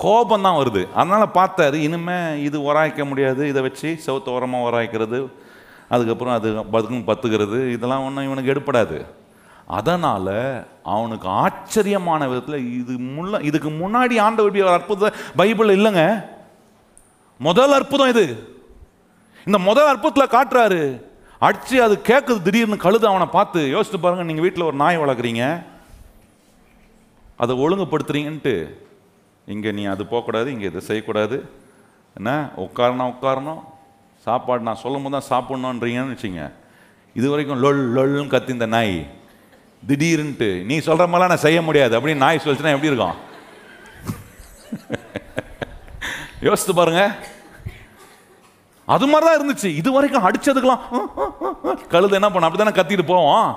கோபம் தான் வருது. அதனால் பார்த்தாரு, இனிமேல் இது உராய்க்க முடியாது, இதை வச்சு செவத்து ஓரமாக உராய்க்கிறது, அதுக்கப்புறம் அது பதுக்கும் பத்துக்கிறது, இதெல்லாம் ஒன்றும் இவனுக்கு எடுப்படாது. அதனால் அவனுக்கு ஆச்சரியமான விதத்தில், இது முள்ள இதுக்கு முன்னாடி ஆண்டவர் ஒரு அற்புதம் பைபிள் இல்லைங்க, முதல் அற்புதம் இது. இந்த முதல் அற்புதத்தில் காட்டுறாரு. அடித்து அது கேட்குது திடீர்னு கழுது. அவனை பார்த்து யோசித்து பாருங்கள், நீங்கள் வீட்டில் ஒரு நாய் வளர்க்குறீங்க, அதை ஒழுங்குபடுத்துறீங்கன்ட்டு இங்கே நீ அது போகக்கூடாது, இங்கே இதை செய்யக்கூடாது, என்ன உட்காரணும் உட்காரணும், சாப்பாடு நான் சொல்லும் போது தான் சாப்பிட்ணுன்றீங்கன்னு வச்சுங்க. இது வரைக்கும் லொல் லொல்னு கத்தி இந்த நாய் திடீர்னுட்டு நீ சொல்கிற மாதிரிலாம் நான் செய்ய முடியாது அப்படின்னு நாய் சொல்லிச்சுன்னா எப்படி இருக்கும்? யோசித்து பாருங்க. அது மாதிரி தான் இருந்துச்சு. இது வரைக்கும் அடித்ததுக்கெல்லாம் கழுது என்ன பண்ண, அப்படி தானே கத்திட்டு போவோம்.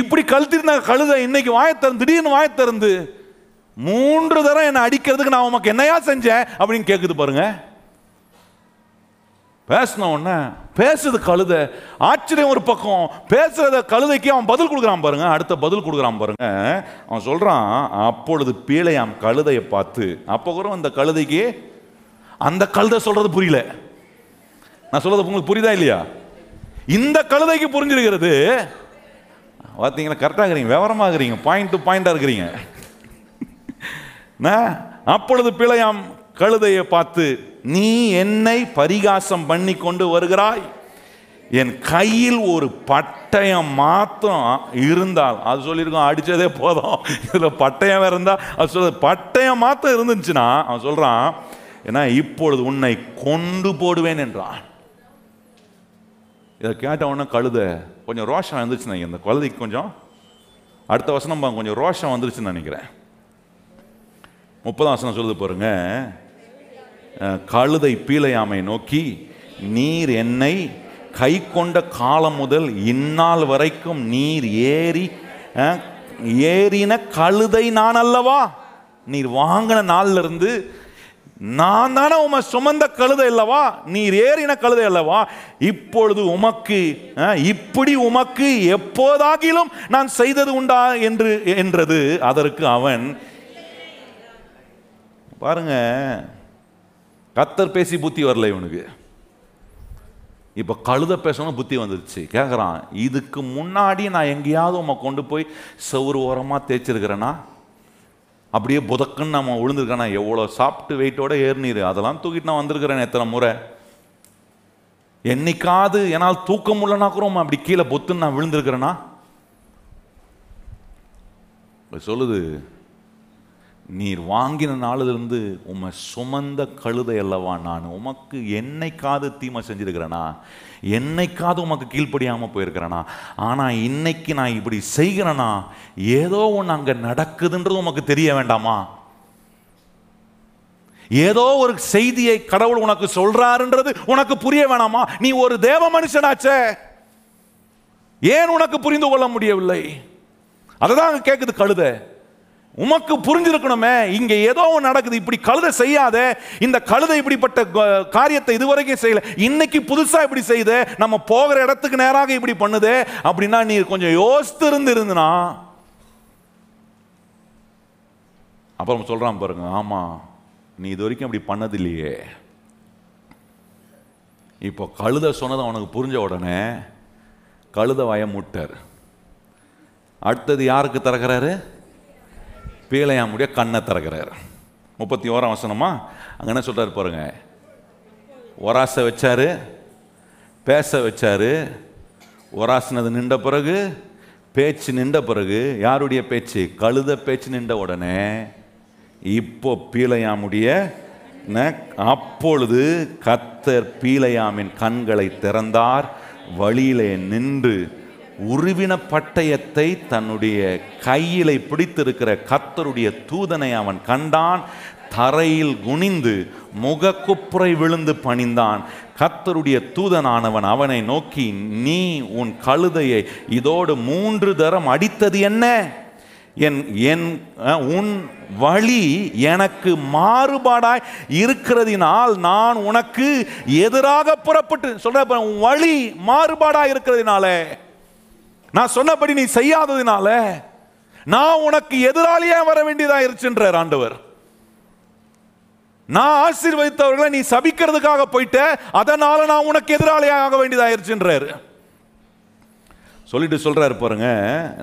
இப்படி கழுத்திருந்தாங்க கழுதை. இன்னைக்கு வாயத்திறந்து, திடீர்னு வாயத்திறந்து மூன்று தரம் என்னை அடிக்கிறதுக்கு நான் உமக்கு என்னையா செஞ்சேன் அப்படின்னு கேட்குது பாருங்க. பேசின உடனே பேசுறது கழுதை, ஆச்சரியம் ஒரு பக்கம், பேசுறத கழுதைக்கு அவன் பதில் கொடுக்குறான் பாருங்க. அடுத்த பதில் கொடுக்குறான் பாருங்க. அவன் சொல்றான், அப்பொழுது பிலேயாம் கழுதையை பார்த்து, அப்போ கூட அந்த கழுதைக்கு அந்த கழுதை சொல்றது புரியல. நான் சொல்றது உங்களுக்கு புரியுதா இல்லையா? இந்த கழுதைக்கு புரிஞ்சிருக்கிறது. பார்த்தீங்கன்னா கரெக்டாக இருக்கிறீங்க, விவரமாக இருக்கிறீங்க, பாயிண்ட் டு பாயிண்டாக இருக்கிறீங்க. அப்பொழுது பிலேயாம் கழுதையை பார்த்து, நீ என்னை பரிகாசம் பண்ணி கொண்டு வருகிறாய், என் கையில் ஒரு பட்டயம் மாத்திரம் இருந்தால், அது சொல்லியிருக்கோம் அடித்ததே போதும், இதில் பட்டயம் வேறு இருந்தால் அது சொல்ல, பட்டயம் மாத்திரம் இருந்துச்சுன்னா அவன் சொல்கிறான், ஏன்னா இப்பொழுது உன்னை கொண்டு போடுவேன் என்றான். இதை கேட்டவொன்னே கழுதை கொஞ்சம் ரோஷம் வந்துருச்சு நினைக்கிறேன். இந்த கழுதைக்கு கொஞ்சம் அடுத்த வசனம் பாங்க, கொஞ்சம் ரோஷம் வந்துருச்சுன்னு நினைக்கிறேன். முப்பதாம் வசனம் சொல்லுது பாருங்க. கழுதை பிலேயாமை நோக்கி, நீர் என்னை கை கொண்ட காலம் முதல் இந்நாள் வரைக்கும் நீர் ஏறி ஏறின கழுதை நான் அல்லவா, நீர் வாங்கின நாள்ல இருந்து நான் தானே உமை சுமந்த கழுதை அல்லவா, நீர் ஏறின கழுதை அல்லவா, இப்பொழுது உமக்கு இப்படி உமக்கு எப்போதாகிலும் நான் செய்தது உண்டா என்று என்றது. அதற்கு அவன், பாருங்க, கத்தர் பேசி புத்தி வரல இவனுக்கு, இப்போ கழுத பேசணும் புத்தி வந்துடுச்சு. கேட்குறான், இதுக்கு முன்னாடி நான் எங்கேயாவது உமை கொண்டு போய் சவுறு ஓரமாக தேய்ச்சிருக்கிறேன்னா, அப்படியே புதக்குன்னு நம்ம விழுந்துருக்கானா, எவ்வளோ சாப்பிட்டு வெயிட்டோட ஏறினீர், அதெல்லாம் தூக்கிட்டு நான் வந்திருக்கிறேன் எத்தனை முறை, என்னைக்காவது என்னால் தூக்க முடியலனா கூட உமா அப்படி கீழே பொத்துன்னு நான் விழுந்திருக்கிறேன்னா சொல்லுது, நீர் வாங்கின நாளிலிருந்து உமை சுமந்த கழுதை அல்லவா நான், உமக்கு என்னைக்காவது தீமை செஞ்சுருக்கிறேனா, என்னைக்காவது உமக்கு கீழ்ப்படியாமல் போயிருக்கிறேனா, ஆனால் இன்னைக்கு நான் இப்படி செய்கிறேனா, ஏதோ ஒன்று அங்கே நடக்குதுன்றது உமக்கு தெரிய வேண்டாமா, ஏதோ ஒரு செய்தியை கடவுள் உனக்கு சொல்றாருன்றது உனக்கு புரிய வேணாமா, நீ ஒரு தேவ மனுஷனாச்சே, ஏன் உனக்கு புரிந்து கொள்ள முடியவில்லை? அதை தான் அங்கே கேட்குது கழுதை, உமக்கு புரிஞ்சிருக்கணுமே, இங்கே ஏதோ ஒன்று நடக்குது, இப்படி கழுதை செய்யாத, இந்த கழுதை இப்படிப்பட்ட காரியத்தை இதுவரைக்கும் செய்யலை, இன்னைக்கு புதுசாக இப்படி செய்யுது, நம்ம போகிற இடத்துக்கு நேராக இப்படி பண்ணுது, அப்படின்னா நீ கொஞ்சம் யோசித்து இருந்து இருந்துனா. அப்புறம் சொல்கிறான் பாருங்க, ஆமாம், நீ இது வரைக்கும் அப்படி பண்ணது இல்லையே, இப்போ கழுதை சொன்னதை அவனுக்கு புரிஞ்ச உடனே கழுதை வயமுட்டார். அடுத்தது யாருக்கு திறக்கிறாரு? பிலேயாமுடைய கண்ணை திறக்கிறார். முப்பத்தி ஓரம் வசனமா அங்கே என்ன சொல்கிறார் பாருங்க, ஒராசை வச்சாரு, பேச வச்சாரு, ஒராசினது நின்ற பிறகு, பேச்சு நின்ற பிறகு, யாருடைய பேச்சு? கழுத பேச்சு நின்ற உடனே இப்போ பிலேயாமுடைய, அப்பொழுது கத்தர் பிலேயாமின் கண்களை திறந்தார், வழியிலே நின்று உருவின பட்டயத்தை தன்னுடைய கையிலை பிடித்திருக்கிற கர்த்தருடைய தூதனை அவன் கண்டான், தரையில் குனிந்து முகக்குப்புரை விழுந்து பணிந்தான். கர்த்தருடைய தூதனானவன் அவனை நோக்கி, நீ உன் கழுதையை இதோடு மூன்று தரம் அடித்தது என்ன? என் என் உன் வழி எனக்கு மாறுபாடாய் இருக்கிறதினால் நான் உனக்கு எதிராக புறப்பட்டு சொல்ற, உன் வழி மாறுபாடாய் இருக்கிறதுனால, நான் சொன்னபடி நீ செய்யாததினால நான் உனக்கு எதிராளியே வர வேண்டியதாயிருச்சுன்றார் ஆண்டவர். நான் ஆசீர்வதித்தவர்களை நீ சபிக்கிறதுக்காக போயிட்ட, அதனால நான் உனக்கு எதிராளியாக வேண்டியதாயிருச்சுன்றார். சொல்லிட்டு சொல்றாரு பாருங்க,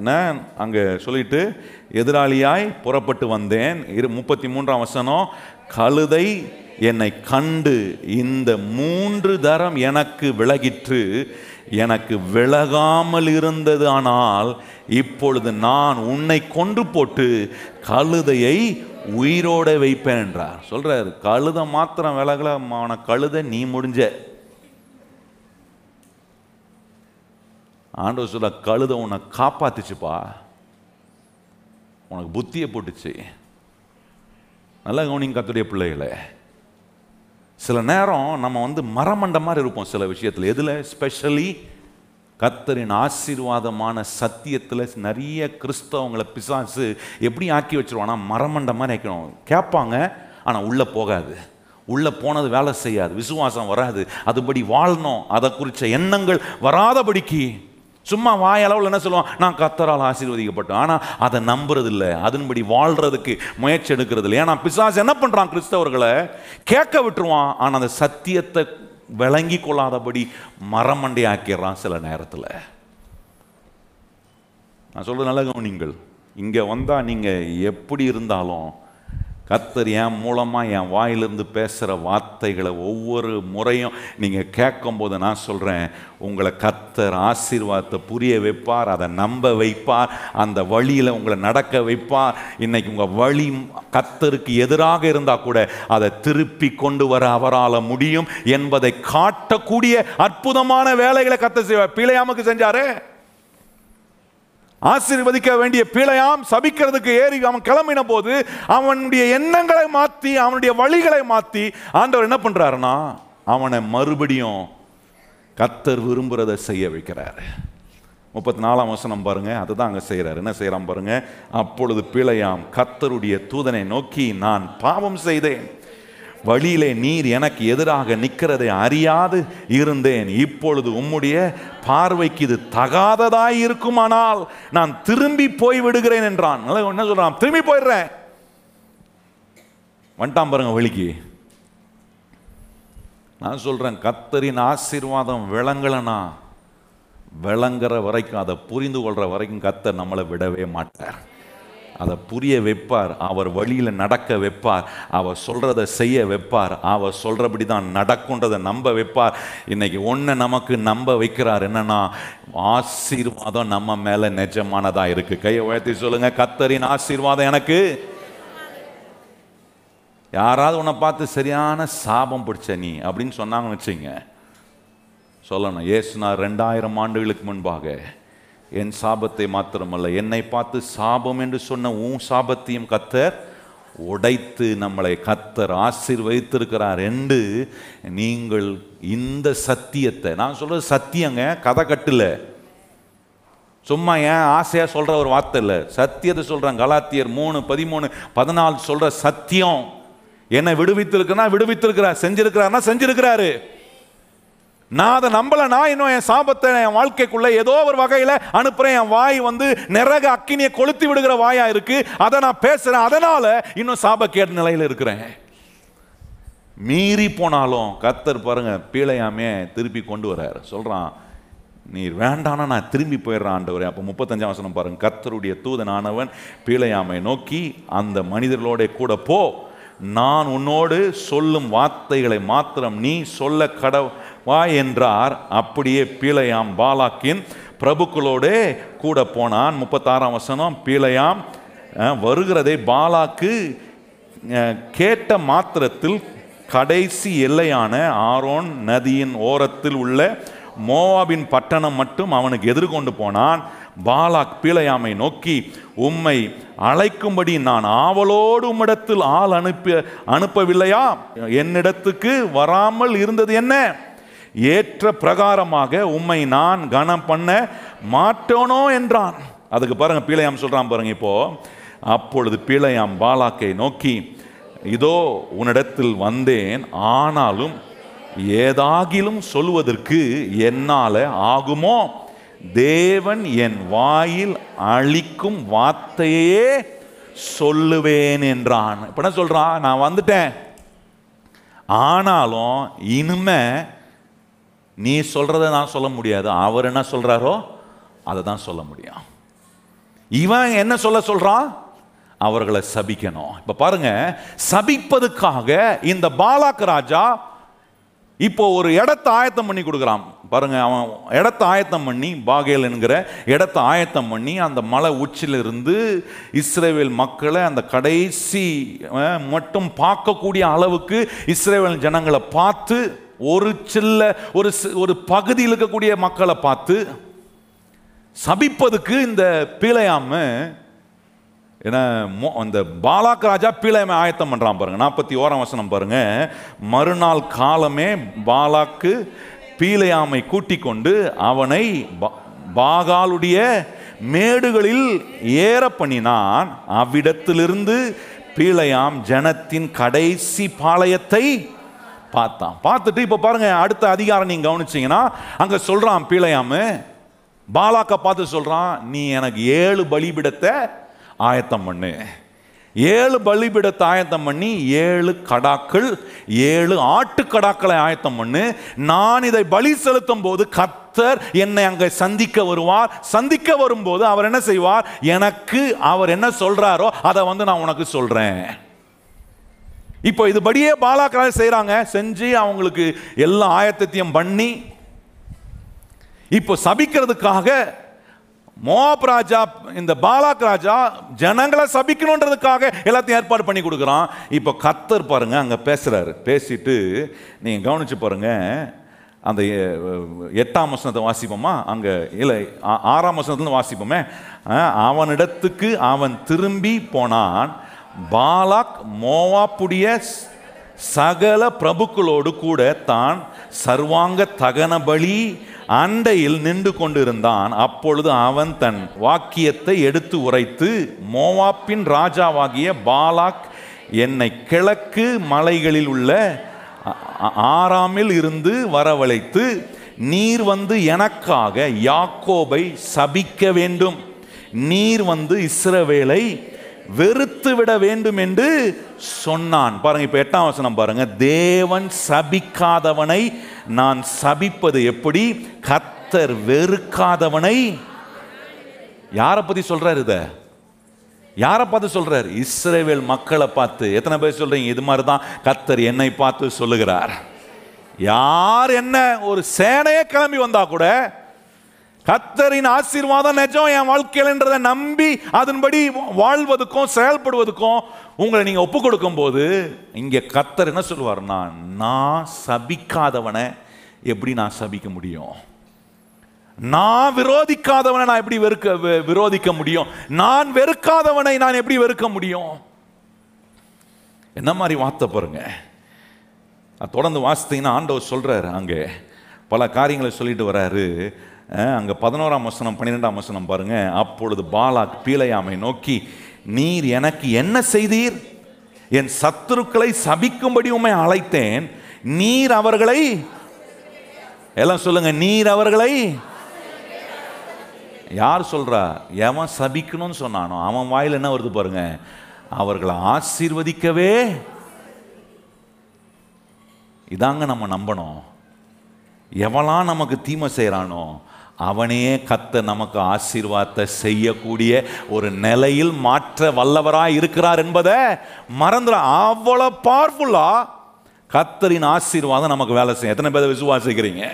நான் அங்க சொல்லிட்டு எதிராளியாய் புறப்பட்டு வந்தேன். இரு முப்பத்தி மூன்றாம் வசனம், கழுதை என்னை கண்டு இந்த மூன்று தரம் எனக்கு விலகிற்று, எனக்கு விலகாமல் இருந்தது, ஆனால் இப்பொழுது நான் உன்னை கொன்று போட்டு கழுதையை உயிரோட வைப்பேன் என்றார். சொல்றாரு, கழுதை மாத்திரம் விலகலான கழுதை நீ முடிஞ்ச, ஆண்டவர் சொல்ற கழுதை உன்னை காப்பாத்துச்சுப்பா, உனக்கு புத்தியை போட்டுச்சு. நல்லா கவனிங்க கர்த்தருடைய பிள்ளைகளை, சில நேரம் நம்ம வந்து மரமண்ட மாதிரி இருப்போம் சில விஷயத்தில், எதில், ஸ்பெஷலி கர்த்தரின் ஆசீர்வாதமான சத்தியத்தில் நிறைய கிறிஸ்தவங்களை பிசாசு எப்படி ஆக்கி வச்சிருவானா மரமண்டமாக நினைக்கணும். கேட்பாங்க ஆனால் உள்ளே போகாது, உள்ளே போனது வேலை செய்யாது, விசுவாசம் வராது. அதுபடி வாழணும், அதை குறித்த எண்ணங்கள் வராதபடிக்கு சும்மா வாயளவில் என்ன சொல்லுவான், நான் கர்த்தரால் ஆசீர்வதிக்கப்பட்டேன், ஆனால் அதை நம்புறதில்லை, அதன்படி வாழ்கிறதுக்கு முயற்சி எடுக்கிறதில்லை. ஏன்னா பிசாசு என்ன பண்ணுறான், கிறிஸ்தவர்களை கேட்க விட்டுருவான், ஆனால் அந்த சத்தியத்தை விளங்கி கொள்ளாதபடி மரமண்டையாக்கிறான் சில நேரத்தில். நான் சொல்கிறது நல்ல கவனிங்கள். இங்கே வந்தால் நீங்கள் எப்படி இருந்தாலும் கர்த்தர் என் மூலமாக என் வாயிலிருந்து பேசுகிற வார்த்தைகளை ஒவ்வொரு முறையும் நீங்கள் கேட்கும்போது நான் சொல்கிறேன், உங்களை கர்த்தர் ஆசீர்வாதத்தை புரிய வைப்பார், அதை நம்ப வைப்பார், அந்த வழியில் உங்களை நடக்க வைப்பார். இன்றைக்கி உங்கள் வழி கர்த்தருக்கு எதிராக இருந்தால் கூட அதை திருப்பி கொண்டு வர அவரால் முடியும் என்பதை காட்டக்கூடிய அற்புதமான வேலைகளை கர்த்தர் செய்வார். பிலேயாமுக்கு செஞ்சாரே, ஆசீர்வதிக்க வேண்டிய பிலேயாம் சபிக்கிறதுக்கு ஏறி அவன் கிளம்பின போது அவனுடைய எண்ணங்களை மாற்றி அவனுடைய வழிகளை மாற்றி ஆண்டவர் என்ன பண்றாருன்னா அவனை மறுபடியும் கர்த்தர் விரும்புறதை செய்ய வைக்கிறார். முப்பத்தி நாலாம் வசனம் பாருங்க, அதுதான் அங்கே செய்கிறார். என்ன செய்யறான் பாருங்க, அப்பொழுது பிலேயாம் கர்த்தருடைய தூதனை நோக்கி, நான் பாவம் செய்தேன், வழியிலே நீர் எனக்கு எதிராக நிற்கிறதை அறியாது இருந்தேன், இப்பொழுது உம்முடைய பார்வைக்கு இது தகாததாய் இருக்குமானால் நான் திரும்பி போய் விடுகிறேன் என்றான். என்ன சொல்றான், திரும்பி போயிடுறேன், வந்துட்டான் பாருங்க வழிக்கு. நான் சொல்றேன், கர்த்தரின் ஆசீர்வாதம் விளங்கலனா விளங்குற வரைக்கும், அதை புரிந்து கொள்ற வரைக்கும் கர்த்தர் நம்மளை விடவே மாட்டார். அதை புரிய வைப்பார், அவர் வழியில் நடக்க வைப்பார், அவர் சொல்கிறத செய்ய வைப்பார், அவர் சொல்கிறபடி தான் நடக்குன்றதை நம்ப வைப்பார். இன்றைக்கி ஒன்று நமக்கு நம்ப வைக்கிறார், என்னென்னா ஆசீர்வாதம் நம்ம மேலே நிஜமானதாக இருக்குது. கையை உயர்த்தி சொல்லுங்கள், கர்த்தரின் ஆசீர்வாதம் எனக்கு. யாராவது உன்னை பார்த்து சரியான சாபம் பிடிச்ச நீ அப்படின்னு சொன்னாங்கன்னு வச்சுங்க, சொல்லணும், ஏசுநாதர் ரெண்டாயிரம் ஆண்டுகளுக்கு முன்பாக என் சாபத்தை மாத்திரமல்ல, என்னை பார்த்து சாபம் என்று சொன்ன உன் சாபத்தையும் கர்த்தர் உடைத்து நம்மளை கர்த்தர் ஆசீர்வதித்திருக்கிறார் என்று நீங்கள் இந்த சத்தியத்தை, நான் சொல்கிறது சத்தியங்க, கதை கட்டில் சும்மா ஏன் ஆசையாக சொல்கிற ஒரு வார்த்தை இல்லை, சத்தியத்தை சொல்கிறேன். கலாத்தியர் மூணு பதிமூணு பதினாலு சொல்கிற சத்தியம், என்னை விடுவித்திருக்குன்னா விடுவித்திருக்கிறார், செஞ்சிருக்கிறாருன்னா செஞ்சிருக்கிறாரு. நான் அதை நம்பலைனா இன்னும் என் சாபத்தை என் வாழ்க்கைக்குள்ளே ஏதோ ஒரு வகையில் அனுப்புகிறேன். என் வாய் வந்து நிரக அக்கினியை கொளுத்தி விடுகிற வாயாக இருக்குது, அதை நான் பேசுகிறேன், அதனால் இன்னும் சாபக்கேடு நிலையில் இருக்கிறேன். மீறி போனாலும் கர்த்தர் பாருங்கள் பிலேயாமே திருப்பி கொண்டு வர்றாரு. சொல்கிறான், நீர் வேண்டானா நான் திரும்பி போயிடுறான் ஆண்டவரே. அப்போ முப்பத்தஞ்சாம் வசனம் பாருங்கள், கர்த்தருடைய தூதனானவன் பிலேயாமை நோக்கி, அந்த மனிதர்களோட கூட போ, நான் உன்னோடு சொல்லும் வார்த்தைகளை மாத்திரம் நீ சொல்ல கடவா என்றார். அப்படியே பிலேயாம் பாலாக்கின் பிரபுக்களோடு கூட போனான். முப்பத்தாறாம் வசனம், பிலேயாம் வருகிறதை பாலாக்கு கேட்ட மாத்திரத்தில் கடைசி எல்லையான ஆரோன் நதியின் ஓரத்தில் உள்ள மோவாபின் பட்டணம் மட்டும் அவனுக்கு எதிர்கொண்டு போனான். பாலாக் பிலேயாமை நோக்கி, உம்மை அழைக்கும்படி நான் ஆவலோடு உம்மிடத்தில் ஆள் அனுப்ப அனுப்பவில்லையா? என்னிடத்துக்கு வராமல் இருந்தது என்ன? ஏற்ற பிரகாரமாக உம்மை நான் கனம் பண்ண மாட்டோனோ என்றான். அதுக்கு பாருங்க பிலேயாம் சொல்றான் பாருங்க, இப்போ அப்பொழுது பிலேயாம் பாலாக்கை நோக்கி, இதோ உன்னிடத்தில் வந்தேன், ஆனாலும் ஏதாகிலும் சொல்வதற்கு என்னால் ஆகுமோ? தேவன் என் வாயில் அளிக்கும் வார்த்தையே சொல்லுவேன் என்றான். இப்ப என்ன சொல்றான், நான் வந்துட்டேன், ஆனாலும் இனிமே நீ சொல்றத நான் சொல்ல முடியாது, அவர் என்ன சொல்றாரோ அதை தான் சொல்ல முடியும். இவன் என்ன சொல்ல சொல்றான், அவர்களை சபிக்கணும். இப்ப பாருங்க, சபிப்பதுக்காக இந்த பாலாக் ராஜா இப்போ ஒரு இடத்தை ஆயத்தம் பண்ணி கொடுக்குறான் பாருங்க. அவன் இடத்தை ஆயத்தம் பண்ணி, பாகேல் என்கிற இடத்தை ஆயத்தம் பண்ணி, அந்த மலை உச்சிலிருந்து இஸ்ரவேல் மக்களை அந்த கடைசி மட்டும் பார்க்கக்கூடிய அளவுக்கு இஸ்ரவேல் ஜனங்களை பார்த்து, ஒரு சில ஒரு ஒரு பகுதியில் இருக்கக்கூடிய மக்களை பார்த்து சபிப்பதுக்கு இந்த பிலேயாம ஏன்னா அந்த பாலாக் ராஜா பிலேயாமை ஆயத்தம் பண்ணுறான் பாருங்க. நாற்பத்தி ஓராம் வசனம் பாருங்க, மறுநாள் காலமே பாலாக்கு பிலேயாமை கூட்டிக் கொண்டு அவனை பாகாலுடைய மேடுகளில் ஏற பண்ணினான். அவ்விடத்திலிருந்து பிலேயாம் ஜனத்தின் கடைசி பாளையத்தை பார்த்தான். பார்த்துட்டு இப்போ பாருங்க, அடுத்த அதிகாரம் நீங்கள் கவனிச்சிங்கன்னா அங்கே சொல்கிறான் பிலேயாமு, பாலாக்கை பார்த்து சொல்கிறான், நீ எனக்கு ஏழு பலிபிடத்தை ஆயத்தம் பண்ணு. ஏழு பலிபிடத்தை ஆயத்தம் பண்ணி ஏழு கடாக்கள் ஏழு ஆட்டுக்கடாக்களை ஆயத்தம் பண்ணு. நான் இதை பலி செலுத்தும் போது கர்த்தர் என்னை அங்கே சந்திக்க வருவார். சந்திக்க வரும்போது அவர் என்ன செய்வார், எனக்கு அவர் என்ன சொல்றாரோ அதை வந்து நான் உனக்கு சொல்றேன். இப்போ இதுபடியே பாலாக்கராக செய்கிறாங்க. செஞ்சு அவங்களுக்கு எல்லா ஆயத்தத்தையும் பண்ணி இப்போ சபிக்கிறதுக்காக மோவாப் ராஜா, இந்த பாலாக் ராஜா ஜனங்களை சபிக்கணுன்றதுக்காக எல்லாத்தையும் ஏற்பாடு பண்ணி கொடுக்குறான். இப்போ கர்த்தர் பாருங்க அங்கே பேசுறாரு. பேசிட்டு நீங்கள் கவனிச்சு பாருங்க, அந்த எட்டாம் வசனத்தை வாசிப்போமா, அங்கே இல்லை ஆறாம் வசனத்துல வாசிப்போமே. அவனிடத்துக்கு அவன் திரும்பி போனான். பாலாக் மோவாப்புடைய சகல பிரபுக்களோடு கூட தான் சர்வாங்க தகன பலி அண்டையில் நின்று கொண்டிருந்தான். அப்பொழுது அவன் தன் வாக்கியத்தை எடுத்து உரைத்து, மோவாப்பின் ராஜாவாகிய பாலாக் என்னை கிழக்கு மலைகளில் உள்ள ஆராமில் இருந்து வரவழைத்து, நீர் வந்து எனக்காக யாக்கோபை சபிக்க வேண்டும், நீர் வந்து இஸ்ரவேலை வெறுத்து விட வேண்டும் என்று சொன்னான். பாருங்க இப்ப எட்டாம் வசனம் பாருங்க. தேவன் சபிக்காதவனை நான் சபிப்பது எப்படி? கர்த்தர் வெறுக்காதவனை யாரை பத்தி சொல்றாரு? இத யாரை பார்த்து சொல்றாரு? இஸ்ரவேல் மக்களை பார்த்து. எத்தனை பேர் சொல்றீங்க இது மாதிரி தான் கர்த்தர் என்னை பார்த்து சொல்லுகிறார்? யார் என்ன ஒரு சேனையே கிளம்பி வந்தா கூட கர்த்தரின் ஆசீர்வாதம் நிஜம் என் வாழ்க்கையில்ன்றதை நம்பி அதன்படி வாழ்வதுக்கும் செயல்படுவதுக்கும் உங்களை நீங்கள் ஒப்பு கொடுக்கும் போது இங்கே கர்த்தர் என்ன சொல்லுவார்னா, நான் சபிக்காதவனை எப்படி நான் சபிக்க முடியும்? நான் விரோதிக்காதவனை நான் எப்படி வெறுக்க விரோதிக்க முடியும்? நான் வெறுக்காதவனை நான் எப்படி வெறுக்க முடியும்? என்ன மாதிரி வார்த்தை பாருங்க. தொடர்ந்து வாசித்தீங்கன்னா ஆண்டவர் சொல்றாரு, அங்கே பல காரியங்களை சொல்லிட்டு வர்றாரு. அங்கே பதினோராம் வசனம் பன்னிரெண்டாம் வசனம் பாருங்க. அப்பொழுது பாலாக் பிலேயாமை நோக்கி, நீர் எனக்கு என்ன செய்தீர்? என் சத்துருக்களை சபிக்கும்படி உம்மை அழைத்தேன், நீர் அவர்களை, எல்லாம் சொல்லுங்க, நீர் அவர்களை. யார் சொல்றா? எவன் சபிக்கணும்னு சொன்னானோ அவன் வாயில் என்ன வருது பாருங்க, அவர்களை ஆசீர்வதிக்கவே. இதாங்க நம்ம நம்பணும். எவளாம் நமக்கு தீமை செய்கிறானோ அவனையே கத்த நமக்கு ஆசீர்வாதத்தை செய்யக்கூடிய ஒரு நிலையில் மாற்ற வல்லவராக இருக்கிறார் என்பதை மறந்துடா. அவ்வளோ பவர்ஃபுல்லாக கத்தரின் ஆசீர்வாதம் நமக்கு வேலை செய்யும். எத்தனை பேர் விசுவாசிக்கிறீங்க?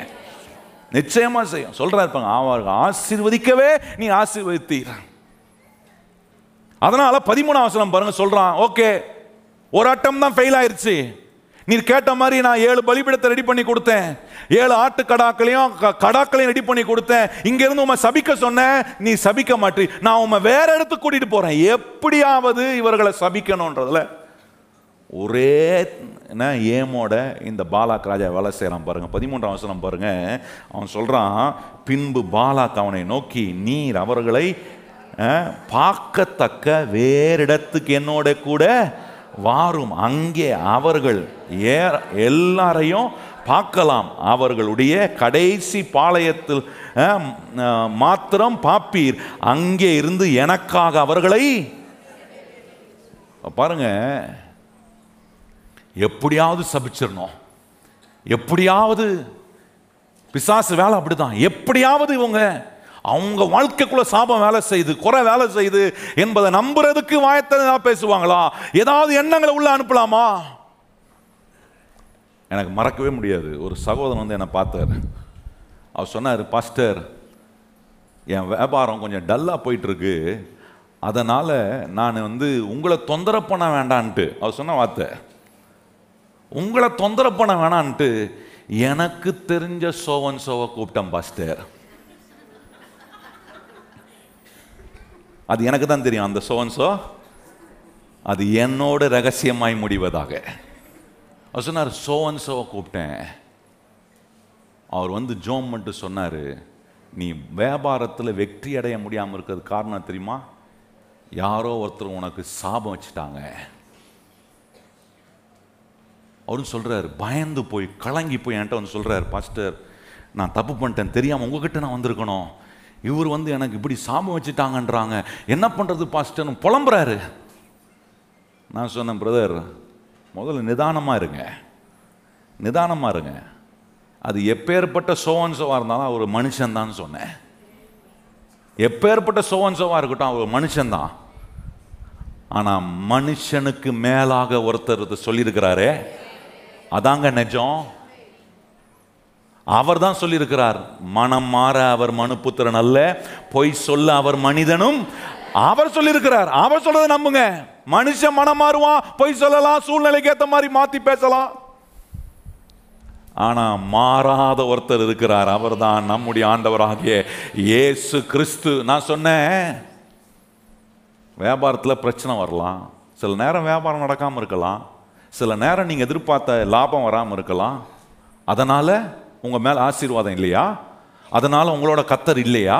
நிச்சயமாக செய்யும். சொல்கிறா இருப்பாங்க, அவர்கள் ஆசீர்வதிக்கவே நீ ஆசீர்வதித்தீர். அதனால பதிமூணாம் வசனம் பாருங்க சொல்கிறான், ஓகே ஒரு அட்டம் தான் ஃபெயில் ஆயிடுச்சு. நீர் கேட்ட மாதிரி நான் ஏழு பலிபிடத்தை ரெடி பண்ணி கொடுத்தேன், ஏழு ஆட்டு கடாக்களையும் கடாக்களையும் ரெடி பண்ணி கொடுத்தேன். இங்கிருந்து உமை சபிக்க சொன்னேன், நீ சபிக்க மாட்டே. நான் உமை வேற இடத்துக்கு கூட்டிட்டு போறேன், எப்படியாவது இவர்களை சபிக்கணும்ன்றதுல ஒரே ஏமோட இந்த பாலாக் ராஜா வேலை செய்யறான் பாருங்க. பதிமூன்றாம் வசனம் பாருங்க, அவன் சொல்றான், பின்பு பாலாக் அவனை நோக்கி, நீர் அவர்களை பார்க்கத்தக்க வேறு இடத்துக்கு என்னோட கூட வாரும், அங்கே அவர்கள் எல்லாரையும் பார்க்கலாம், அவர்களுடைய கடைசி பாளையத்தில் மாத்திரம் பாப்பீர், அங்கே இருந்து எனக்காக அவர்களை பாருங்க, எப்படியாவது சபிச்சிடணும், எப்படியாவது. பிசாசு வேலை அப்படிதான், எப்படியாவது இவங்க அவங்க வாழ்க்கைக்குள்ள சாபம் வேலை செய்து குறை வேலை செய்து என்பதை நம்புறதுக்கு வாயத்தை பேசுவாங்களா, ஏதாவது எண்ணங்களை உள்ள அனுப்பலாமா. எனக்கு மறக்கவே முடியாது, ஒரு சகோதரன் வந்து என்னை பார்த்தார். அவர் சொன்னார், பாஸ்டர் என் வியாபாரம் கொஞ்சம் டல்லாக போயிட்டுருக்கு, அதனால் நான் வந்து உங்களை தொந்தரவு பண்ண வேண்டான்ட்டு, அவர் சொன்ன வார்த்தை, உங்களை தொந்தரவு பண்ண வேணான்ட்டு எனக்கு தெரிஞ்ச சோவன் சோவை கூப்பிட்டேன் பாஸ்டர். அது எனக்கு தான் தெரியும், அந்த சோவன்ஸோ அது என்னோட ரகசியமாய் முடிவதாக. அவர் சொன்னார், சோவன்ஸோவை கூப்பிட்டேன், அவர் வந்து ஜோம் மட்டும் சொன்னார், நீ வியாபாரத்தில் வெற்றி அடைய முடியாமல் இருக்கிறது காரணம் தெரியுமா? யாரோ ஒருத்தர் உனக்கு சாபம் வச்சுட்டாங்க. அவரும் சொல்கிறார், பயந்து போய் கலங்கி போய் என்கிட்ட வந்து சொல்கிறார், பாஸ்டர் நான் தப்பு பண்ணிட்டேன், தெரியாமல் உங்ககிட்ட நான் வந்திருக்கணும், இவர் வந்து எனக்கு இப்படி சாபம் வச்சுட்டாங்கன்றாங்க, என்ன பண்ணுறது பாஸ்டர்னு புலம்புறாரு. நான் சொன்னேன், பிரதர் முதல்ல நிதானமாக இருங்க, நிதானமாக இருங்க, அது எப்பேற்பட்ட சோவன்சோவாக இருந்தாலும் அவர் மனுஷன்தான் சொன்னேன், எப்பேற்பட்ட சோவன்சோவாக இருக்கட்டும் அவர் மனுஷன்தான். ஆனால் மனுஷனுக்கு மேலாக ஒருத்தர் சொல்லியிருக்கிறாரு, அதாங்க நிஜம். அவர் தான் சொல்லியிருக்கிறார், மனம் மாற அவர் மனுபுத்திரன் அல்ல, பொய் சொல்ல அவர் மனிதனும். அவர் சொல்லியிருக்கிறார், அவர் சொல்றதை நம்புங்க. மனுஷன் மனம் மாறுவான், பொய் சொல்லலாம், சூழ்நிலைக்கு ஏற்ற மாதிரி மாற்றி பேசலாம். ஆனா மாறாத ஒருத்தர் இருக்கிறார், அவர் தான் நம்முடைய ஆண்டவராகிய இயேசு கிறிஸ்து. நான் சொன்னேன், வியாபாரத்தில் பிரச்சனை வரலாம், சில நேரம் வியாபாரம் நடக்காமல் இருக்கலாம், சில நேரம் நீங்கள் எதிர்பார்த்த லாபம் வராமல் இருக்கலாம், அதனால் உங்கள் மேலே ஆசீர்வாதம் இல்லையா, அதனால் உங்களோட கத்தர் இல்லையா?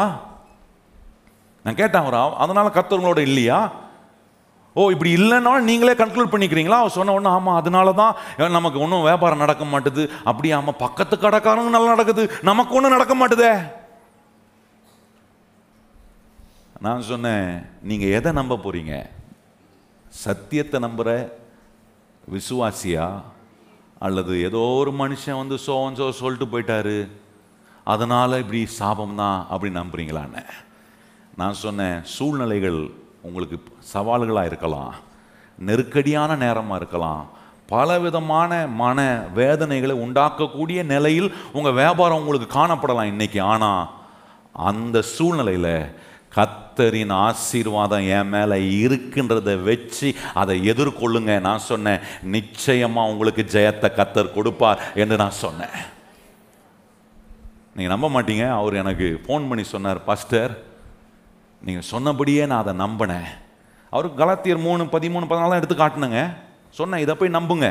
நான் கேட்டேன், அவர் அதனால் கத்தர் உங்களோட இல்லையா? ஓ இப்படி இல்லைன்னா நீங்களே கன்க்ளூட் பண்ணிக்கிறீங்களா? அவர் சொன்ன ஒன்று, ஆமாம் அதனால தான் நமக்கு ஒன்றும் வியாபாரம் நடக்க மாட்டுது. அப்படி ஆமாம், பக்கத்து கடைக்காரங்க நல்லா நடக்குது, நமக்கு ஒன்றும் நடக்க மாட்டுதே. நான் சொன்னேன், நீங்கள் எதை நம்ப போகிறீங்க? சத்தியத்தை நம்புகிற விசுவாசியா, அல்லது ஏதோ ஒரு மனுஷன் வந்து சோன்சோ சொல்லிட்டு போயிட்டாரு அதனால் இப்படி சாபம் தான் அப்படி நம்புறீங்களான்னு. நான் சொன்னேன், சூழ்நிலைகள் உங்களுக்கு சவால்களாக இருக்கலாம், நெருக்கடியான நேரமாக இருக்கலாம், பலவிதமான மன வேதனைகளை உண்டாக்கக்கூடிய நிலையில் உங்கள் வியாபாரம் உங்களுக்கு காணப்படலாம் இன்றைக்கி. ஆனால் அந்த சூழ்நிலையில் கத்தரின் ஆசீர்வாதம் என் மேலே இருக்குன்றதை வச்சு அதை எதிர்கொள்ளுங்க. நான் சொன்னேன், நிச்சயமாக உங்களுக்கு ஜெயத்தை கத்தர் கொடுப்பார் என்று நான் சொன்னேன். நீங்கள் நம்ப மாட்டீங்க, அவர் எனக்கு ஃபோன் பண்ணி சொன்னார், பாஸ்டர் நீங்கள் சொன்னபடியே நான் அதை நம்பினேன். அவருக்கு கலாத்தியர் மூணு பதிமூணு பதினாலாம் எடுத்து காட்டினுங்க, சொன்னேன் இதை போய் நம்புங்க.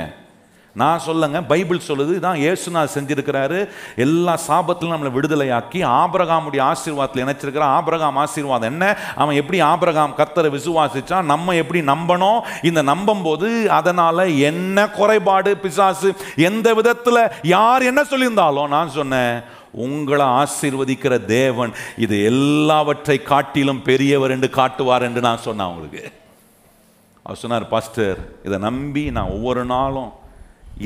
நான் சொல்லுங்க, பைபிள் சொல்லுது, இதான் இயேசுநாதர் செஞ்சிருக்கிறாரு, எல்லா சாபத்திலும் நம்மளை விடுதலையாக்கி ஆபிரகாமுடைய ஆசீர்வாதத்தில் இணைச்சிருக்கிறார். ஆபிரகாம் ஆசீர்வாதம் என்ன, அவன் எப்படி ஆபிரகாம் கர்த்தரை விசுவாசிச்சான், நம்ம எப்படி நம்பணும், இந்த நம்பும் போது அதனால் என்ன குறைபாடு பிசாசு எந்த விதத்தில் யார் என்ன சொல்லியிருந்தாலும், நான் சொன்னேன் உங்களை ஆசீர்வதிக்கிற தேவன் இது எல்லாவற்றை காட்டிலும் பெரியவர் என்று காட்டுவார் என்று நான் சொன்னேன் அவங்களுக்கு. அவர் சொன்னார், பாஸ்டர் இதை நம்பி நான் ஒவ்வொரு நாளும்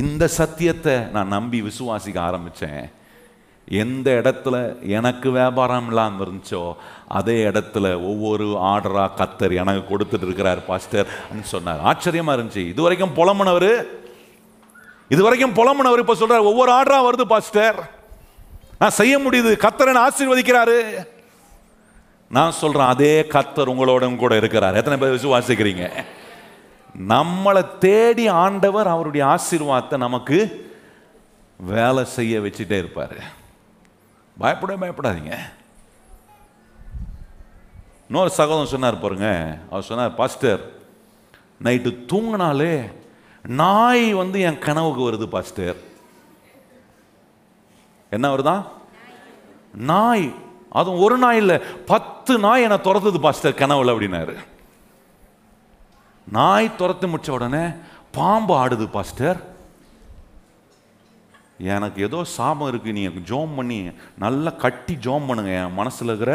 இந்த சத்தியத்தை நான் நம்பி விசுவாசிக்க ஆரம்பித்தேன். எந்த இடத்துல எனக்கு வியாபாரம் இல்லாமல் இருந்துச்சோ அதே இடத்துல ஒவ்வொரு ஆர்டராக கத்தர் எனக்கு கொடுத்துட்டு இருக்கிறார் பாஸ்டர் அப்படின்னு சொன்னார். ஆச்சரியமாக இருந்துச்சு. இது வரைக்கும் புலம்புனவர் இது வரைக்கும் புலம்புனவர் இப்போ சொல்கிறார், ஒவ்வொரு ஆர்டராக வருது பாஸ்டர், நான் செய்ய முடியுது, கத்தர் ஆசீர்வதிக்கிறாரு. நான் சொல்கிறேன், அதே கத்தர் உங்களோட கூட இருக்கிறார். எத்தனை பேர் விசுவாசிக்கிறீங்க? நம்மளை தேடி ஆண்டவர் அவருடைய ஆசீர்வாதத்தை நமக்கு வேலை செய்ய வச்சுட்டே இருப்பார். பயப்பட பயப்படாதீங்க. இன்னொரு சகோதரன் சொன்னார் பாருங்க, அவர் சொன்னார், பாஸ்டர் நைட்டு தூங்கினாலே நாய் வந்து என் கனவுக்கு வருது பாஸ்டர். என்ன வருதான்? நாய், அதுவும் ஒரு நாய் இல்லை பத்து நாய் என்னை துரத்துது பாஸ்டர் கனவுல அப்படின்னாரு. நாய் துரத்து முடிச்ச உடனே பாம்பு ஆடுது பாஸ்டர். எனக்கு ஏதோ சாபம் இருக்கு, நீங்கள் ஜோம் பண்ணி நல்லா கட்டி ஜோம் பண்ணுங்க, என் மனசில் இருக்கிற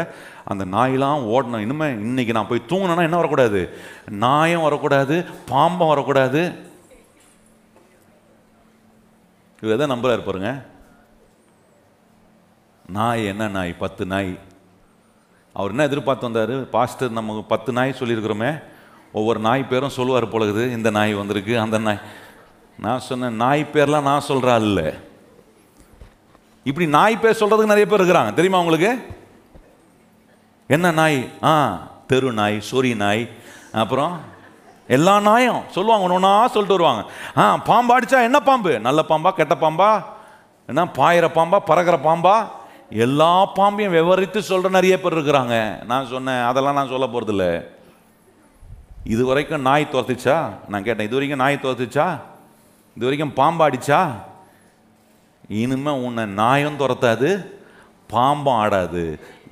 அந்த நாயெல்லாம் ஓடணும், இனிமேல் இன்னைக்கு நான் போய் தூங்கினேன்னா என்ன வரக்கூடாது, நாயும் வரக்கூடாது பாம்பும் வரக்கூடாது. இது எதை நம்புறாரு பாருங்க, நாய் என்ன நாய், பத்து நாய். அவர் என்ன எதிர்பார்த்து வந்தார், பாஸ்டர் நமக்கு பத்து நாய் சொல்லியிருக்கிறோமே, ஒவ்வொரு நாய் பேரும் சொல்லுவார் போலகுது, இந்த நாய் வந்திருக்கு அந்த நாய். நான் சொன்னேன், நாய் பேர்லாம் நான் சொல்கிறா இல்லை, இப்படி நாய் பேர் சொல்கிறதுக்கு நிறைய பேர் இருக்கிறாங்க தெரியுமா உங்களுக்கு. என்ன நாய்? ஆ தெரு நாய், சொறி நாய், அப்புறம் எல்லா நாயும் சொல்லுவாங்க, ஒன்று ஒன்றா சொல்லிட்டு வருவாங்க. ஆ பாம்பு அடித்தா என்ன பாம்பு, நல்ல பாம்பா கெட்ட பாம்பா, என்ன பாயிற பாம்பா பறக்கிற பாம்பா, எல்லா பாம்பையும் விவரித்து சொல்கிற நிறைய பேர் இருக்கிறாங்க. நான் சொன்னேன், அதெல்லாம் நான் சொல்ல போகிறதில்ல. இது வரைக்கும் நாய் துரத்துச்சா? நான் கேட்டேன், இது வரைக்கும் நாய் துரத்துச்சா? இது வரைக்கும் பாம்பு அடிச்சா? இனிமேல் உன்னை நாயம் துரத்தாது, பாம்பம் ஆடாது.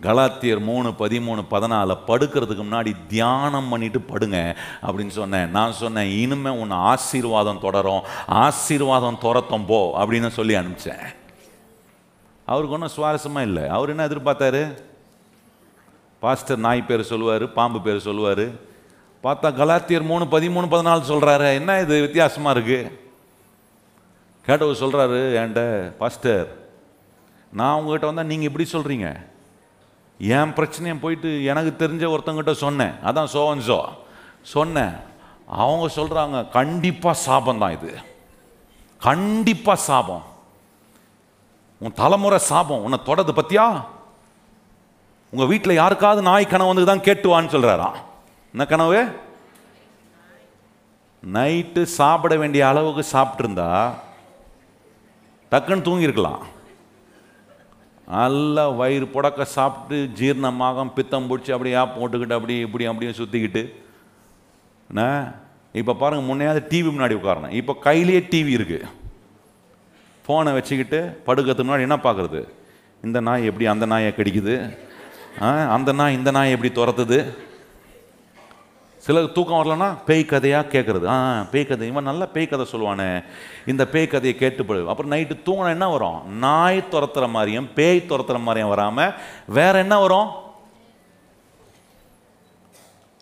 கலாத்தியர் மூணு பதிமூணு பதினாலு படுக்கிறதுக்கு முன்னாடி தியானம் பண்ணிட்டு படுங்க அப்படின்னு சொன்னேன். நான் சொன்னேன், இனிமேல் உன்னை ஆசீர்வாதம் தொடரும், ஆசீர்வாதம் துரத்தம் போ அப்படின்னு சொல்லி அனுப்பிச்சேன். அவருக்கு ஒன்றும் சுவாரஸ்யமாக இல்லை. அவர் என்ன எதிர்பார்த்தாரு? பாஸ்டர் நாய் பேர் சொல்லுவார், பாம்பு பேர் சொல்லுவார். பார்த்தா கலாத்தியர் மூணு பதிமூணு பதினாலு சொல்கிறாரு. என்ன இது வித்தியாசமாக இருக்குது? கேட்டவர் சொல்கிறாரு, ஏன்ட பாஸ்டர் நான் உங்ககிட்ட வந்தால் நீங்கள் இப்படி சொல்கிறீங்க. என் பிரச்சனையை போயிட்டு எனக்கு தெரிஞ்ச ஒருத்தங்கிட்ட சொன்னேன், அதான் சோவன்சோ சொன்னேன். அவங்க சொல்கிறாங்க கண்டிப்பாக சாபம் தான் இது, கண்டிப்பாக சாபம், உன் தலைமுறை சாபம் உன்னை தொடது பற்றியா, உங்கள் வீட்டில் யாருக்காவது நாய் கனவு வந்து தான் கேட்டுவான்னு சொல்கிறாராம். என்ன கனவு? நைட்டு சாப்பிட வேண்டிய அளவுக்கு சாப்பிட்ருந்தா டக்குன்னு தூங்கியிருக்கலாம். நல்லா வயிறு புடக்க சாப்பிட்டு ஜீரணமாகம் பித்தம் பிடிச்சி அப்படியே போட்டுக்கிட்டு அப்படி இப்படி அப்படியே சுற்றிக்கிட்டு அண்ணா. இப்போ பாருங்கள், முன்னையாவது டிவி முன்னாடி உட்காரணும், இப்போ கையிலேயே டிவி இருக்குது. ஃபோனை வச்சுக்கிட்டு படுக்கிறதுக்கு முன்னாடி என்ன பார்க்குறது? இந்த நாய் எப்படி அந்த நாயை கடிக்குது, அந்த நாய் இந்த நாய் எப்படி துரத்துது. சிலருக்கு தூக்கம் வரலன்னா பேய் கதையாக கேட்குறது. ஆ பேய் கதை, இவன் நல்லா பேய் கதை சொல்லுவானே, இந்த பேய் கதையை கேட்டுப்படு. அப்புறம் நைட்டு தூங்கினா என்ன வரும்? நாய் துரத்துற மாதிரியும் பேய் துரத்துற மாதிரியும் வராமல் வேற என்ன வரும்?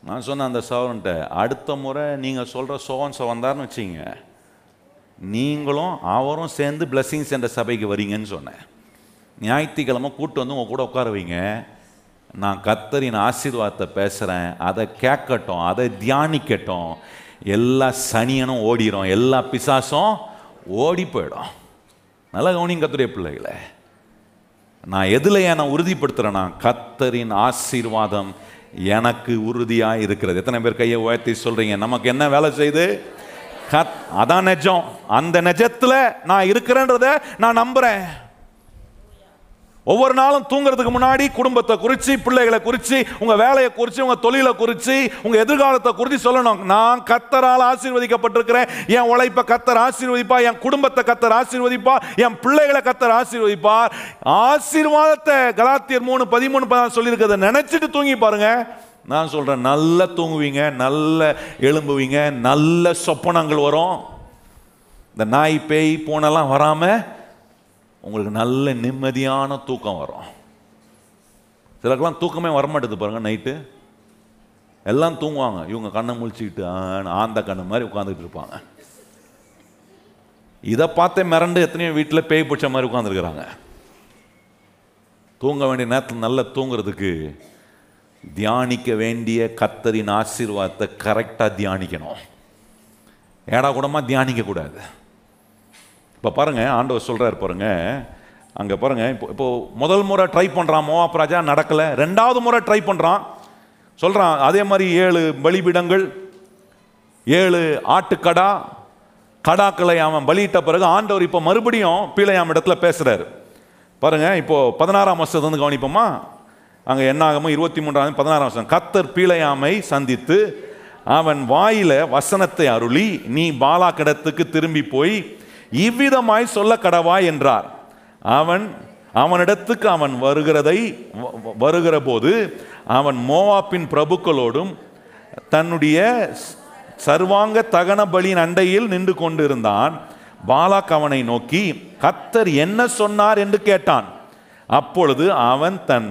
நான் சொன்னேன் அந்த சவரன்ட்ட, அடுத்த முறை நீங்கள் சொல்கிற சோவன் சவந்தார்னு வச்சிங்க, நீங்களும் அவரும் சேர்ந்து பிளஸிங்ஸ் என்ற சபைக்கு வரீங்கன்னு சொன்னேன். ஞாயிற்றுக்கிழமை கூட்டு வந்து உங்கள் கூட உட்கார வைங்க. நான் கர்த்தரின் ஆசீர்வாதத்தை பேசுகிறேன், அதை கேட்கட்டும், அதை தியானிக்கட்டும். எல்லா சனியனும் ஓடிடும், எல்லா பிசாசும் ஓடி போயிடும். நல்லா கவனிங்க கர்த்தருடைய பிள்ளைகளை. நான் எதில் என்னை உறுதிப்படுத்துகிறேன்னா, கர்த்தரின் ஆசீர்வாதம் எனக்கு உறுதியாக இருக்கிறது. எத்தனை பேர் கையை உயர்த்தி சொல்கிறீங்க? நமக்கு என்ன வேலை செய்து? கத் அதான் நிஜம். அந்த நிஜத்தில் நான் இருக்கிறேன்றதை நான் நம்புகிறேன். ஒவ்வொரு நாளும் தூங்குறதுக்கு முன்னாடி குடும்பத்தை குறித்து, பிள்ளைகளை குறித்து, உங்கள் வேலையை குறித்து, உங்கள் தொழிலை குறித்து, உங்கள் எதிர்காலத்தை குறித்து சொல்லணும். நான் கர்த்தரால் ஆசீர்வதிக்கப்பட்டிருக்கிறேன், என் உழைப்பை கர்த்தர் ஆசீர்வதிப்பா, என் குடும்பத்தை கர்த்தர் ஆசீர்வதிப்பா, என் பிள்ளைகளை கர்த்தர் ஆசீர்வதிப்பார். ஆசீர்வாதத்தை கலாத்தியர் மூணு பதிமூணு பதினாறு சொல்லியிருக்கிறத நினச்சிட்டு தூங்கி பாருங்க. நான் சொல்கிறேன், நல்லா தூங்குவீங்க, நல்லா எழும்புவீங்க, நல்ல சொப்பனங்கள் வரும். இந்த நாய் பேய் பூனைலாம் வராமல் உங்களுக்கு நல்ல நிம்மதியான தூக்கம் வரும். சிலருக்கெல்லாம் தூக்கமே வரமாட்டேது பாருங்கள். நைட்டு எல்லாம் தூங்குவாங்க, இவங்க கண்ணை முழிச்சிக்கிட்டு ஆந்த கண்ணு மாதிரி உட்காந்துக்கிட்டு இருப்பாங்க. இதை பார்த்தே மிரண்டு எத்தனையோ வீட்டில் பேய் பிடிச்ச மாதிரி உட்காந்துருக்குறாங்க. தூங்க வேண்டிய நேரத்தில் நல்லா தூங்குறதுக்கு தியானிக்க வேண்டிய கர்த்தரின் ஆசீர்வாதத்தை கரெக்டாக தியானிக்கணும். ஏடா கூடமாக தியானிக்கக்கூடாது. இப்போ பாருங்கள், ஆண்டவர் சொல்கிறார் பாருங்கள், அங்கே பாருங்கள். இப்போ இப்போது முதல் முறை ட்ரை பண்ணுறான் மோவாப் ராஜா, நடக்கலை. ரெண்டாவது முறை ட்ரை பண்ணுறான், சொல்கிறான் அதே மாதிரி ஏழு பலிபீடங்கள், ஏழு ஆட்டுக்கடா கடாக்களை அவன் பலியிட்ட பிறகு ஆண்டவர் இப்போ மறுபடியும் பிலேயாம் இடத்துல பேசுகிறார் பாருங்கள். இப்போது பதினாறாம் வருஷத்து வந்து கவனிப்போமா, அங்கே என்ன ஆகுமோ இருபத்தி மூன்றாம் பதினாறாம் வருஷம். கர்த்தர் பிலேயாமை சந்தித்து அவன் வாயில வசனத்தை அருளி, நீ பாலாக் இடத்துக்கு திரும்பி போய் இவ்விதமாய் சொல்ல கடவாய் என்றார். அவன் அவனிடத்துக்கு அவன் வருகிறதை வருகிற போது அவன் மோவாப்பின் பிரபுக்களோடும் தன்னுடைய சர்வாங்க தகன பலியின் அண்டையில் நின்று கொண்டிருந்தான். பாலாக் அவனை நோக்கி கர்த்தர் என்ன சொன்னார் என்று கேட்டான். அப்பொழுது அவன் தன்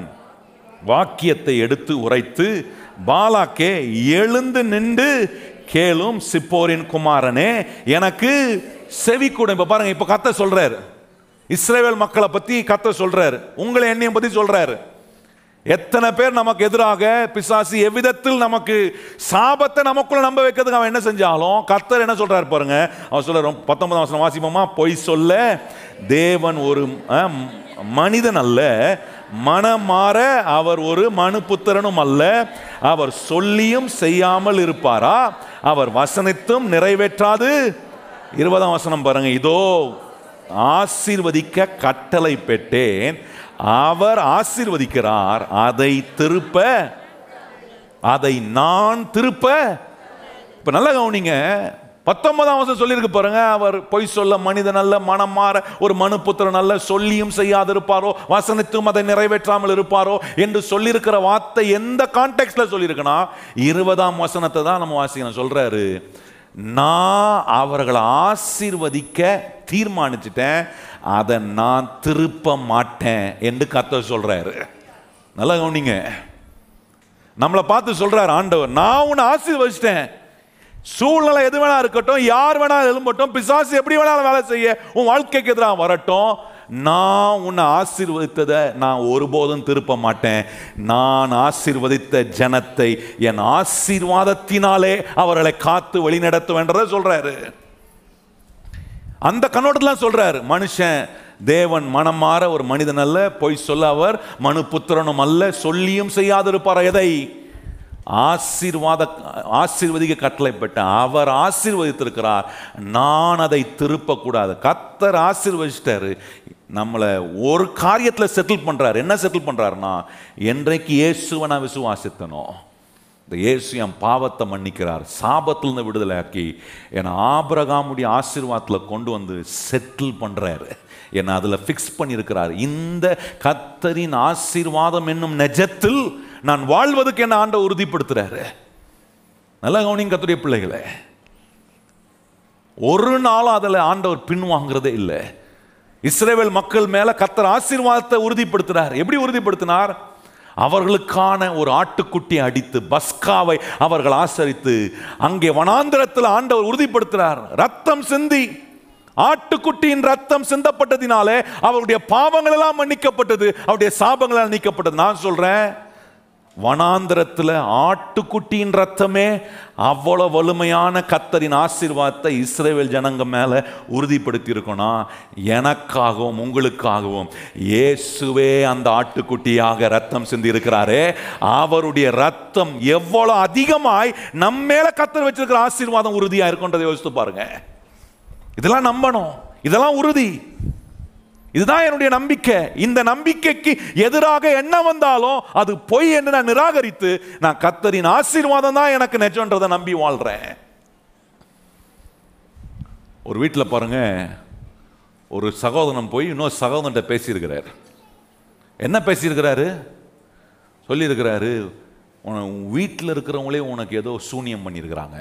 வாக்கியத்தை எடுத்து உரைத்து, பாலாக்கே எழுந்து நின்று கேளும், சிப்போரின் குமாரனே எனக்கு செவி கூட. இப்ப பாருங்க, இப்ப கர்த்தர் சொல்றாரு இஸ்ரவேல் மக்களை பத்தி, கர்த்தர் சொல்றாரு உங்களை என்னைய பத்தி சொல்றாரு. எத்தனை பேர் நமக்கு எதிராக பிசாசு எவ்விதத்தில் நமக்கு சாபத்தை நமக்குள்ள நம்ப வைக்கிறதுக்கு அவன் என்ன செஞ்சாலும் கர்த்தர் என்ன சொல்றாரு பாருங்க. அவன் சொல்ற பத்தொன்பதாம் வசனம் வாசிப்போமா, பொய் சொல்ல தேவன் ஒரு மனிதன் அல்ல, மனமாற அவர் ஒரு மனுபுத்திரனும் அல்ல, அவர் சொல்லியும் செய்யாமல் இருப்பாரா, அவர் வசனத்தும் நிறைவேற்றாது. இருபதாம் வசனம் பாருங்க, இதோ ஆசீர்வதிக்க கட்டளை பெற்றேன், அவர் ஆசீர்வதிக்கிறார், அதை திருப்ப அதை நான் திருப்ப. இப்ப நல்லா கவனிங்க, பத்தொன்பதாம் வருஷம் சொல்லியிருக்கு பாருங்க, அவர் பொய் சொல்ல மனிதன் அல்ல, மனம் மாற ஒரு மனு புத்திரன் அல்ல, சொல்லியும் செய்யாது இருப்பாரோ, வசனத்தும் அதை நிறைவேற்றாமல் இருப்பாரோ என்று சொல்லியிருக்கிற வார்த்தை எந்த கான்டெக்ட்ல சொல்லியிருக்குன்னா, இருபதாம் வசனத்தை தான் நம்ம வாசிக்கணும். சொல்றாரு, நான் அவர்களை ஆசீர்வதிக்க தீர்மானிச்சுட்டேன், அதை நான் திருப்ப மாட்டேன் என்று கர்த்தர் சொல்றாரு. நல்லா கவனிங்க, நம்மளை பார்த்து சொல்றாரு ஆண்டவர், நான் உன்னை ஆசீர்வதிச்சிட்டேன், சூழ்நிலை எது வேணா இருக்கட்டும், யார் வேணாலும் எழும்பட்டும், பிசாசு எப்படி வேணாலும் வேலை செய்ய, உன் வாழ்க்கைக்கு எதிராக வரட்டும், நான் உன்னை ஆசீர்வதித்ததை நான் ஒருபோதும் திருப்ப மாட்டேன். நான் ஆசீர்வதித்த ஜனத்தை என் ஆசீர்வாதத்தினாலே அவர்களை காத்து வழி நடத்துவேன்றதை சொல்றாரு. அந்த கண்ணோட்டத்தில் சொல்றாரு, மனுஷன் தேவன் மனம் மாற ஒரு மனிதன் அல்ல, பொய் சொல்ல அவர் மனு புத்திரனும் அல்ல, சொல்லியும் செய்யாதிருப்பார். எதை ஆசீர்வாத ஆசீர்வதிக்க கட்டளைப்பட்ட அவர் ஆசீர்வதித்திருக்கிறார், நான் அதை திருப்பக்கூடாது. கர்த்தர் ஆசீர்வதிச்சிட்டாரு, நம்மளை ஒரு காரியத்தில் செட்டில் பண்ணுறாரு. என்ன செட்டில் பண்ணுறாருன்னா, என்றைக்கு இயேசுவை நான் விசுவாசித்தனோ, இந்த இயேசு என் பாவத்தை மன்னிக்கிறார், சாபத்திலிருந்து விடுதலை ஆக்கி என் ஆபிரகாமுடைய ஆசீர்வாதத்தில் கொண்டு வந்து செட்டில் பண்ணுறாரு, என்னை அதில் ஃபிக்ஸ் பண்ணியிருக்கிறார். இந்த கர்த்தரின் ஆசீர்வாதம் என்னும் நிஜத்தில் நான் வாழ்வதுக்கு என்ன ஆண்டவர் உறுதிப்படுத்துறாரு. நல்லா கவனிங்க கர்த்தருடைய பிள்ளைகளே, ஒரு நாளும் அதில் ஆண்டவர் பின்வாங்கிறதே இல்லை. இஸ்ரவேல் மக்கள் மேல கர்த்தர் ஆசீர்வாதத்தை உறுதிப்படுத்துறார். எப்படி உறுதிப்படுத்தினார்? அவர்களுக்கான ஒரு ஆட்டுக்குட்டியை அடித்து பஸ்காவை அவர்கள் ஆசரித்து அங்கே வனாந்திரத்தில் ஆண்டவர் உறுதிப்படுத்துறார். ரத்தம் சிந்தி, ஆட்டுக்குட்டியின் ரத்தம் சிந்தப்பட்டதினாலே அவருடைய பாவங்கள் எல்லாம் மன்னிக்கப்பட்டது, அவருடைய சாபங்கள் நீக்கப்பட்டது. நான் சொல்றேன், வனாந்திரத்தில் ஆட்டுக்குட்டியின் ரத்தமே அவ்வளோ வலிமையான கர்த்தரின் ஆசீர்வாதத்தை இஸ்ரவேல் ஜனங்க மேலே உறுதிப்படுத்தி இருக்கோம்னா, எனக்காகவும் உங்களுக்காகவும் இயேசுவே அந்த ஆட்டுக்குட்டியாக ரத்தம் சிந்தி இருக்கிறாரே, அவருடைய ரத்தம் எவ்வளோ அதிகமாய் நம்ம மேலே கர்த்தர் வச்சிருக்கிற ஆசீர்வாதம் உறுதியாக இருக்குன்றதை யோசித்து பாருங்க. இதெல்லாம் நம்பணும், இதெல்லாம் உறுதி, இதுதான் என்னுடைய நம்பிக்கை. இந்த நம்பிக்கைக்கு எதிராக என்ன வந்தாலும் அது பொய் என்று நான் நிராகரித்து, நான் கர்த்தரின் ஆசீர்வாதம் தான் எனக்கு நிஜம்ன்றதை நம்பி வாழ்றேன். ஒரு வீட்டில் பாருங்க, ஒரு சகோதரன் போய் இன்னொரு சகோதரன்ட்ட பேசியிருக்கிறாரு. என்ன பேசியிருக்கிறாரு? சொல்லியிருக்கிறாரு, உன் வீட்டில் இருக்கிறவங்களே உனக்கு ஏதோ சூனியம் பண்ணியிருக்கிறாங்க.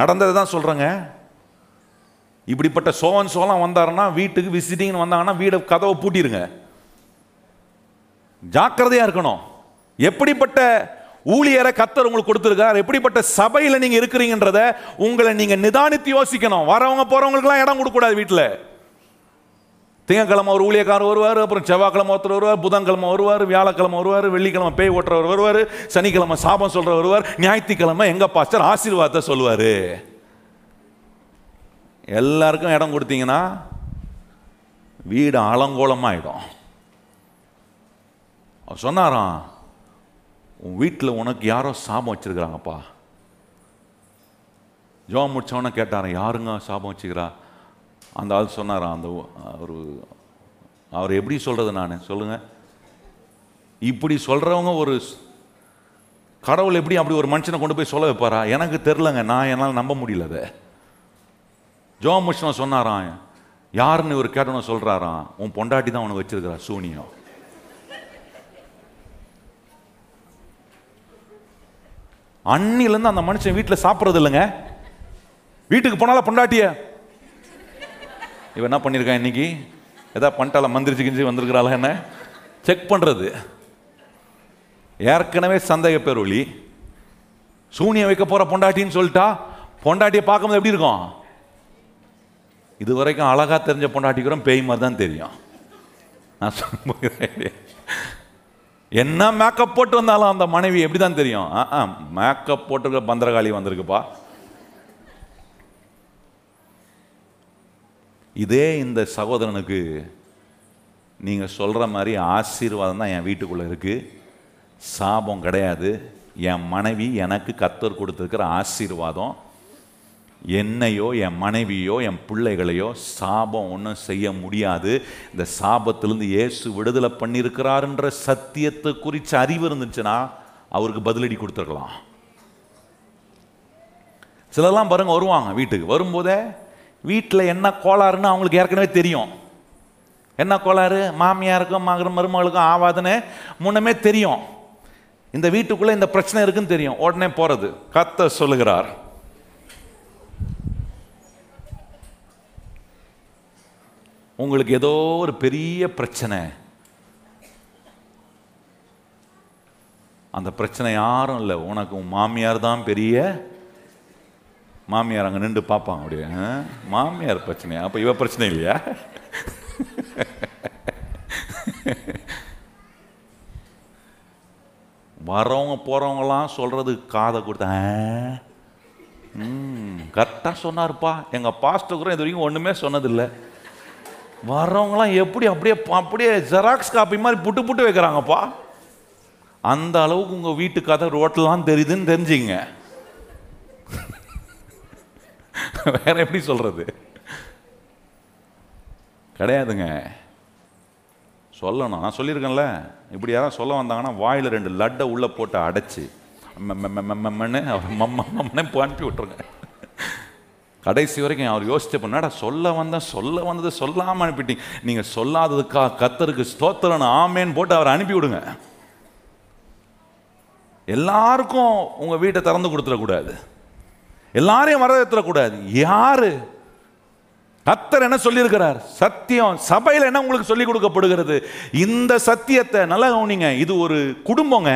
நடந்ததை தான் சொல்றேங்க. இப்படிப்பட்ட சோவன் சோலாம் வந்தாருன்னா, வீட்டுக்கு விசிட்டிங்னு வந்தாங்கன்னா வீடு கதவை பூட்டிடுங்க, ஜாக்கிரதையாக இருக்கணும். எப்படிப்பட்ட ஊழியரை கர்த்தர் உங்களுக்கு கொடுத்துருக்கார், எப்படிப்பட்ட சபையில் நீங்கள் இருக்கிறீங்கன்றத உங்களை நீங்கள் நிதானித்து யோசிக்கணும். வரவங்க போகிறவங்களுக்குலாம் இடம் கொடுக்கக்கூடாது வீட்டில். திங்கக்கிழமை ஒரு ஊழியக்காரர் வருவார், அப்புறம் செவ்வாய்க்கிழமை ஒருத்தர் வருவார், புதன்கிழமை வருவார், வியாழக்கிழமை வருவார், வெள்ளிக்கிழமை பேய் ஓட்டுறவர் வருவார், சனிக்கிழமை சாபம் சொல்கிற வருவார், ஞாயிற்றுக்கிழமை எங்கள் பாஸ்டர் ஆசீர்வாதத்தை சொல்லுவார். எல்லாருக்கும் இடம் கொடுத்தீங்கன்னா வீடு அலங்கோலமாகிடும். அவர் சொன்னாராம், உன் வீட்டில் உனக்கு யாரோ சாபம் வச்சுருக்கிறாங்கப்பா. ஜோம் முடிச்சவன கேட்டாரான், யாருங்க சாபம் வச்சுக்கிறா? அந்த ஆள் சொன்னாரான், அந்த ஒரு அவர் எப்படி சொல்கிறது நான் சொல்லுங்கள், இப்படி சொல்கிறவங்க ஒரு கடவுள் எப்படி அப்படி ஒரு மனுஷனை கொண்டு போய் சொல்ல வைப்பாரா? எனக்கு தெரிலங்க, நான் என்னால் நம்ப முடியல. அதை ஜோம் முஷ்ண சொன்னாரான், யாருன்னு இவர் கேட்டவன சொல்கிறாராம், உன் பொண்டாட்டி தான் அவனை வச்சிருக்கிறா சூனியம். அன்னிலேருந்து அந்த மனுஷன் வீட்டில் சாப்பிட்றது இல்லைங்க. வீட்டுக்கு போனால பொண்டாட்டிய இவன் என்ன பண்ணியிருக்கான், இன்னைக்கு எதாவது பண்ணிட்டால மந்திரிச்சு கிஞ்சி வந்திருக்கிறாள் என்ன செக் பண்ணுறது. ஏற்கனவே சந்தேக பேர் ஒளி, சூனியம் வைக்க போகிற பொண்டாட்டின்னு சொல்லிட்டா பொண்டாட்டியை பார்க்கும்போது எப்படி இருக்கும்? இது வரைக்கும் அழகாக தெரிஞ்ச பொண்டாட்டிக்கிறோம், பேய் மாதிரி தான் தெரியும். நான் சொல்ல என்ன மேக்கப் போட்டு வந்தாலும் அந்த மனைவி எப்படி தான் தெரியும்? ஆ ஆ மேக்கப் போட்டுருக்க பந்திரகாளி வந்திருக்குப்பா. இதே இந்த சகோதரனுக்கு நீங்கள் சொல்கிற மாதிரி ஆசீர்வாதம் தான் என் வீட்டுக்குள்ளே இருக்குது, சாபம் கிடையாது, என் மனைவி எனக்கு கர்த்தர் கொடுத்துருக்கிற ஆசீர்வாதம், என்னையோ என் மனைவியோ என் பிள்ளைகளையோ சாபம் ஒன்றும் செய்ய முடியாது, இந்த சாபத்திலிருந்து இயேசு விடுதலை பண்ணியிருக்கிறாருன்ற சத்தியத்தை குறித்து அறிவு இருந்துச்சுன்னா அவருக்கு பதிலடி கொடுத்துருக்கலாம். சிலர்லாம் பாருங்கள் வருவாங்க வீட்டுக்கு, வரும்போதே வீட்டில் என்ன கோளாறுன்னு அவங்களுக்கு ஏற்கனவே தெரியும். என்ன கோளாறு மாமியாருக்கும் மகன் மருமகளுக்கும் ஆவாதுன்னு முன்னமே தெரியும். இந்த வீட்டுக்குள்ளே இந்த பிரச்சனை இருக்குன்னு தெரியும். உடனே போகிறது. கர்த்தர் சொல்லுகிறார், உங்களுக்கு ஏதோ ஒரு பெரிய பிரச்சனை, அந்த பிரச்சனை யாரும் இல்லை, உனக்கு உன் மாமியார் தான் பெரிய மாமியார். அங்கே நின்று பார்ப்பாங்க, அப்படியே மாமியார் பிரச்சனையா, அப்போ இவ பிரச்சனை இல்லையா? வரவங்க போகிறவங்களாம் சொல்கிறது காதை கொடுத்தேன், கரெக்டாக சொன்னார்ப்பா, எங்கள் பாஸ்டர் இது வரைக்கும் ஒன்றுமே சொன்னதில்லை. வர்றவங்களாம் எப்படி அப்படியே அப்படியே ஜெராக்ஸ் காப்பி மாதிரி புட்டு புட்டு வைக்கிறாங்கப்பா. அந்த அளவுக்கு உங்கள் வீட்டு கதை ரோட்டெலாம் தெரியுதுன்னு தெரிஞ்சுங்க. வேற எப்படி சொல்கிறது? கிடையாதுங்க, சொல்லணும். நான் சொல்லியிருக்கேன்ல, இப்படி யாராவது சொல்ல வந்தாங்கன்னா வாயில் ரெண்டு லட்டை உள்ளே போட்டு அடைச்சி மம்மன்னு மம்மன்னு இப்போ அனுப்பி விட்டுருங்க. கடைசி வரைக்கும் அவர் யோசிச்ச பண்ணாடா, சொல்ல வந்தேன், சொல்ல வந்தது சொல்லாமல் அனுப்பிட்டீங்க, நீங்கள் சொல்லாததுக்கா கர்த்தருக்கு ஸ்தோத்திரம் ஆமேன்னு போட்டு அவர் அனுப்பிவிடுங்க. எல்லாருக்கும் உங்கள் வீட்டை திறந்து கொடுத்துடக்கூடாது, எல்லாரையும் வரவேற்றக்கூடாது. யாரு கர்த்தர் என்ன சொல்லியிருக்கிறார், சத்தியம் சபையில் என்ன உங்களுக்கு சொல்லிக் கொடுக்கப்படுகிறது, இந்த சத்தியத்தை நல்லா கவனிங்க. இது ஒரு குடும்பங்க.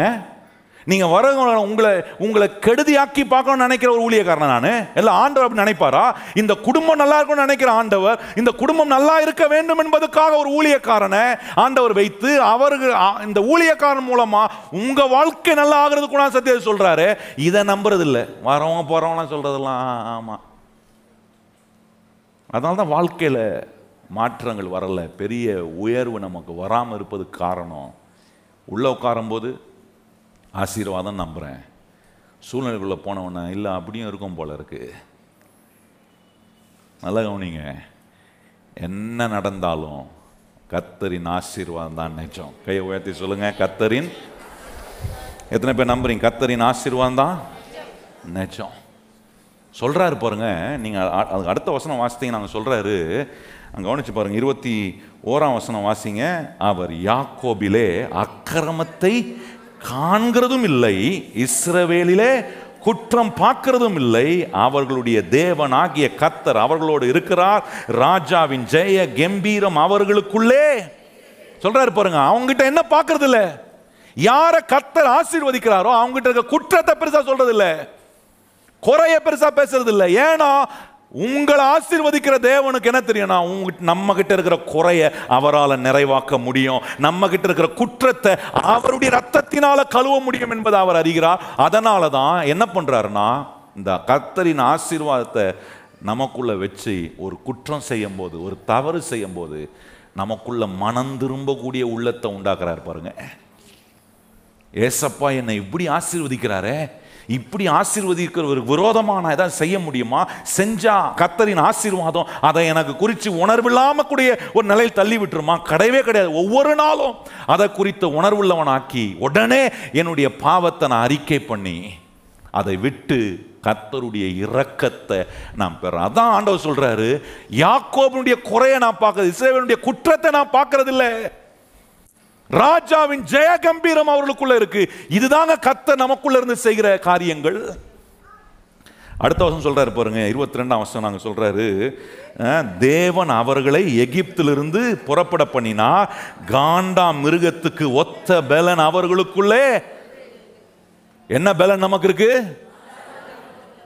நீங்கள் வர உங்களை உங்களை கெடுதியாக்கி பார்க்கணும்னு நினைக்கிற ஒரு ஊழியக்காரன் நான் எல்லாம் ஆண்டவர் அப்படின்னு நினைப்பாரா? இந்த குடும்பம் நல்லா இருக்கும்னு நினைக்கிற ஆண்டவர் இந்த குடும்பம் நல்லா இருக்க வேண்டும் என்பதுக்காக ஒரு ஊழியக்காரனை ஆண்டவர் வைத்து அவருக்கு இந்த ஊழியக்காரன் மூலமாக உங்கள் வாழ்க்கை நல்லா ஆகிறதுக்குள்ள சத்தியத்தை சொல்கிறாரு. இதை நம்புறது இல்லை, வரவங்க போகிறவங்களாம் சொல்கிறதெல்லாம். ஆமாம், அதனால தான் வாழ்க்கையில் மாற்றங்கள் வரலை, பெரிய உயர்வு நமக்கு வராமல் இருப்பதுக்கு காரணம் உள்ளே உட்காரும்போது ஆசீர்வாதம் நம்புகிறேன், சூழ்நிலைக்குள்ளே போனவொன்னே இல்லை அப்படியும் இருக்கும் போல இருக்குது. நல்லா கவனிங்க, என்ன நடந்தாலும் கர்த்தரின் ஆசீர்வாதம் தான் நினைச்சோம். கையை உயர்த்தி சொல்லுங்கள், கர்த்தரின். எத்தனை பேர் நம்புறீங்க கர்த்தரின் ஆசீர்வாதம் தான் நினைச்சோம்? சொல்கிறாரு பாருங்க, நீங்கள் அதுக்கு அடுத்த வசனம் வாசித்தீங்க, நாங்கள் சொல்கிறாரு அங்கே கவனிச்சு பாருங்கள், இருபத்தி ஓராம் வசனம் வாசிங்க. அவர் யாக்கோபிலே அக்கிரமத்தை காண்கிறதும் இல்லை, இஸ்ரவேலிலே குற்றம் பார்க்கிறதும் இல்லை, அவர்களுடைய தேவனாகிய கர்த்தர் அவர்களோடு இருக்கிறார், ராஜாவின் ஜெய கம்பீரம் அவர்களுக்குள்ளே. சொல்றாரு பாருங்க, அவங்ககிட்ட என்ன பார்க்கறது இல்லை, யாரை கர்த்தர் ஆசீர்வதிக்கிறாரோ அவங்ககிட்ட இருக்க குற்றத்தை பெருசா சொல்றது இல்லை, குறைய பெருசா பேசுறது இல்லை. ஏன்னா உங்களை ஆசீர்வதிக்கிற தேவனுக்கு என்ன தெரியும்னா, உங்ககிட்ட நம்ம கிட்ட இருக்கிற குறைய அவரால் நிறைவாக்க முடியும், நம்ம கிட்ட இருக்கிற குற்றத்தை அவருடைய ரத்தத்தினால கழுவ முடியும் என்பதை அவர் அறிகிறார். அதனால தான் என்ன பண்றாருன்னா, இந்த கர்த்தரின் ஆசீர்வாதத்தை நமக்குள்ள வச்சு ஒரு குற்றம் செய்யும் போது, ஒரு தவறு செய்யும் போது நமக்குள்ள மனம் திரும்பக்கூடிய உள்ளத்தை உண்டாக்குறாரு பாருங்க. ஏசப்பா என்னை இப்படி ஆசீர்வதிக்கிறாரே, இப்படி ஆசீர்வதிக்கிற விரோதமா நான் ஏதாவது செய்ய முடியுமா? செஞ்சா கர்த்தரின் ஆசீர்வாதம் அதை எனக்கு குறித்து உணர்வில்லாம கூடிய ஒரு நிலையில் தள்ளி விட்டுருமா? கிடையவே கிடையாது. ஒவ்வொரு நாளும் அதை குறித்த உணர்வுள்ளவனாக்கி உடனே என்னுடைய பாவத்தை நான் அறிக்கை பண்ணி அதை விட்டு கர்த்தருடைய இரக்கத்தை நான் பெறேன். அதான் ஆண்டவர் சொல்றாரு, யாக்கோபுடைய குறையை நான் பார்க்கறது, இஸ்ரவேலுடைய குற்றத்தை நான் பார்க்கறது இல்லை, ராஜாவின் ஜெய கம்பீரம் அவர்களுக்குள்ள இருக்கு. இதுதாங்க கர்த்தர் நமக்குள்ள இருந்து செய்கிற காரியங்கள். அடுத்த வசனம் சொல்றாரு பாருங்க, இருபத்தி ரெண்டாம் வசனம் நாங்க சொல்றாரு, தேவன் அவர்களை எகிப்திலிருந்து புறப்பட பண்ணினா காண்டா மிருகத்துக்கு ஒத்த பலன் அவர்களுக்குள்ளே. என்ன பலன் நமக்கு இருக்கு?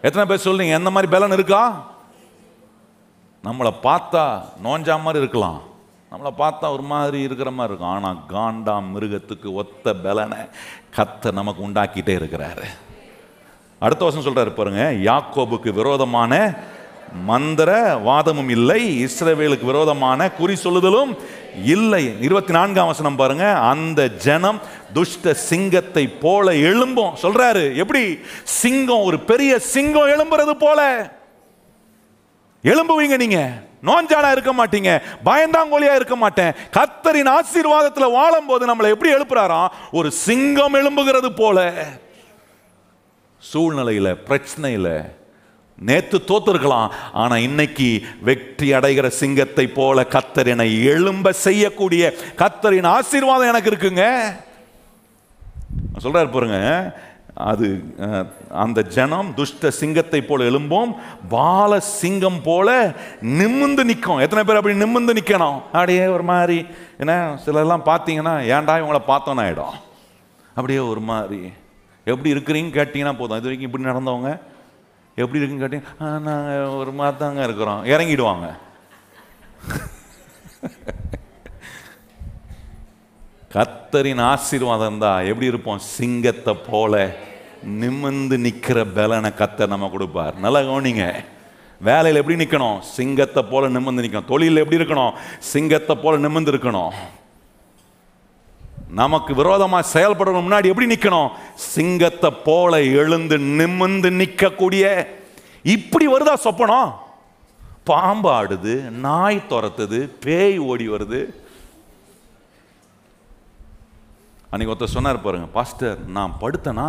எத்தனை பேர் சொல்றீங்க என்ன மாதிரி பலன் இருக்கா? நம்மளை பார்த்தா நோஞ்சா மாதிரி இருக்கலாம், நம்மளை பார்த்தா ஒரு மாதிரி இருக்கிற மாதிரி இருக்கும், ஆனால் காண்டா மிருகத்துக்கு ஒத்த பலனை கத்தை நமக்கு உண்டாக்கிட்டே இருக்கிறாரு. அடுத்த வருஷம் சொல்கிறாரு பாருங்க, யாக்கோபுக்கு விரோதமான மந்திர வாதமும் இல்லை, இஸ்ரவேலுக்கு விரோதமான குறி சொல்லுதலும் இல்லை. இருபத்தி நான்காம் வசனம் பாருங்க, அந்த ஜனம் துஷ்ட சிங்கத்தை போல எழும்பும். சொல்றாரு, எப்படி சிங்கம் ஒரு பெரிய சிங்கம் எழும்புறது போல எழும்புவீங்க, நீங்க நோஞ்சானா இருக்க மாட்டீங்க, பயந்தாங்கோலியா இருக்க மாட்டேன். கர்த்தரின் ஆசீர்வாதத்தில் வாழும் போது நம்மளை எப்படி எழுப்புறாராம், ஒரு சிங்கம் எழும்புகிறது போல. சூழ்நிலையில், பிரச்சனையில், நேற்று தோத்துருக்கலாம், ஆனால் இன்னைக்கு வெற்றி அடைகிற சிங்கத்தை போல கத்தரினை எழும்ப செய்யக்கூடிய கத்தரின் ஆசீர்வாதம் எனக்கு இருக்குங்க சொல்றாரு பாருங்க. அது அந்த ஜனம் துஷ்ட சிங்கத்தை போல எழும்போம், பால சிங்கம் போல நிமிந்து நிற்கும். எத்தனை பேர் அப்படி நிமிந்து நிற்கணும்? அப்படியே ஒரு மாதிரி என்ன சிலர்லாம் பார்த்தீங்கன்னா ஏன்டா இவங்களை பார்த்தோன்னு ஆகிடும். அப்படியே ஒரு மாதிரி எப்படி இருக்கிறீங்க கேட்டிங்கன்னா போதும். இது வரைக்கும் இப்படி நடந்தவங்க எப்படி இருக்குன்னு கேட்டிங்கன்னா நாங்கள் ஒரு மாதிரி தாங்க இருக்கிறோம், இறங்கிடுவாங்க. கத்தரின் ஆசீர்வாதம் இருந்தால் எப்படி இருப்போம்? சிங்கத்தை போல நிமிர்ந்து நிற்கிற பலனை கத்தர் நம்ம கொடுப்பார். நல்லா கவனிங்க, வேலையில் எப்படி நிற்கணும்? சிங்கத்தை போல நிமிர்ந்து நிற்கணும். தொழிலில் எப்படி இருக்கணும்? சிங்கத்தை போல நிமிர்ந்து இருக்கணும். நமக்கு விரோதமாக செயல்படுற முன்னாடி எப்படி நிற்கணும்? சிங்கத்தை போல எழுந்து நிமிர்ந்து நிற்கக்கூடிய. இப்படி வருதா சொப்பனம்? பாம்பாடுது, நாய் துரத்துது, பேய் ஓடி வருது. அன்றைக்கி ஒருத்தர் சொன்னார் பாருங்க, பாஸ்டர் நான் படுத்தேன்னா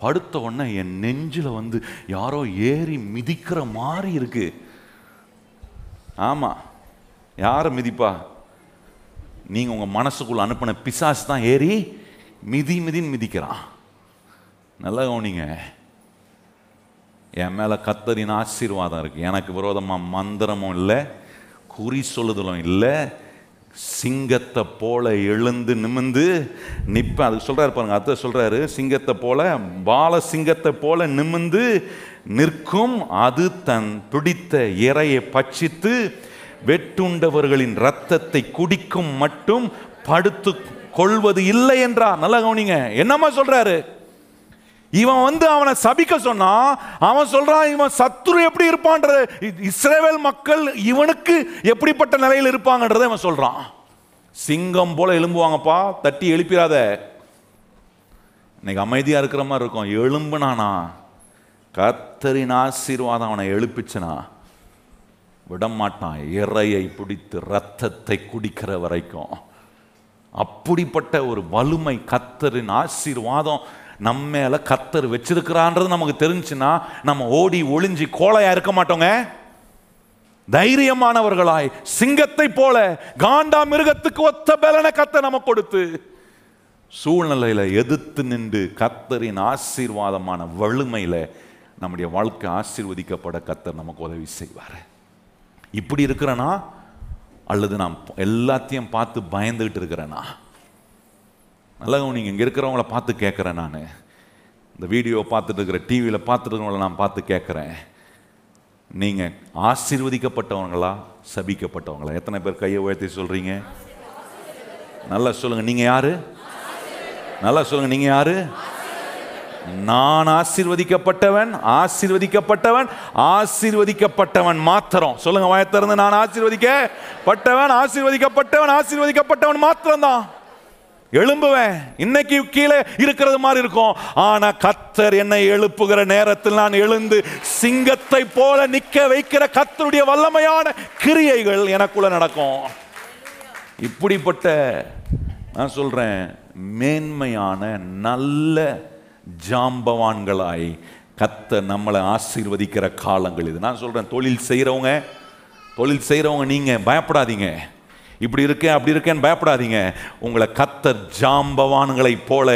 படுத்த உடனே என் நெஞ்சில் வந்து யாரோ ஏறி மிதிக்கிற மாதிரி இருக்கு. ஆமாம், யாரை மிதிப்பா? நீங்கள் உங்கள் மனசுக்குள்ளே அனுப்பின பிசாசு தான் ஏறி மிதி மிதின்னு மிதிக்கிறான். நல்லா கவனிங்க, என் மேலே கத்தரின் ஆசீர்வாதம் இருக்குது. எனக்கு விரோதமாக மந்திரமும் இல்லை, குறி சொல்லுதலும் இல்லை. சிங்கத்தை போல எழுந்து நிமிந்து நிற்பேன். அதுக்கு சொல்கிறாரு பாருங்க, அத்தை சொல்கிறாரு, சிங்கத்தை போல பால சிங்கத்தை போல நிமிந்து நிற்கும். அது தன் பிடித்த இரையை பட்சித்து வெட்டுண்டவர்களின் ரத்தத்தை குடிக்கும் மட்டும் படுத்து கொள்வது இல்லை என்றார். நல்லா கவனிங்க, என்னம்மா சொல்கிறாரு? இவன் வந்து அவனை சபிக்க சொன்னா அவன் சொல்றான் இவன் சத்துரு எப்படி இருப்பான்ற, இஸ்ரவேல் மக்கள் இவனுக்கு எப்படிப்பட்ட நிலையில் இருப்பாங்கன்றதை அவன் சொல்றான். சிங்கம் போல எழும்புவாங்கப்பா, தட்டி எழுப்பிடாத. இன்னைக்கு அமைதியா இருக்கிற மாதிரி இருக்கும், எழும்புனானா கத்தரின் ஆசீர்வாதம் அவனை எழுப்பிச்சுனா விடமாட்டான், இறையை பிடித்து ரத்தத்தை குடிக்கிற வரைக்கும். அப்படிப்பட்ட ஒரு வலுமை கத்தரின் ஆசீர்வாதம் நம்ம மேல கத்தர் வச்சிருக்கிறான்றது நமக்கு தெரிஞ்சுன்னா நம்ம ஓடி ஒளிஞ்சி கோலையா இருக்க மாட்டோங்க. தைரியமானவர்களாய் சிங்கத்தை போல காண்டா மிருகத்துக்கு ஒத்த பலனை கத்தர் நம்ம கொடுத்து சூழ்நிலையில எதிர்த்து நின்று கத்தரின் ஆசீர்வாதமான வலிமையில நம்முடைய வாழ்க்கை ஆசீர்வதிக்கப்பட கத்தர் நமக்கு உதவி செய்வார். இப்படி இருக்கிறனா அல்லது நாம் எல்லாத்தையும் பார்த்து பயந்துகிட்டு இருக்கிறனா? நல்லா நீங்கள் இங்கே இருக்கிறவங்கள பார்த்து கேட்குறேன், நான் இந்த வீடியோவை பார்த்துட்டு இருக்கிற டிவியில் பார்த்துட்டு இருக்கிறவங்கள நான் பார்த்து கேட்குறேன், நீங்கள் ஆசீர்வதிக்கப்பட்டவங்களா சபிக்கப்பட்டவங்களா? எத்தனை பேர் கையை உயர்த்தி சொல்கிறீங்க? நல்லா சொல்லுங்கள், நீங்கள் யார்? நல்லா சொல்லுங்கள், நீங்கள் யார்? நான் ஆசீர்வதிக்கப்பட்டவன், ஆசீர்வதிக்கப்பட்டவன், ஆசீர்வதிக்கப்பட்டவன் மாத்திரம். சொல்லுங்கள் வாயத்திறந்து, நான் ஆசீர்வதிக்கப்பட்டவன், ஆசீர்வதிக்கப்பட்டவன், ஆசீர்வதிக்கப்பட்டவன் மாத்திரம்தான் எழும்புவேன். இன்னைக்கு கீழே இருக்கிறது மாதிரி இருக்கும், ஆனா கத்தர் என்னை எழுப்புகிற நேரத்தில் நான் எழுந்து சிங்கத்தை போல நிக்க வைக்கிற கத்தருடைய வல்லமையான கிரியைகள் எனக்குள்ள நடக்கும். இப்படிப்பட்ட நான் சொல்றேன் மேன்மையான நல்ல ஜாம்பவான்களாய் கத்தர் நம்மளை ஆசீர்வதிக்கிற காலங்கள் இது. நான் சொல்றேன், தொழில் செய்யறவங்க, தொழில் செய்யறவங்க நீங்க பயப்படாதீங்க. இப்படி இருக்கேன் அப்படி இருக்கேன்னு பயப்படாதீங்க. உங்களை கத்தர் ஜாம்பவான்களை போல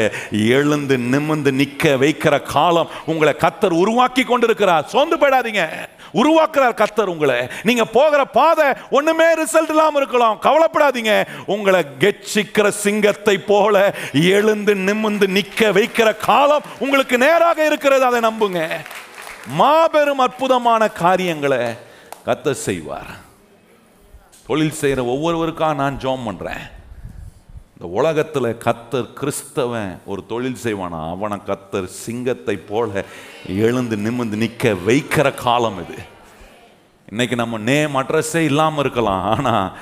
எழுந்து நிமிர்ந்து நிற்க வைக்கிற காலம் உங்களை கத்தர் உருவாக்கி கொண்டிருக்கிறார். சோர்ந்து போயிடாதீங்க, உருவாக்குறார் கத்தர் உங்களை. நீங்க போகிற பாதை ஒண்ணுமே ரிசல்ட் இல்லாமல் இருக்கலாம், கவலைப்படாதீங்க. உங்களை கெச்சிக்கிற சிங்கத்தை போல எழுந்து நிமிர்ந்து நிற்க வைக்கிற காலம் உங்களுக்கு நேராக இருக்கிறது. அதை நம்புங்க, மாபெரும் அற்புதமான காரியங்களை கத்தர் செய்வார். தொழில் செய்கிற ஒவ்வொருவருக்காக நான் ஜெபம் பண்ணுறேன். இந்த உலகத்தில் கத்தர் கிறிஸ்தவன் ஒரு தொழில் செய்வானா அவனை கத்தர் சிங்கத்தை போல எழுந்து நிமிர்ந்து நிற்க வைக்கிற காலம் இது. இன்றைக்கி நம்ம நேம் அட்ரஸே இல்லாமல் இருக்கலாம், ஆனால்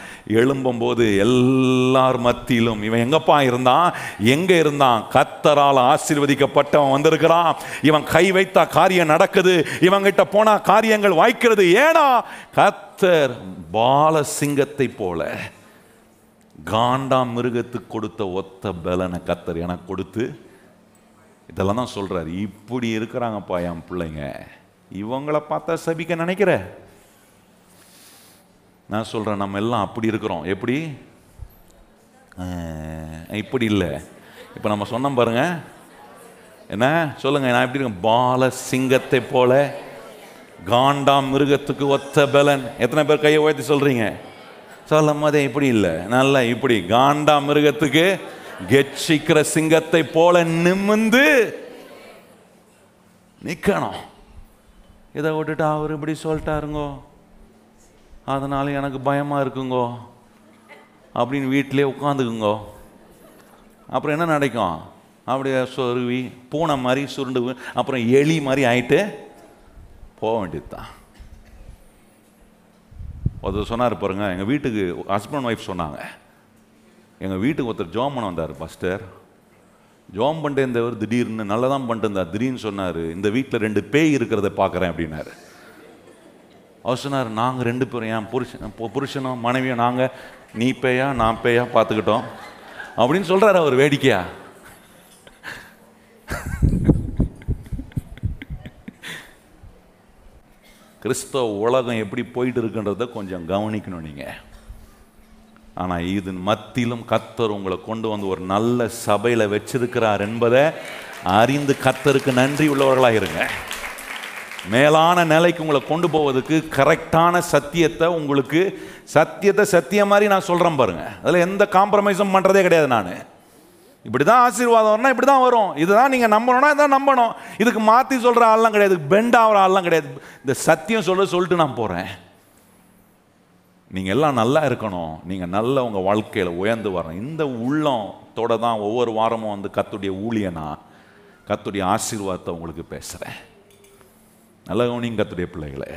எழும்பும்போது எல்லார் மத்தியிலும் இவன் எங்கப்பா இருந்தான், எங்கே இருந்தான், கத்தரால் ஆசீர்வதிக்கப்பட்டவன் வந்திருக்கிறான், இவன் கை வைத்தா காரியம் நடக்குது, இவங்கிட்ட போனால் காரியங்கள் வாய்க்கிறது. ஏன்னா கத்தர் பால சிங்கத்தை போல காண்டா மிருகத்துக்கு கொடுத்த ஒத்த பலனை கத்தர் எனக்கு கொடுத்து இதெல்லாம் தான் சொல்கிறார். இப்படி இருக்கிறாங்கப்பா என் பிள்ளைங்க, இவங்களை பார்த்தா சபிக்க நினைக்கிற. நான் சொல்கிறேன், நம்ம எல்லாம் அப்படி இருக்கிறோம். எப்படி? இப்படி இல்லை. இப்போ நம்ம சொன்னோம் பாருங்க, என்ன சொல்லுங்கள், நான் எப்படி இருக்கேன்? பால சிங்கத்தை போல, காண்டாம் மிருகத்துக்கு ஒத்த பலன். எத்தனை பேர் கையை உயர்த்தி சொல்கிறீங்க? சொல்லும் போதே இப்படி இல்லை, நல்லா இப்படி. காண்டாம் மிருகத்துக்கு கெச்சிக்கிற சிங்கத்தை போல நிமிந்து நிற்கணும். இதை விட்டுட்டு அவர் இப்படி சொல்லிட்டாருங்கோ, அதனால் எனக்கு பயமாக இருக்குங்கோ அப்படின்னு வீட்டிலே உட்காந்துக்குங்கோ. அப்புறம் என்ன நடக்கும்? அப்படியே சொருவி பூனை மாதிரி சுருண்டு, அப்புறம் எலி மாதிரி ஆகிட்டு போக வேண்டியது தான். ஒருத்தர் சொன்னார் பாருங்க, எங்கள் வீட்டுக்கு ஹஸ்பண்ட் ஒய்ஃப் சொன்னாங்க, எங்கள் வீட்டுக்கு ஒருத்தர் ஜோம் பண்ண வந்தார். பாஸ்டர் ஜோம் பண்ணிட்டு இருந்தவர் திடீர்னு நல்லதான் பண்ணிட்டு இருந்தார். திடீர்னு சொன்னார், இந்த வீட்டில் ரெண்டு பேய் இருக்கிறத பார்க்குறேன் அப்படின்னாரு. அவர் சொன்னார், நாங்கள் ரெண்டு பேரும், என் புருஷன் புருஷனும் மனைவியும், நாங்கள் நீ பேயா நான் பேயா பார்த்துக்கிட்டோம் அப்படின்னு சொல்கிறார். அவர் வேடிக்கையா? கிறிஸ்தவ உலகம் எப்படி போயிட்டு இருக்குன்றத கொஞ்சம் கவனிக்கணும் நீங்கள். ஆனால் இது மத்தியிலும் கர்த்தர் உங்களை கொண்டு வந்து ஒரு நல்ல சபையில் வச்சிருக்கிறார் என்பதை அறிந்து கர்த்தருக்கு நன்றி உள்ளவர்களாக இருங்க. மேலான நிலைக்கு உங்களை கொண்டு போவதுக்கு கரெக்டான சத்தியத்தை உங்களுக்கு சத்தியத்தை சத்தியம் மாதிரி நான் சொல்கிறேன் பாருங்கள். அதில் எந்த காம்ப்ரமைஸும் பண்ணுறதே கிடையாது. நான் இப்படி தான் ஆசீர்வாதம் வரணும், இப்படி தான் வரும், இதுதான் நீங்கள் நம்பணும்னா இதான் நம்பணும். இதுக்கு மாற்றி சொல்கிற ஆள்லாம் கிடையாது, பெண்ட் ஆகிற ஆள்லாம் கிடையாது. இந்த சத்தியம் சொல்ல சொல்லிட்டு நான் போகிறேன். நீங்கள் எல்லாம் நல்லா இருக்கணும், நீங்கள் நல்ல உங்கள் வாழ்க்கையில் உயர்ந்து வரணும். இந்த உள்ளத்தோட தான் ஒவ்வொரு வாரமும் வந்து கர்த்தருடைய ஊழியனா கர்த்தருடைய ஆசீர்வாதத்தை உங்களுக்கு பேசுகிறேன். நல்ல கவனிங்க கர்த்தருடைய பிள்ளைகளே.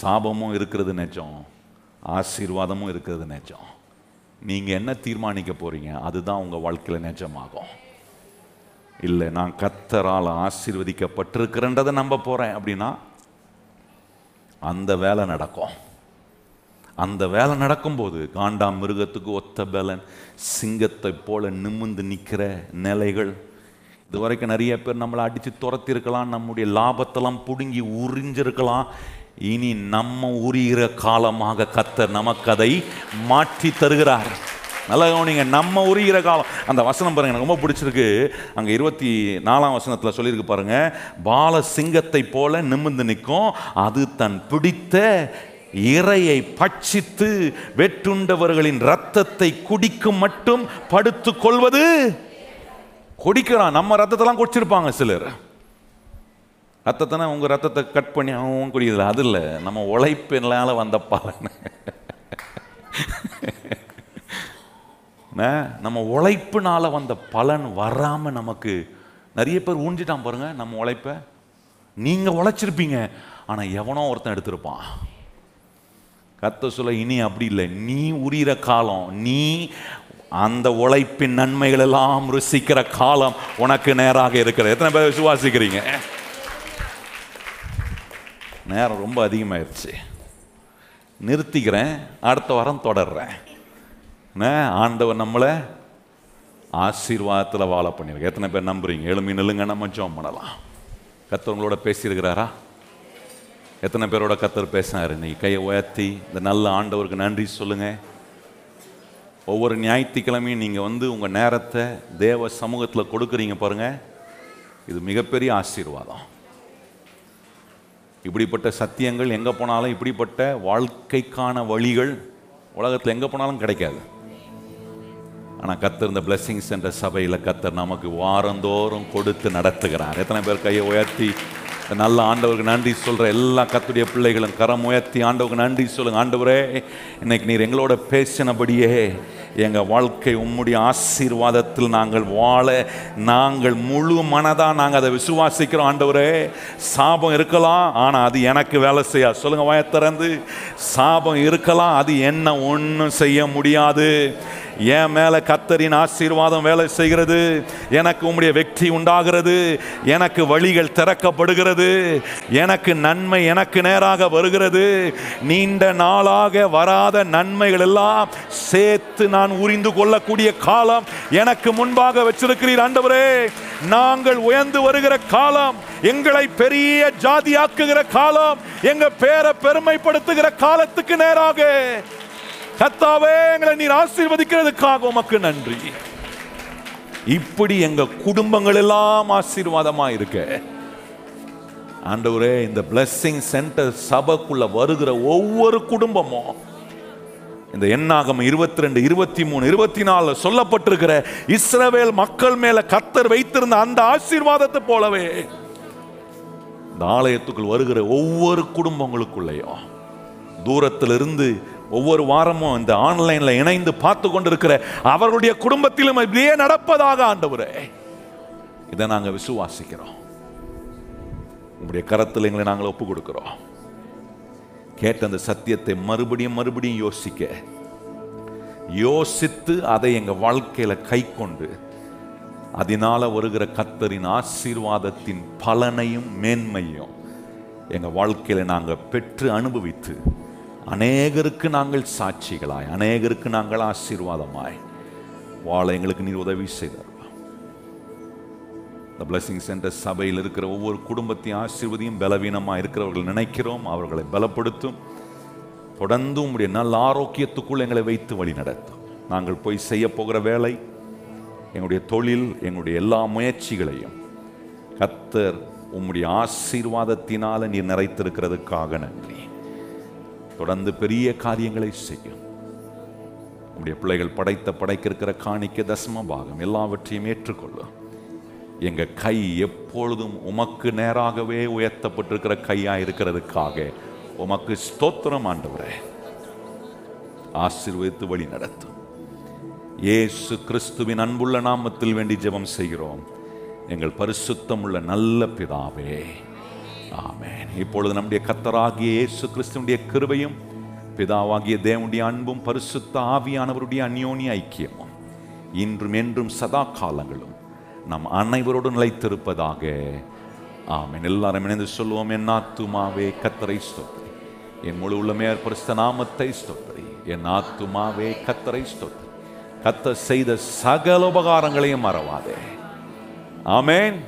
சாபமும் இருக்கிறது நிஜம், ஆசீர்வாதமும் இருக்கிறது நிஜம். நீங்கள் என்ன தீர்மானிக்க போகிறீங்க அதுதான் உங்கள் வாழ்க்கையில் நிஜமாகும். இல்லை நான் கர்த்தரால் ஆசீர்வதிக்கப்பட்டிருக்கிறேன்றதை நம்ப போகிறேன் அப்படின்னா அந்த வேலை நடக்கும். அந்த வேலை நடக்கும்போது காண்டாம் மிருகத்துக்கு ஒத்த பலன், சிங்கத்தை போல நிமிர்ந்து நிற்கிற நிலைகள். இது வரைக்கும் நிறைய பேர் நம்மளை அடித்து துரத்திருக்கலாம், நம்முடைய லாபத்தெல்லாம் பிடுங்கி உறிஞ்சிருக்கலாம். இனி நம்ம உரிகிற காலமாக கர்த்தர் நமக்கு அதை மாற்றி தருகிறார். நல்லா கவனிங்க, நம்ம உரிகிற காலம். அந்த வசனம் பாருங்க, எனக்கு ரொம்ப பிடிச்சிருக்கு. அங்கே இருபத்தி நாலாம் வசனத்தில் சொல்லியிருக்கு பாருங்க, பால சிங்கத்தை போல நிமிர்ந்து நிற்கும், அது தன் பிடித்த இரையை பட்சித்து வெட்டுண்டவர்களின் இரத்தத்தை குடிக்கும் மட்டும் படுத்து கொள்வது. குடிக்கிறான், நம்ம ரத்தத்தெல்லாம் குடிச்சிருப்பாங்க சிலர். ரத்தத்தை உங்கள் ரத்தத்தை கட் பண்ணி அவன் குடிக்கிறது அது இல்லை, நம்ம உழைப்பினால் வந்த பலன். நம்ம உழைப்பினால வந்த பலன் வராமல் நமக்கு நிறைய பேர் ஊஞ்சிட்டான் பாருங்க. நம்ம உழைப்ப நீங்கள் உழைச்சிருப்பீங்க, ஆனால் எவனோ ஒருத்தன் எடுத்திருப்பான். கர்த்த சொல்ல, இனி அப்படி இல்லை, நீ உரிகிற காலம், நீ அந்த உழைப்பின் நன்மைகள் எல்லாம் ருசிக்கிற காலம் உனக்கு நேராக இருக்கிறது. எத்தனை பேர் விசுவாசிக்கிறீங்க? நேரம் ரொம்ப அதிகமாகிடுச்சு, நிறுத்திக்கிறேன். அடுத்த வாரம் தொடர்றேன். ஆண்டவர் நம்மளை ஆசீர்வாதத்தில் வாழ பண்ணியிருக்கேன். எத்தனை பேர் நம்புறீங்க? எழுமி நில்லுங்க, நம்ம ஜெபம் பண்ணலாம். கர்த்தவங்களோட பேசியிருக்கிறாரா? எத்தனை பேரோட கர்த்தர் பேசினார் இன்னைக்கு? கையை உயர்த்தி இந்த நல்ல ஆண்டவருக்கு நன்றி சொல்லுங்கள். ஒவ்வொரு ஞாயிற்றுக்கிழமையும் நீங்கள் வந்து உங்கள் நேரத்தை தேவ சமூகத்தில் கொடுக்குறீங்க பாருங்கள், இது மிகப்பெரிய ஆசீர்வாதம். இப்படிப்பட்ட சத்தியங்கள் எங்கே போனாலும், இப்படிப்பட்ட வாழ்க்கைக்கான வழிகள் உலகத்தில் எங்கே போனாலும் கிடைக்காது. ஆனால் கர்த்தர் இந்த பிளஸிங்ஸ் என்ற சபையில் கர்த்தர் நமக்கு வாரந்தோறும் கொடுத்து நடத்துகிறார். எத்தனை பேர் கையை உயர்த்தி நல்ல ஆண்டவருக்கு நன்றி சொல்கிற எல்லா கர்த்தருடைய பிள்ளைகளும் கரம் உயர்த்தி ஆண்டவருக்கு நன்றி சொல்லுங்க. ஆண்டவரே, இன்னைக்கு நீர் எங்களோட பேசினபடியே எங்கள் வாழ்க்கை உம்முடைய ஆசீர்வாதத்தில் நாங்கள் வாழ நாங்கள் முழு மனதாக நாங்கள் அதை விசுவாசிக்கிறோம். ஆண்டவரே, சாபம் இருக்கலாம், ஆனால் அது எனக்கு வேலை செய்யாது. சொல்லுங்கள் வாயை திறந்து. சாபம் இருக்கலாம், அது என்ன ஒன்றும் செய்ய முடியாது. என் மேலே கர்த்தரின் ஆசீர்வாதம் வேலை செய்கிறது. எனக்கு உம்முடைய வெற்றி உண்டாகிறது, எனக்கு வழிகள் திறக்கப்படுகிறது, எனக்கு நன்மை எனக்கு நேராக வருகிறது. நீண்ட நாளாக வராத நன்மைகள் எல்லாம் சேர்த்து நான் நான் உரிந்து கொள்ளக்கூடிய காலம் எனக்கு முன்பாக வச்சிருக்கிறீர் ஆண்டவரே. நாங்கள் உயர்ந்து வருகிற காலம், எங்களை பெரிய ஜாதியாக்குகிற காலம், எங்க பேரை பெருமைப்படுத்துகிற காலத்துக்கு நேராக கர்த்தாவே எங்களை நீர் ஆசீர்வதிக்கிறதுக்காக உமக்கு நன்றி. இப்படி எங்க குடும்பங்கள் எல்லாம் ஆசீர்வாதமா இருக்க ஆண்டவரே, இந்த பிளஸிங் சென்டர் சபைக்குள்ள வருகிற ஒவ்வொரு குடும்பமும் இந்த எண்ணாகம் இருபத்தி ரெண்டு இருபத்தி மூணு இருபத்தி நாலு சொல்லப்பட்டிருக்கிற இஸ்ரவேல் மக்கள் மேல கர்த்தர் வைத்திருந்த அந்த ஆசீர்வாதத்தை போலவே இந்த ஆலயத்துக்குள் வருகிற ஒவ்வொரு குடும்பங்களுக்குள்ளேயும், தூரத்திலிருந்து ஒவ்வொரு வாரமும் இந்த ஆன்லைன்ல இணைந்து பார்த்து கொண்டிருக்கிற அவருடைய குடும்பத்திலும் இப்படியே நடப்பதாக ஆண்டவரே, இதை நாங்கள் விசுவாசிக்கிறோம். உங்களுடைய கரத்தில் எங்களை நாங்கள் ஒப்பு கொடுக்கிறோம். கேட்ட அந்த சத்தியத்தை மறுபடியும் மறுபடியும் யோசிக்க யோசித்து அதை எங்கள் வாழ்க்கையில் கை கொண்டு அதனால வருகிற கர்த்தரின் ஆசீர்வாதத்தின் பலனையும் மேன்மையும் எங்கள் வாழ்க்கையில் நாங்கள் பெற்று அனுபவித்து அநேகருக்கு நாங்கள் சாட்சிகளாய், அநேகருக்கு நாங்கள் ஆசீர்வாதமாய் வாழ எங்களுக்கு நீர் உதவி செய்தார். இந்த பிளஸிங் சென்டர் சபையில் இருக்கிற ஒவ்வொரு குடும்பத்தையும் ஆசீர்வதியும், பலவீனமாக இருக்கிறவர்கள் நினைக்கிறோம், அவர்களை பலப்படுத்தும். தொடர்ந்து உங்களுடைய நல்ல ஆரோக்கியத்துக்குள் எங்களை வைத்து வழி நடத்தும். நாங்கள் போய் செய்ய போகிற வேலை, எங்களுடைய தொழில், எங்களுடைய எல்லா முயற்சிகளையும் கர்த்தர் உம்முடைய ஆசீர்வாதத்தினால் நீர் நிறைத்திருக்கிறதுக்காக நன்றி. தொடர்ந்து பெரிய காரியங்களை செய்யும். உங்களுடைய பிள்ளைகள் படைத்த படைக்க இருக்கிற காணிக்க தசம பாகம் எல்லாவற்றையும் ஏற்றுக்கொள்ளும். எங்கள் கை எப்பொழுதும் உமக்கு நேராகவே உயர்த்தப்பட்டிருக்கிற கையாக இருக்கிறதுக்காக உமக்கு ஸ்தோத்திரம் ஆண்டவரே. ஆசீர்வதித்து வழி நடத்தும். இயேசு கிறிஸ்துவின் அன்புள்ள நாமத்தில் வேண்டி ஜெபம் செய்கிறோம் எங்கள் பரிசுத்தம் உள்ள நல்ல பிதாவே, ஆமென். இப்பொழுது நம்முடைய கர்த்தராகிய இயேசு கிறிஸ்துவினுடைய கிருபையும் பிதாவாகிய தேவனுடைய அன்பும் பரிசுத்த ஆவியானவருடைய அந்யோன்ய ஐக்கியமும் இன்றும் என்றும் சதா காலங்களும் நம் அனைவரோடு நிலைத்திருப்பதாக, ஆமென். எல்லாரும் இணைந்து சொல்லுவோம். என் ஆத்துமாவே கர்த்தரை ஸ்தோத்திரி, என் முழு உள்ளமே பரிசுத்த நாமத்தை ஸ்தோத்திரி. என் ஆத்துமாவே கர்த்தரை ஸ்தோத்திரி, கர்த்தர் செய்த சகல உபகாரங்களையும் மறவாதே. ஆமென்.